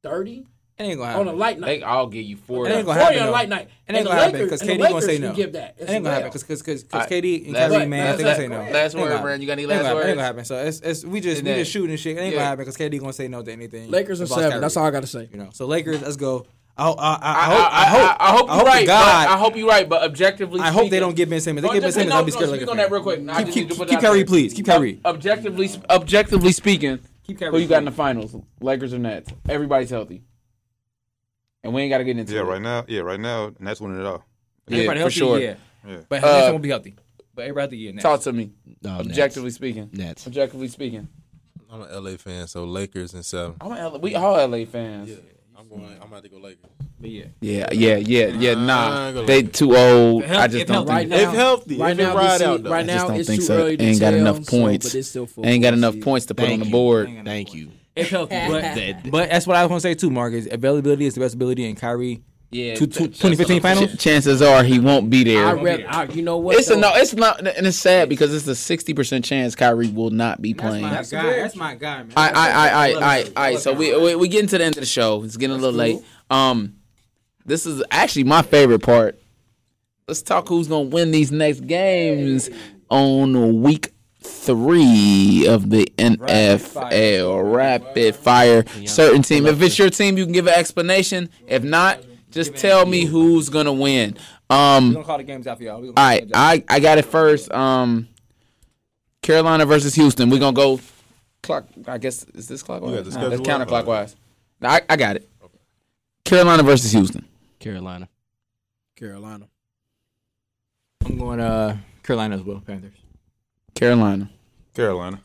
30 on a light night. They all give you 40. It ain't gonna happen. 40 on a light night. It ain't gonna happen because KD gonna say no. It ain't gonna happen because KD and Kyrie, man, they gonna say no. Last word, Brandon. You got any last words? It ain't gonna happen. So it's we just shooting shit. It ain't gonna happen because KD gonna say no to anything. Lakers are 7. That's all I gotta say. You know. So Lakers, let's go. I hope you're right, but objectively speaking, I hope they don't get Ben Simmons. They get Ben Simmons, I'll be scared. Speak on that real quick. Keep Kyrie, please. Keep Kyrie. Objectively speaking. Who you got in the finals? Lakers or Nets? Everybody's healthy, and we ain't got to get into it. Right now, Nets winning it all. Everybody healthy, for sure. Yeah. But Nets won't be healthy. But everybody, Nets. Talk to me. No, Objectively speaking, Nets. I'm an LA fan, so Lakers and 7. We all LA fans. Yeah. I'm about to go Lakers. But yeah. Nah, they too old. I just don't think it's healthy. Right now, I just don't think so. Ain't got enough points. Ain't got enough points to put on the board. Thank you. It's healthy, but that's what I was gonna say too, Mark. Is availability is the best ability, and Kyrie. Yeah, 2015 finals. Chances are he won't be there. You know what? It's not, and it's sad because it's a 60% chance Kyrie will not be playing. That's my guy, man. I. So we getting to the end of the show. It's getting a little late. This is actually my favorite part. Let's talk who's gonna win these next games on week 3 of the NFL Rapid Fire. Certain team. If it's your team, you can give an explanation. If not, just tell me who's going to win. We're going to call the games out for y'all. All right, I got it first. Carolina versus Houston. We're going to go clock. I guess, is this clockwise? No, that's counterclockwise. No, I got it. Okay. Carolina versus Houston. Carolina. I'm going Carolina as well, Panthers. Carolina. Okay.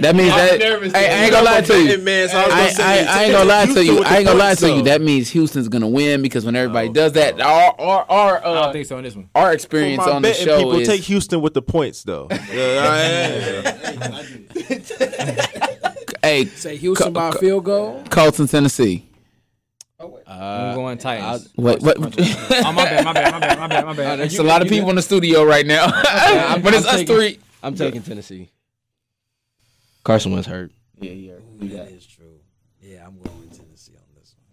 That means that. I ain't gonna lie to you. That means Houston's gonna win because when everybody does that, our I don't think so in this one. Our experience on the show people is take Houston with the points though. Hey, say Houston by a field goal. Colts, Tennessee. I'm going Titans. What? Oh, my bad. There's a lot of people in the studio right now. Yeah, but it's us three. I'm taking Tennessee. Carson Wentz hurt. Yeah. That is true. Yeah, I'm going with Tennessee on this one.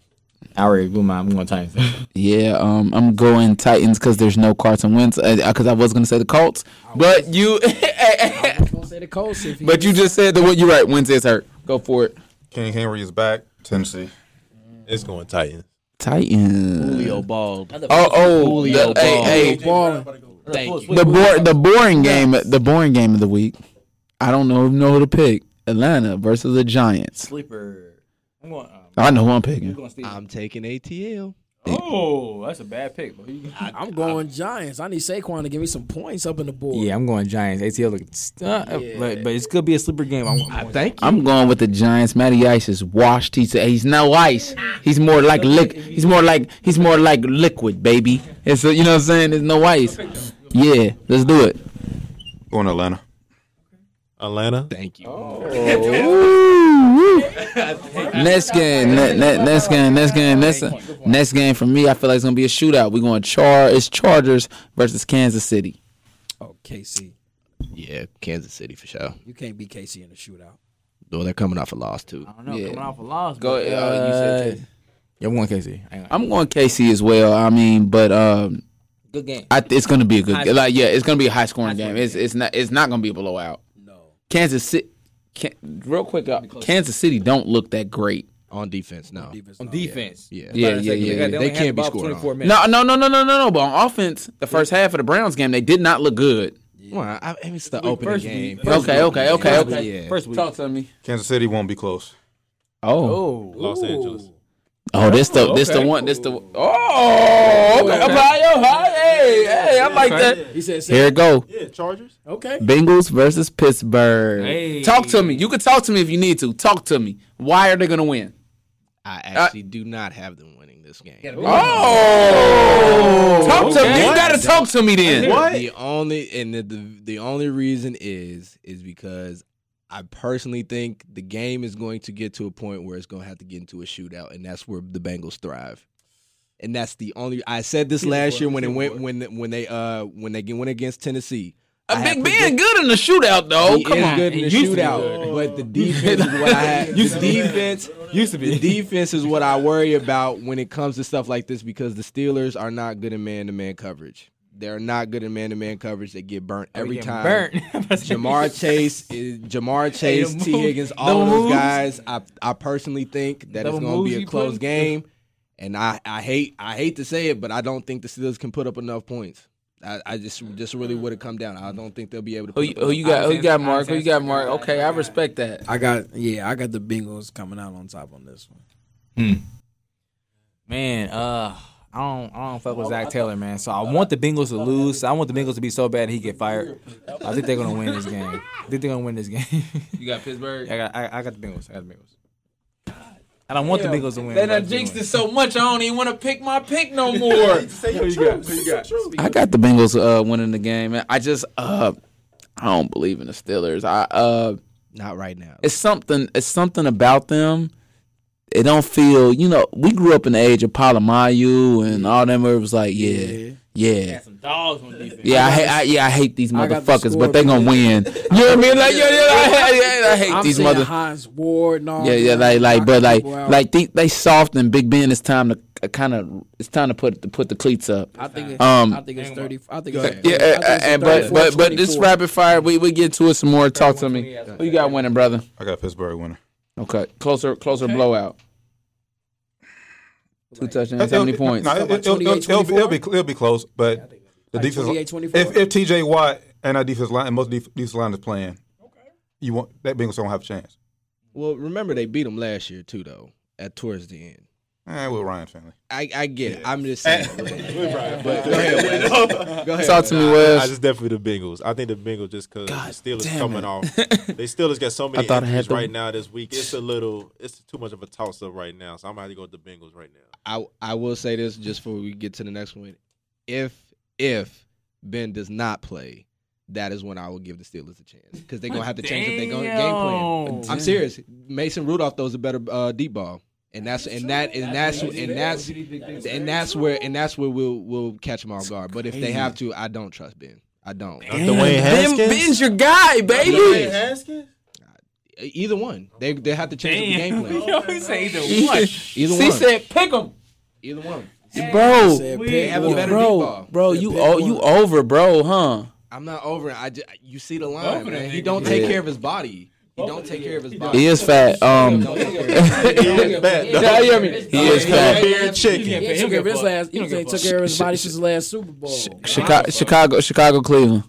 I already blew mine. I'm going Titans. Yeah, I'm going Titans because there's no Carson Wentz. Because I was going to say the Colts. But you. I was going to say the Colts. But you just said the one. You're right. Wentz is hurt. Go for it. King Henry is back. Tennessee. It's going Titans. Julio balled. Julio balled. Hey. Thank you. The boring game of the week. I don't know who to pick. Atlanta versus the Giants. Sleeper. I know who I'm picking. I'm taking ATL. Oh, that's a bad pick, bro. I'm going Giants. I need Saquon to give me some points up in the board. Yeah, I'm going Giants. ATL looking but it's gonna be a sleeper game. I'm going with the Giants. Matty Ice is washed. He's no ice. He's more like liquid, baby. It's you know what I'm saying. There's no ice. Yeah, let's do it. Going to Atlanta. Atlanta. Thank you. Oh. Next game for me, I feel like it's gonna be a shootout. We're going it's Chargers versus Kansas City. Oh, KC. Yeah, Kansas City for sure. You can't beat KC in a shootout. Though they're coming off a loss too. I don't know, coming off a loss. Go ahead. You said KC. Yeah, I'm going KC. I'm going KC as well. I mean, but good game. It's gonna be a good game. Like, yeah, it's gonna be a high-scoring game. It's not gonna be a blowout. No. Kansas City. Real quick, Kansas City don't look that great on defense. No. On defense. Yeah. Yeah. They can't be scored on. No. But on offense, the first half of the Browns game, they did not look good. Yeah. Well, it's the opening game. Okay. First week. Talk to me. Kansas City won't be close. Oh. Los Angeles. Oh, this the one. Ohio. Hey, I like that. He said, here it go. Yeah, Chargers. Okay. Bengals versus Pittsburgh. Hey. Talk to me. You can talk to me if you need to. Talk to me. Why are they going to win? I actually do not have them winning this game. Talk to me. You got to talk to me then. What? The only reason is because I personally think the game is going to get to a point where it's going to have to get into a shootout, and that's where the Bengals thrive. And that's the only. I said this last year when they went against Tennessee. Big Ben good in the shootout though. Come on, good in the shootout. But the defense is what I had. Defense is what I worry about when it comes to stuff like this, because the Steelers are not good in man-to-man coverage. They're not good in man-to-man coverage. They get burnt every time. Jamar Chase, T. Higgins, all those guys. I personally think that it's going to be a close game, and I hate to say it, but I don't think the Steelers can put up enough points. I just really would have come down. I don't think they'll be able to. Who you got, Mark? Who you got, Mark? Okay, I respect that. I got the Bengals coming out on top on this one. Man, I don't fuck with Zach Taylor, man. So I want the Bengals to lose. So I want the Bengals to be so bad he get fired. I think they're gonna win this game. You got Pittsburgh. I got the Bengals. I don't want the Bengals to win. Then I jinxed it so much, I don't even want to pick my pick no more. I got the Bengals winning the game. I just I don't believe in the Steelers. I not right now. It's something about them. It don't feel, we grew up in the age of Polamalu and all them where it was like, yeah. Got some dogs on defense. Yeah, I hate these motherfuckers, but they gonna win. You know what I mean? Like, I hate these motherfuckers. Heinz Ward and all. They soft, and Big Ben. It's time to put the cleats up. I think it's 30. But this rapid fire, we get to it some more. Talk to me. Who you got winning, brother? I got Pittsburgh winning. Okay, closer blowout. 2 touchdowns, 70 points. No, it'll be close, but the defense. If TJ Watt and our defense line and most defense line is playing, that Bengals don't have a chance. Well, remember they beat them last year too, though, towards the end. With Ryan Finley. I get it. I'm just saying. But go ahead. Talk to me, Wes. I just definitely the Bengals. I think the Bengals just because the Steelers coming off. They Steelers got so many injuries right now this week. It's too much of a toss-up right now. So I'm going to go with the Bengals right now. I will say this just before we get to the next one. If Ben does not play, that is when I will give the Steelers a chance, because they're going to have to change their game plan. I'm serious. Mason Rudolph throws a better deep ball. And that's where we'll catch them off guard. But if they have to, I don't trust Ben. I don't. Dwayne Haskins. Ben's your guy, baby. Dwayne Haskins. Either one. They have to change the game plan. He said either one. He said pick them. Either one. Bro, they have a better ball. Bro, you over, bro, huh? I'm not over. You see the line, man. He don't take care of his body. He don't take care of his body. He is fat. He is fat. Beer chicken. He took care of his body since the last Super Bowl. Chicago, Cleveland.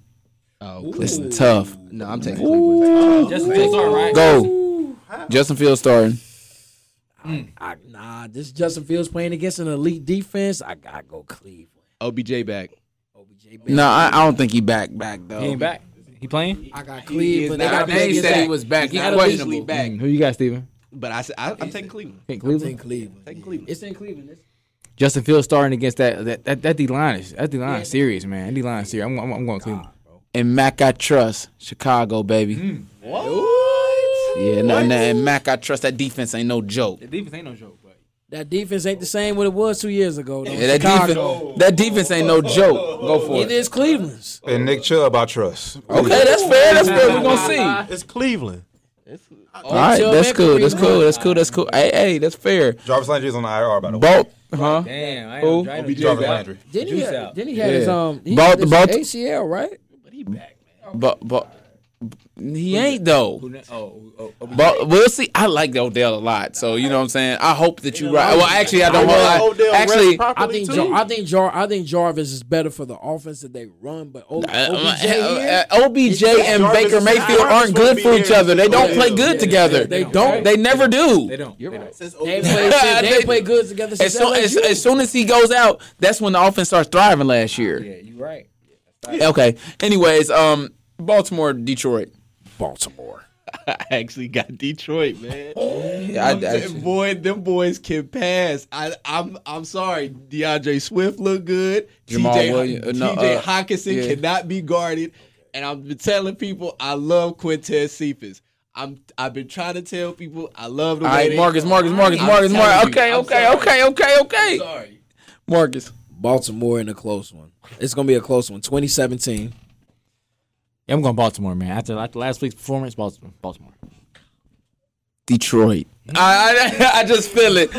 Oh, it's tough. No, I'm taking Cleveland. Justin Fields starting, right? Go. Justin Fields starting. This Justin Fields playing against an elite defense. I gotta go Cleveland. OBJ back. No, I don't think he back though. He ain't back. He playing? I got Cleveland. They said he was back. He's questionably back. Who you got, Steven? But I'm taking Cleveland. Taking Cleveland. It's in Cleveland. Justin Field starting against that D line. That D line is serious, man. That D line is serious. I'm going Cleveland. And Mac I Trust, Chicago, baby. What? Yeah, no, and Mac I Trust, that defense ain't no joke. The defense ain't no joke, buddy. That defense ain't the same what it was 2 years ago. Though. Yeah, that defense ain't no joke. Go for it. It is Cleveland's. And Nick Chubb I trust. Okay, that's fair. That's fair. We're gonna see. It's Cleveland. All right, that's cool. That's cool. Hey, that's fair. Jarvis Landry's on the IR, by the way. Huh? Damn, I am Jarvis Landry. Then he had his ACL, right? But he back, man. But he ain't though. But we'll see. I like Odell a lot, so you know what I'm saying. I hope that you're right. Well, actually, I don't want to lie. Actually, I think Jarvis is better for the offense that they run. But OBJ and Baker Mayfield aren't good for each other. They don't play good together. They don't. They never do. They don't. You're right. They play good together. As soon as he goes out, that's when the offense starts thriving. Last year. Yeah, you're right. Okay. Anyways, Baltimore, Detroit. Baltimore. I actually got Detroit, man. Them boys can pass. I'm sorry. DeAndre Swift look good. TJ Hawkinson cannot be guarded. And I've been telling people I love Quintez Cephas. I've been trying to tell people I love the way. All right, Marcus. Okay. Sorry. Marcus. Baltimore in a close one. It's going to be a close one. 2017. Yeah, I'm going Baltimore, man. After last week's performance, Baltimore. Detroit. I just feel it.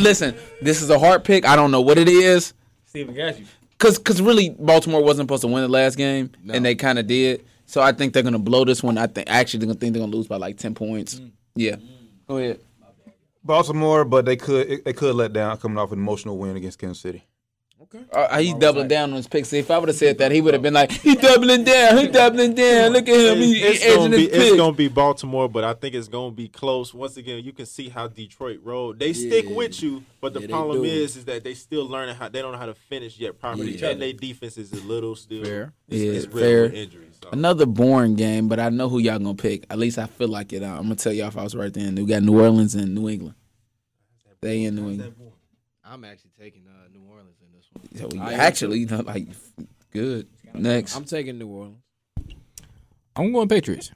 Listen, this is a hard pick. I don't know what it is. Steven got you. Because really, Baltimore wasn't supposed to win the last game, and they kind of did. So I think they're going to blow this one. I think they're going to lose by like 10 points. Yeah. Go ahead. Baltimore, but they could let down coming off an emotional win against Kansas City. Okay. He's doubling down on his picks. If I would have said that, he would have been like, he's doubling down. Look at him. He's edging his pick. It's going to be Baltimore, but I think it's going to be close. Once again, you can see how Detroit rolled. They stick with you, but the problem is that they still learning how. They don't know how to finish yet properly. Yeah. And their defense is a little still. Fair. It's fair. Injuries, so. Another boring game, but I know who y'all going to pick. At least I feel like it. I'm going to tell y'all if I was right then. We got New Orleans and New England. They in New England. I'm actually taking New Orleans in this one. So actually, like, good. Next, I'm taking New Orleans. I'm going Patriots.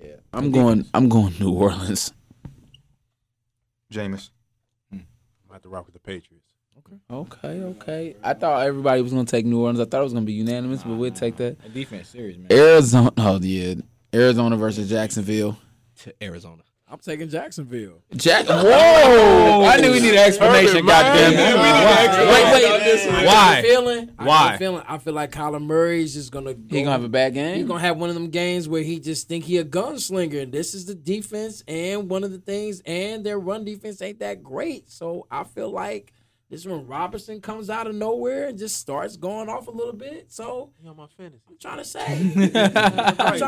Yeah, I'm going New Orleans. Jameis, I'm about to rock with the Patriots. Okay. I thought everybody was going to take New Orleans. I thought it was going to be unanimous, but we'll take that. The defense series, man. Arizona versus Jacksonville. To Arizona. I'm taking Jacksonville. Whoa! I knew we needed an explanation, goddamn it. Wait. Why? I feel like Kyler Murray's just going to go. He's going to have a bad game? He's going to have one of them games where he just think he a gunslinger. And this is the defense and one of the things, and their run defense ain't that great. So I feel like this is when Robertson comes out of nowhere and just starts going off a little bit. So I'm trying to say. I'm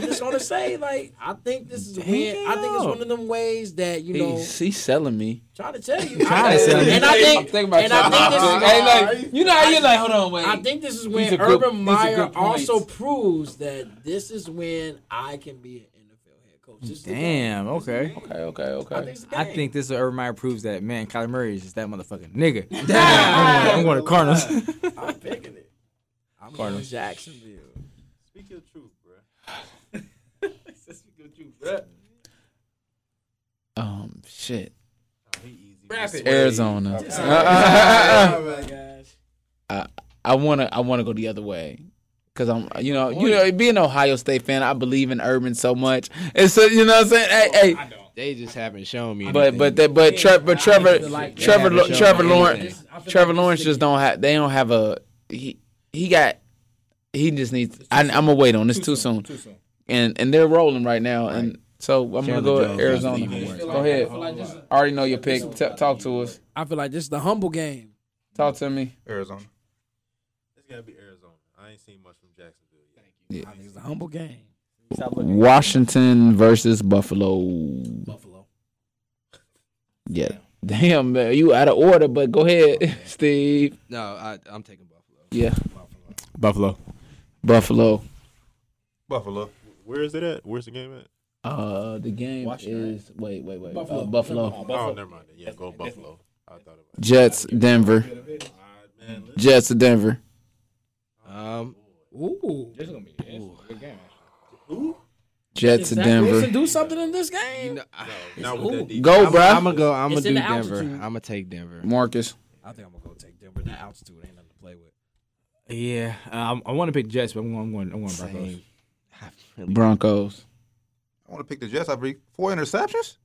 just going to say, like, I think this is a win. I think it's one of them ways that, you know. He's selling me. Trying to tell you. And I think this is. You know, you're like, hold on, wait. I think this is when Urban Meyer also proves that this is when I can be an NFL head coach. Damn, okay. I think this is Urban Meyer proves that, man, Kyler Murray is just that motherfucking nigga. I'm going to Cardinals. I'm picking it. I'm going to Jacksonville. Speak your truth, bro. Speak your truth, bro. Shit. Arizona. Oh my gosh. I wanna go the other way. Cause I'm, you know, being an Ohio State fan, I believe in Urban so much, and so you know what I'm saying. Hey, they just haven't shown me. Trevor Lawrence just don't have. They don't have a. He just needs. I'm gonna wait on this too soon. And they're rolling right now, right. And so I'm gonna go to Arizona. Go ahead. I already know your pick. Talk to us. I feel like this is the humble game. Talk to me. Arizona. It's gotta be Arizona. I ain't seen much from Jacksonville yet. Thank you. Yeah. It's a humble game. Washington versus Buffalo. Buffalo. Yeah. Damn, man. You out of order, but go ahead, Steve. No, I'm taking Buffalo. Yeah. Buffalo. Where is it at? Where's the game at? The game Washington is. Wait. Buffalo. Oh, never mind. Yeah, go Buffalo. I thought about it. Jets to Denver. Ooh. This is going to be Who? Jets and Denver. Do something in this game. Go, bro. I'm gonna go. I'm gonna do Denver. I'm gonna take Denver. Marcus. I think I'm gonna go take Denver. That altitude ain't nothing to play with. Yeah, I want to pick Jets, but I'm going Broncos. Really Broncos. I want to pick the Jets. I bring 4 interceptions.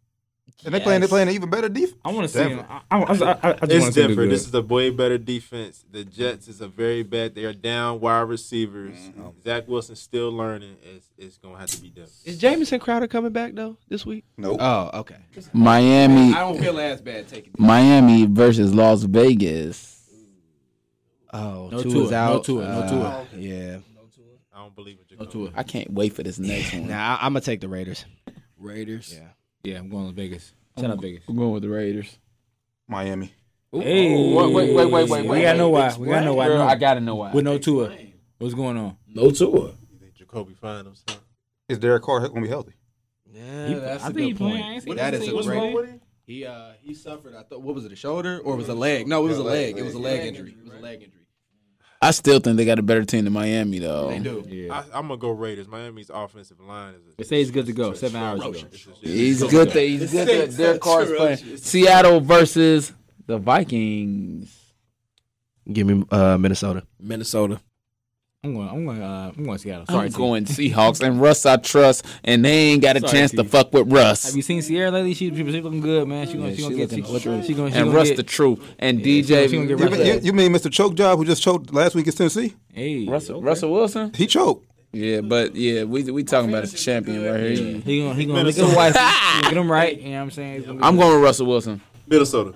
And yes. They're playing an even better defense. I want to see them. I just it's different. This is a way better defense. The Jets is a very bad. They are down wide receivers. Mm-hmm. Zach Wilson still learning. It's going to have to be different. Is Jamison Crowder coming back, though, this week? Nope. Oh, okay. Miami. I don't feel as bad taking this. Miami versus Las Vegas. Oh, no Tua's out. No Tua. Yeah. No Tua. I don't believe it. No Tua. I can't wait for this next one. Nah, I'm going to take the Raiders. Raiders? Yeah. Yeah, I'm going to Vegas. Vegas. I'm going with the Raiders. Miami. Ooh. Hey. Oh, wait. We got to know why. Girl, I got to know why. With no Tua. What's going on? No Tua. You think Jacoby fine himself? Is Derek Carr going to be healthy? Yeah, that's a good point. That is a great point. He suffered, I thought, what was it, a shoulder or was it a leg? No, it was a leg. It was a leg injury. I still think they got a better team than Miami, though. They do. Yeah. I'm going to go Raiders. Miami's offensive line is – They say he's good to go 7 hours ago. He's good. Their car's playing. Seattle versus the Vikings. Give me Minnesota. I'm going Seattle. Sorry, I'm going Seahawks. And Russ I trust, and they ain't got a chance to fuck with Russ. Have you seen Sierra lately? She looking good, man. Russ the truth. And DJ. You mean Mr. Choke Job, who just choked last week at Tennessee? Hey, Russell Wilson? He choked. Yeah, but we talking about a champion right here. Yeah. He gonna get his wife. Get him right. You know what I'm saying? I'm going with Russell Wilson. Minnesota.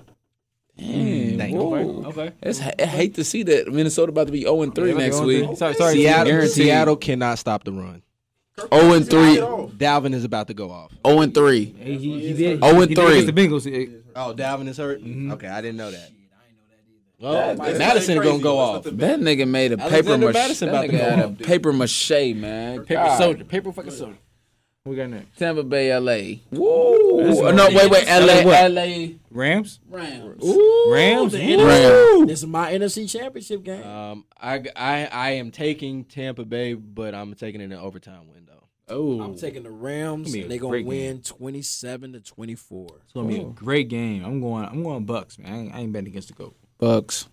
Okay. I hate to see that Minnesota about to be 0-3 next week. Sorry, Seattle cannot stop the run. 0-3. Dalvin is about to go off. 0-3. He did. 0-3. The Bengals. Oh, Dalvin is hurt. Mm-hmm. Okay, I didn't know that. Well, Madison is gonna go off. That nigga made a paper mache, man. Paper fucking soldier. What we got next? Tampa Bay, L.A. Woo! No, wait. L.A. Rams. Ooh, Rams. Rams. This is my NFC Championship game. I am taking Tampa Bay, but I'm taking it in an overtime window. Oh, I'm taking the Rams. They're gonna win 27-24. It's gonna be a great game. I'm going Bucks, man. I ain't betting against the GOAT. Bucks.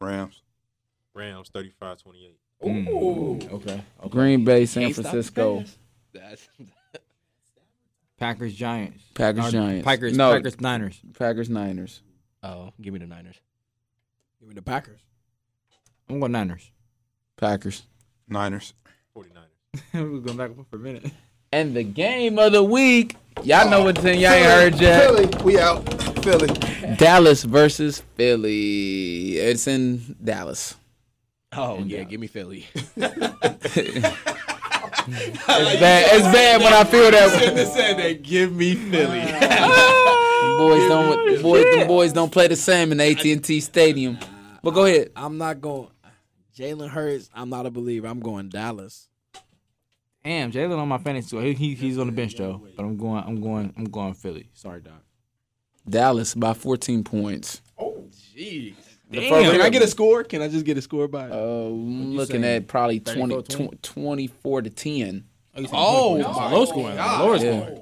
Rams. 35-28. Ooh. Okay. Green Bay, San Francisco. Packers, Giants. Packers, Niners. Packers, Niners. Oh, give me the Niners. Give me the Packers. I'm going Niners. Packers. Niners. 49ers. We're going back for a minute. And the game of the week. Y'all know what thing y'all ain't heard yet. Philly. We out. Philly. Dallas versus Philly. It's in Dallas. Oh, in Dallas. Give me Philly. It's bad when I feel that. Said they give me Philly. The boys don't play the same in AT&T Stadium. But go ahead. I'm not going. Jalen Hurts. I'm not a believer. I'm going Dallas. Damn, Jalen on my fantasy score. He's on the bench though. But I'm going Philly. Sorry, Doc. Dallas by 14 points. Oh, jeez. Can I get a score? Can I just get a score by it? I'm looking at probably 24-10. Oh, it's a low scoring. Lower scoring.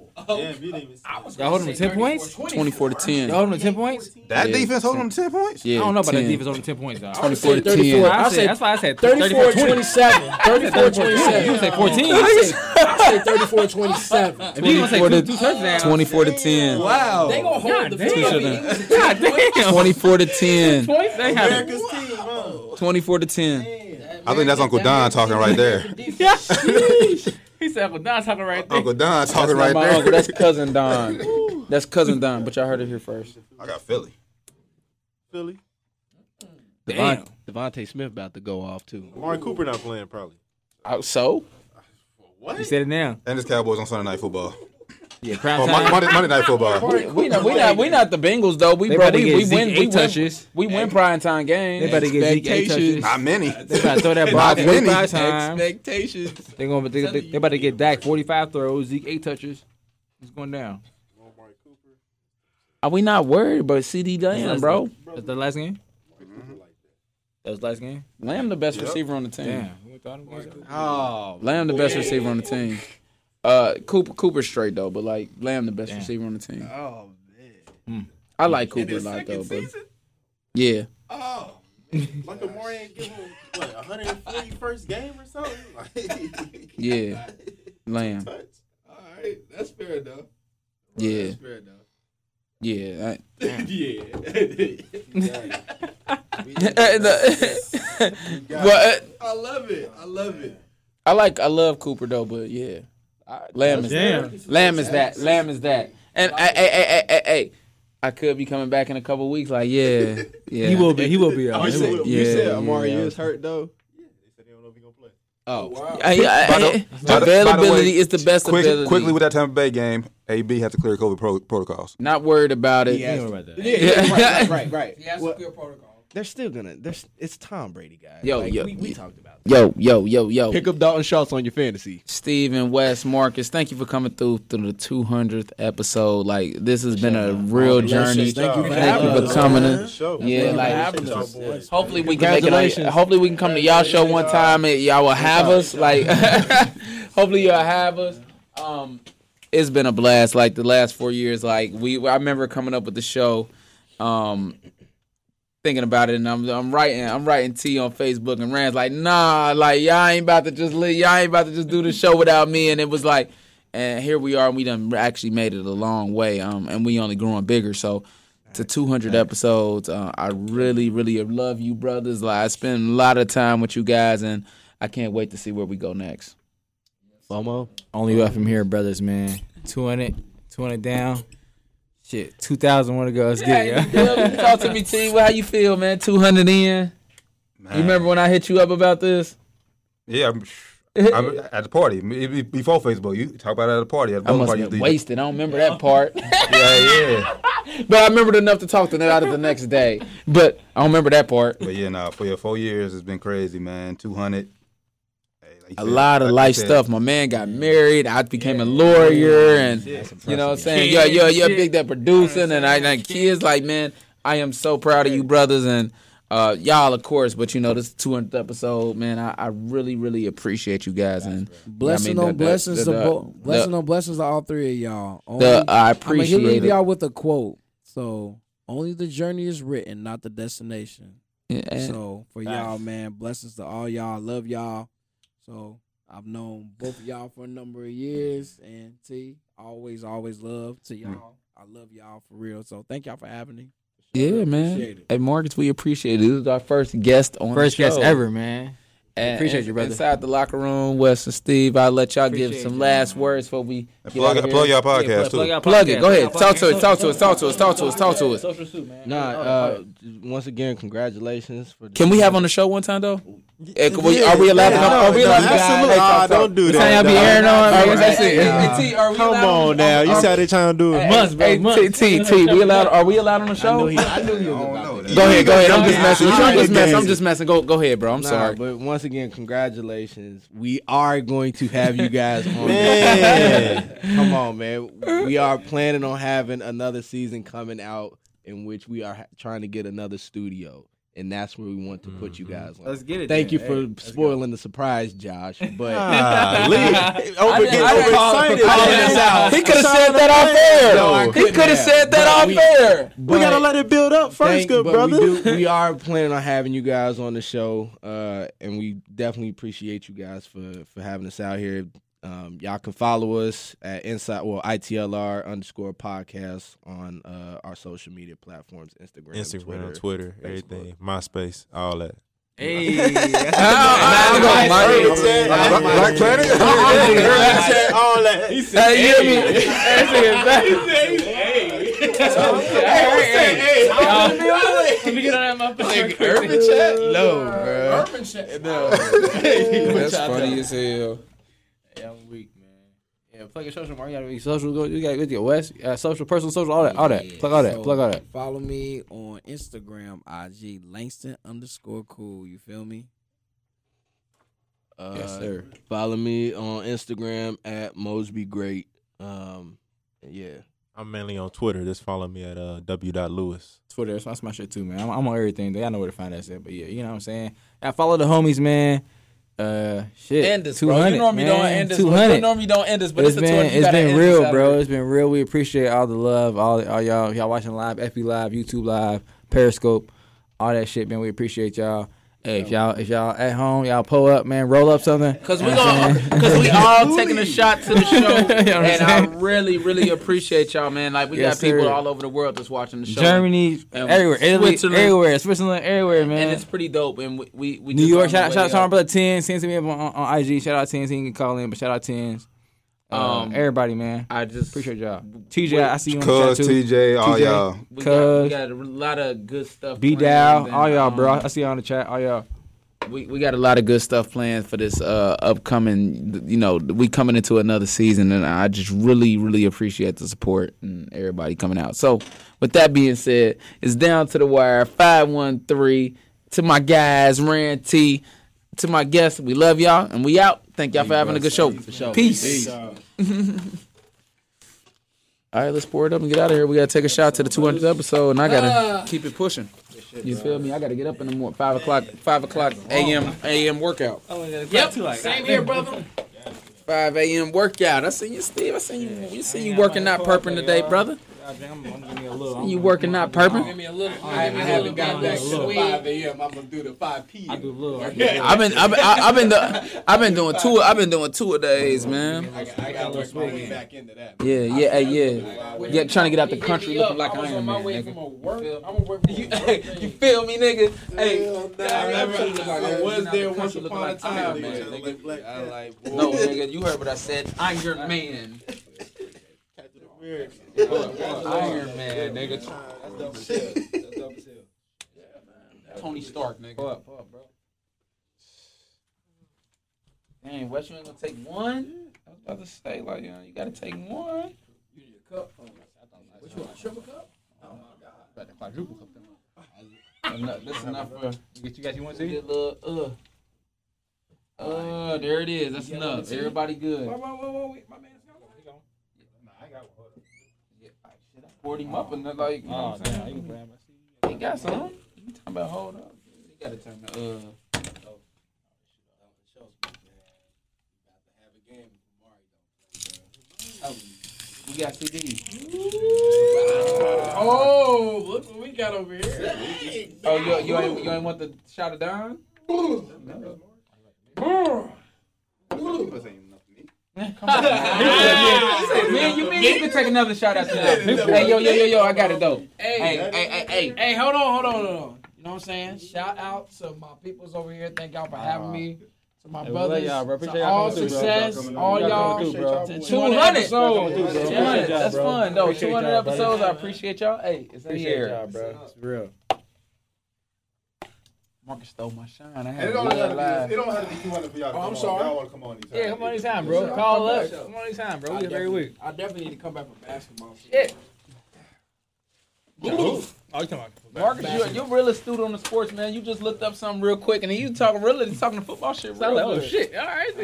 Y'all holding them 10 points? 24-10. Y'all holding them 10 points? That defense holding them 10 points? Yeah, I don't know about that defense holding 10 points, though. 24-10. That's why I said 34-27. 34-27. You would say 14. I say 34-27. 24-10. Wow. They going to hold the field. God damn. 24-10. America's team, bro. 24-10. I think that's Uncle Don talking right there. Yeah. He said Uncle Don talking right there. Uncle Don talking right there. Uncle, that's Cousin Don. That's Cousin Don, but y'all heard it here first. I got Philly. Philly? Damn. Devontae Smith about to go off, too. Amari Cooper not playing, probably. So? What? You said it now. And it's Cowboys on Sunday Night Football. Yeah, Monday Night Football. We not the Bengals, though. We win primetime games. They better get Zeke 8 touches. Not many. They about to throw that ball 45 times. Expectations. They about to get Dak 45 throws, Zeke 8 touches. It's going down. Are we not worried about CD Lamb, bro? That's the last game? That was last game? Lamb the best receiver on the team. Damn. Oh, Lamb the best receiver on the team. Cooper's straight, though, but, like, Lamb the best receiver on the team. Oh, man. Mm. I like Cooper a lot, though. Season? But yeah. Oh. Like the Morgan give him, what, 141st game or something? Like, yeah. Lamb. All right. That's fair enough. Yeah. That's fair enough. Yeah. Yeah. I love it. I love it. I love Cooper though, but yeah. Lamb is that. And hey, I could be coming back in a couple weeks. Like, yeah. He will be. Out. You said Amari is hurt though. Yeah, they said they don't know if he's gonna play. Oh, wow. Availability is the best ability. Quickly with that Tampa Bay game, AB had to clear COVID protocols. Not worried about it. He has to clear protocols. They're still gonna. It's Tom Brady, guys. We talked about that. Yo. Pick up Dalton Schultz on your fantasy. Steven, Wes, Marcus, thank you for coming through the 200th episode. Like, this has been a real journey. Thank you for coming. Hopefully we can make it. Hopefully we can come to y'all show one time and y'all will have us. Like, hopefully y'all have us. It's been a blast. Like the last 4 years, like I remember coming up with the show. Thinking about it, and I'm writing T on Facebook, and Rand's like, nah, like y'all ain't about to just do the show without me. And it was like, and here we are, and we done actually made it a long way, and we only growing bigger. So to 200 episodes, I really, really love you, brothers. Like I spend a lot of time with you guys, and I can't wait to see where we go next. FOMO, only way from here, brothers, man. 200 down. Shit, 2,000 want to go. Let's get it. Talk to me, T. How you feel, man? 200 in. Man. You remember when I hit you up about this? Yeah, I'm at the party. Before Facebook, you talk about it at the party. I must have been wasted. I don't remember that part. Yeah. But I remembered enough to talk to them out of the next day. But I don't remember that part. But yeah, for your 4 years, it's been crazy, man. 200. A lot of life stuff. My man got married. I became a lawyer, and you know what I'm saying? You're big that producing, and I got kids. Like, man, I am so proud of you, brothers, and y'all, of course. But you know, this 200th episode, man. I really, really appreciate you guys, and blessings to all three of y'all. I appreciate it. I'm gonna leave y'all with a quote. So, only the journey is written, not the destination. Yeah. So, for y'all, man, blessings to all y'all. Love y'all. So I've known both of y'all for a number of years, and T, always love to y'all. I love y'all for real. So thank y'all for having me. Yeah, man. It. Hey, Marcus, we appreciate it. This is our first guest on the show. First guest ever, man. Appreciate you, brother. Inside the locker room, Wes and Steve, I'll let y'all give some last words before we plug y'all podcast, too. Plug it. Go ahead. Talk to us. Social suit, man. Once again, congratulations. Can we have on the show one time, though? Are we allowed to come? Absolutely. Don't do that. Y'all be airing on? Come on now. You said they trying to do it. Months, bro. T, are we allowed on the show? I knew you was about. Go ahead. I'm just messing. Go ahead, bro. I'm sorry. But once again, congratulations. We are going to have you guys on. Man. Come on, man. We are planning on having another season coming out in which we are trying to get another studio. And that's where we want to put you guys on. Let's get it. Thank you for spoiling the surprise, Josh. But he could have said that off air. He could have said that off air. We gotta let it build up first, good brother. We are planning on having you guys on the show, and we definitely appreciate you guys for having us out here. Y'all can follow us at ITLR_podcast on our social media platforms, Instagram, Twitter, everything, MySpace, all that. Hey, Black Planet, all that. He said, Hey, let me get on that motherfucker. Urban Chat? No, bro. Urban Chat? No. That's funny as hell. I'm weak, man. Yeah, plug your social market. You gotta be social. Go. You gotta get your West. Social, personal, social, all that, all that. Yeah. Plug all that. So plug all that. Follow me on Instagram, IG Langston_cool. You feel me? Yes, sir. Follow me on Instagram at MosbyGreat. Yeah. I'm mainly on Twitter. Just follow me at w.lewis. Twitter, that's my shit too, man. I'm on everything. Y'all know where to find us at. But yeah, you know what I'm saying? Yeah, follow the homies, man. Shit. End this, bro. You normally don't end this. You normally don't end this, but it's the 200. It's been real, bro. It's been real. We appreciate all the love, all y'all. Y'all watching live, FB Live, YouTube Live, Periscope, all that shit, man. We appreciate y'all. Hey, if y'all at home, y'all pull up, man, roll up something. Cause we all taking a shot to the show, you know, and I really, really appreciate y'all, man. Like we got people all over the world that's watching the show. Germany, everywhere, Italy, Switzerland, everywhere, man. And it's pretty dope. And we New York, shout out to my brother Tens. Tens hit me up on IG. Shout out Tens. He can call in, but shout out Tens. Everybody, man. I just appreciate y'all. TJ, I see you on the chat too. TJ, all y'all. We got a lot of good stuff. B Dow, all y'all, bro. I see you on the chat, all y'all. We got a lot of good stuff planned for this upcoming. You know, we coming into another season, and I just really, really appreciate the support and everybody coming out. So, with that being said, it's down to the wire. 513 to my guys, Rand T. To my guests, we love y'all, and we out. Thank y'all for having a good show. Peace. All right, let's pour it up and get out of here. We got to take a shot to the 200th episode, and I got to keep it pushing. You feel me? I got to get up in the morning, 5 o'clock a.m. workout. Yep, same here, brother. 5 a.m. workout. I see you, Steve. I see you. You see you working out perping today, brother. You working out perping? I haven't got back to 5 a.m. I'm gonna do the 5 p.m. I've been doing two a days, man. I gotta work my way back into that. Yeah. Trying to get out the country looking like I am, man. You feel me, nigga? Hey, I was there once upon a time, man. No, nigga, you heard what I said. I'm your man. Iron Man, nigga. That's double chill. Yeah, man. Tony Stark, nigga. Pull up, bro. Dang, Wes, you ain't gonna take one? I was about to say, like, you know, you gotta take one. You need a cup. What you want, a triple cup? Oh, my God. About the quadruple cup, then. That's enough for... You guys, you want to see? There it is. That's enough. Everybody good. Wait. My man. 40 him up and they're like, you know what I'm saying? He got some. You talking about hold up? You gotta turn the we got CDs. Oh, look what we got over here. Oh, you ain't want the shot of Don? Come on, man, you can take another shot after that. Hey, yo, I got it though. Hey, hold on. You know what I'm saying? Shout out to my peoples over here. Thank y'all for having me. To my brothers, to all success, all y'all. 200. That's fun though. 200 episodes. I appreciate y'all. Hey, it's the year, bro. It's real. Marcus stole my shine. It don't have to be 200 for y'all. I'm sorry. Y'all want to come on anytime. Yeah, come on anytime, bro. Call up. Come on anytime, bro. We're very weak. I definitely need to come back for basketball. Shit. Ooh. Oh, you talking about Marcus, you're real astute on the sports, man. You just looked up something real quick, and then you talking football shit real quick. Oh, shit. All right.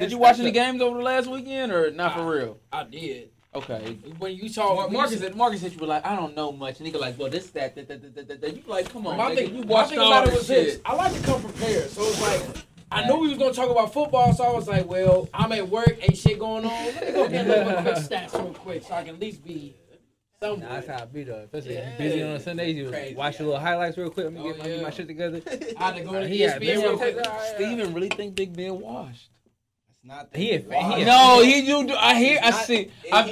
Did you watch any games over the last weekend, or not for real? I did. Okay. When you talk, Marcus hit you with like, I don't know much, and he go like, well, this, that. You like, come on. My thing you watched about it was this. I like to come prepared, so it's like, I knew we was gonna talk about football, so I was like, well, I'm at work, ain't shit going on. Let me go get a quick stats real quick, so I can at least be somewhere. Nah, that's how I be though. Especially busy on Sundays, you watch your little highlights real quick. Let me get my shit together. I had to go to ESPN real quick. Steven really think Big Ben washed. Not he a fan. No, he do. I hear. I see. I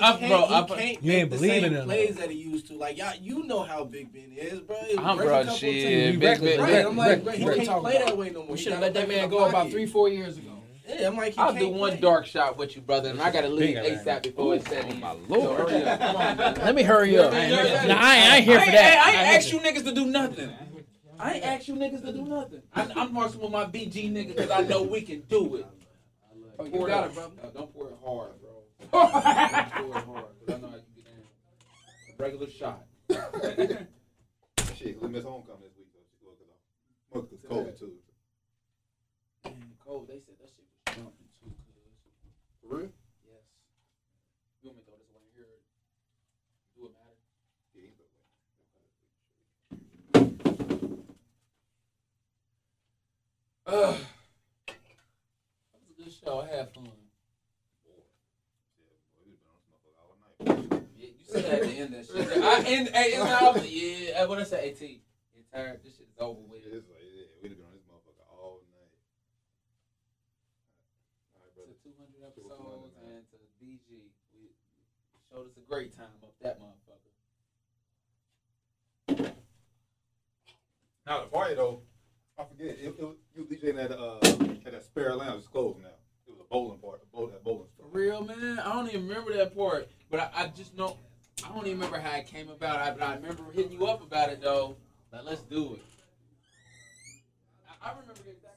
can't you ain't believing in plays that he used to. Like y'all, you know how Big Ben is, bro. I'm bro. Shit, Big Ben. Right. I'm like, bro, he can't play that way no more. We should have let that man go about 3-4 years ago. Yeah, I'm like, I'll do one dark shot with you, brother, and I gotta leave ASAP before it's set. Oh my Lord! Let me hurry up. I ain't here for that. I ain't asked you niggas to do nothing. I'm marching with my BG niggas because I know we can do it. Oh, you pour it out, bro. No, don't pour it hard, bro. Don't pour it hard, because I know how you get in. A regular shot. Shit, we miss homecoming this week, though. Because COVID, too. Damn, cold. They said that shit was jumping, too. For real? Yes. You want me to throw this one here? That was a good show. I had fun. Yeah, you said that at the end of that shit. Yeah, what I said, AT, you're tired. This shit's over with. Yeah, it's like, yeah, we'd have been on this motherfucker all night. All right, brother. To 200 episodes and to DG. We showed us a great time up that motherfucker. Now, the party, though, I forget. You DJing at that Spare Lounge. It's closed now. It was a bowling part. Bowling store. For real, man? I don't even remember that part. But I just know, I don't even remember how it came about. But I remember hitting you up about it, though. Like, let's do it. I remember getting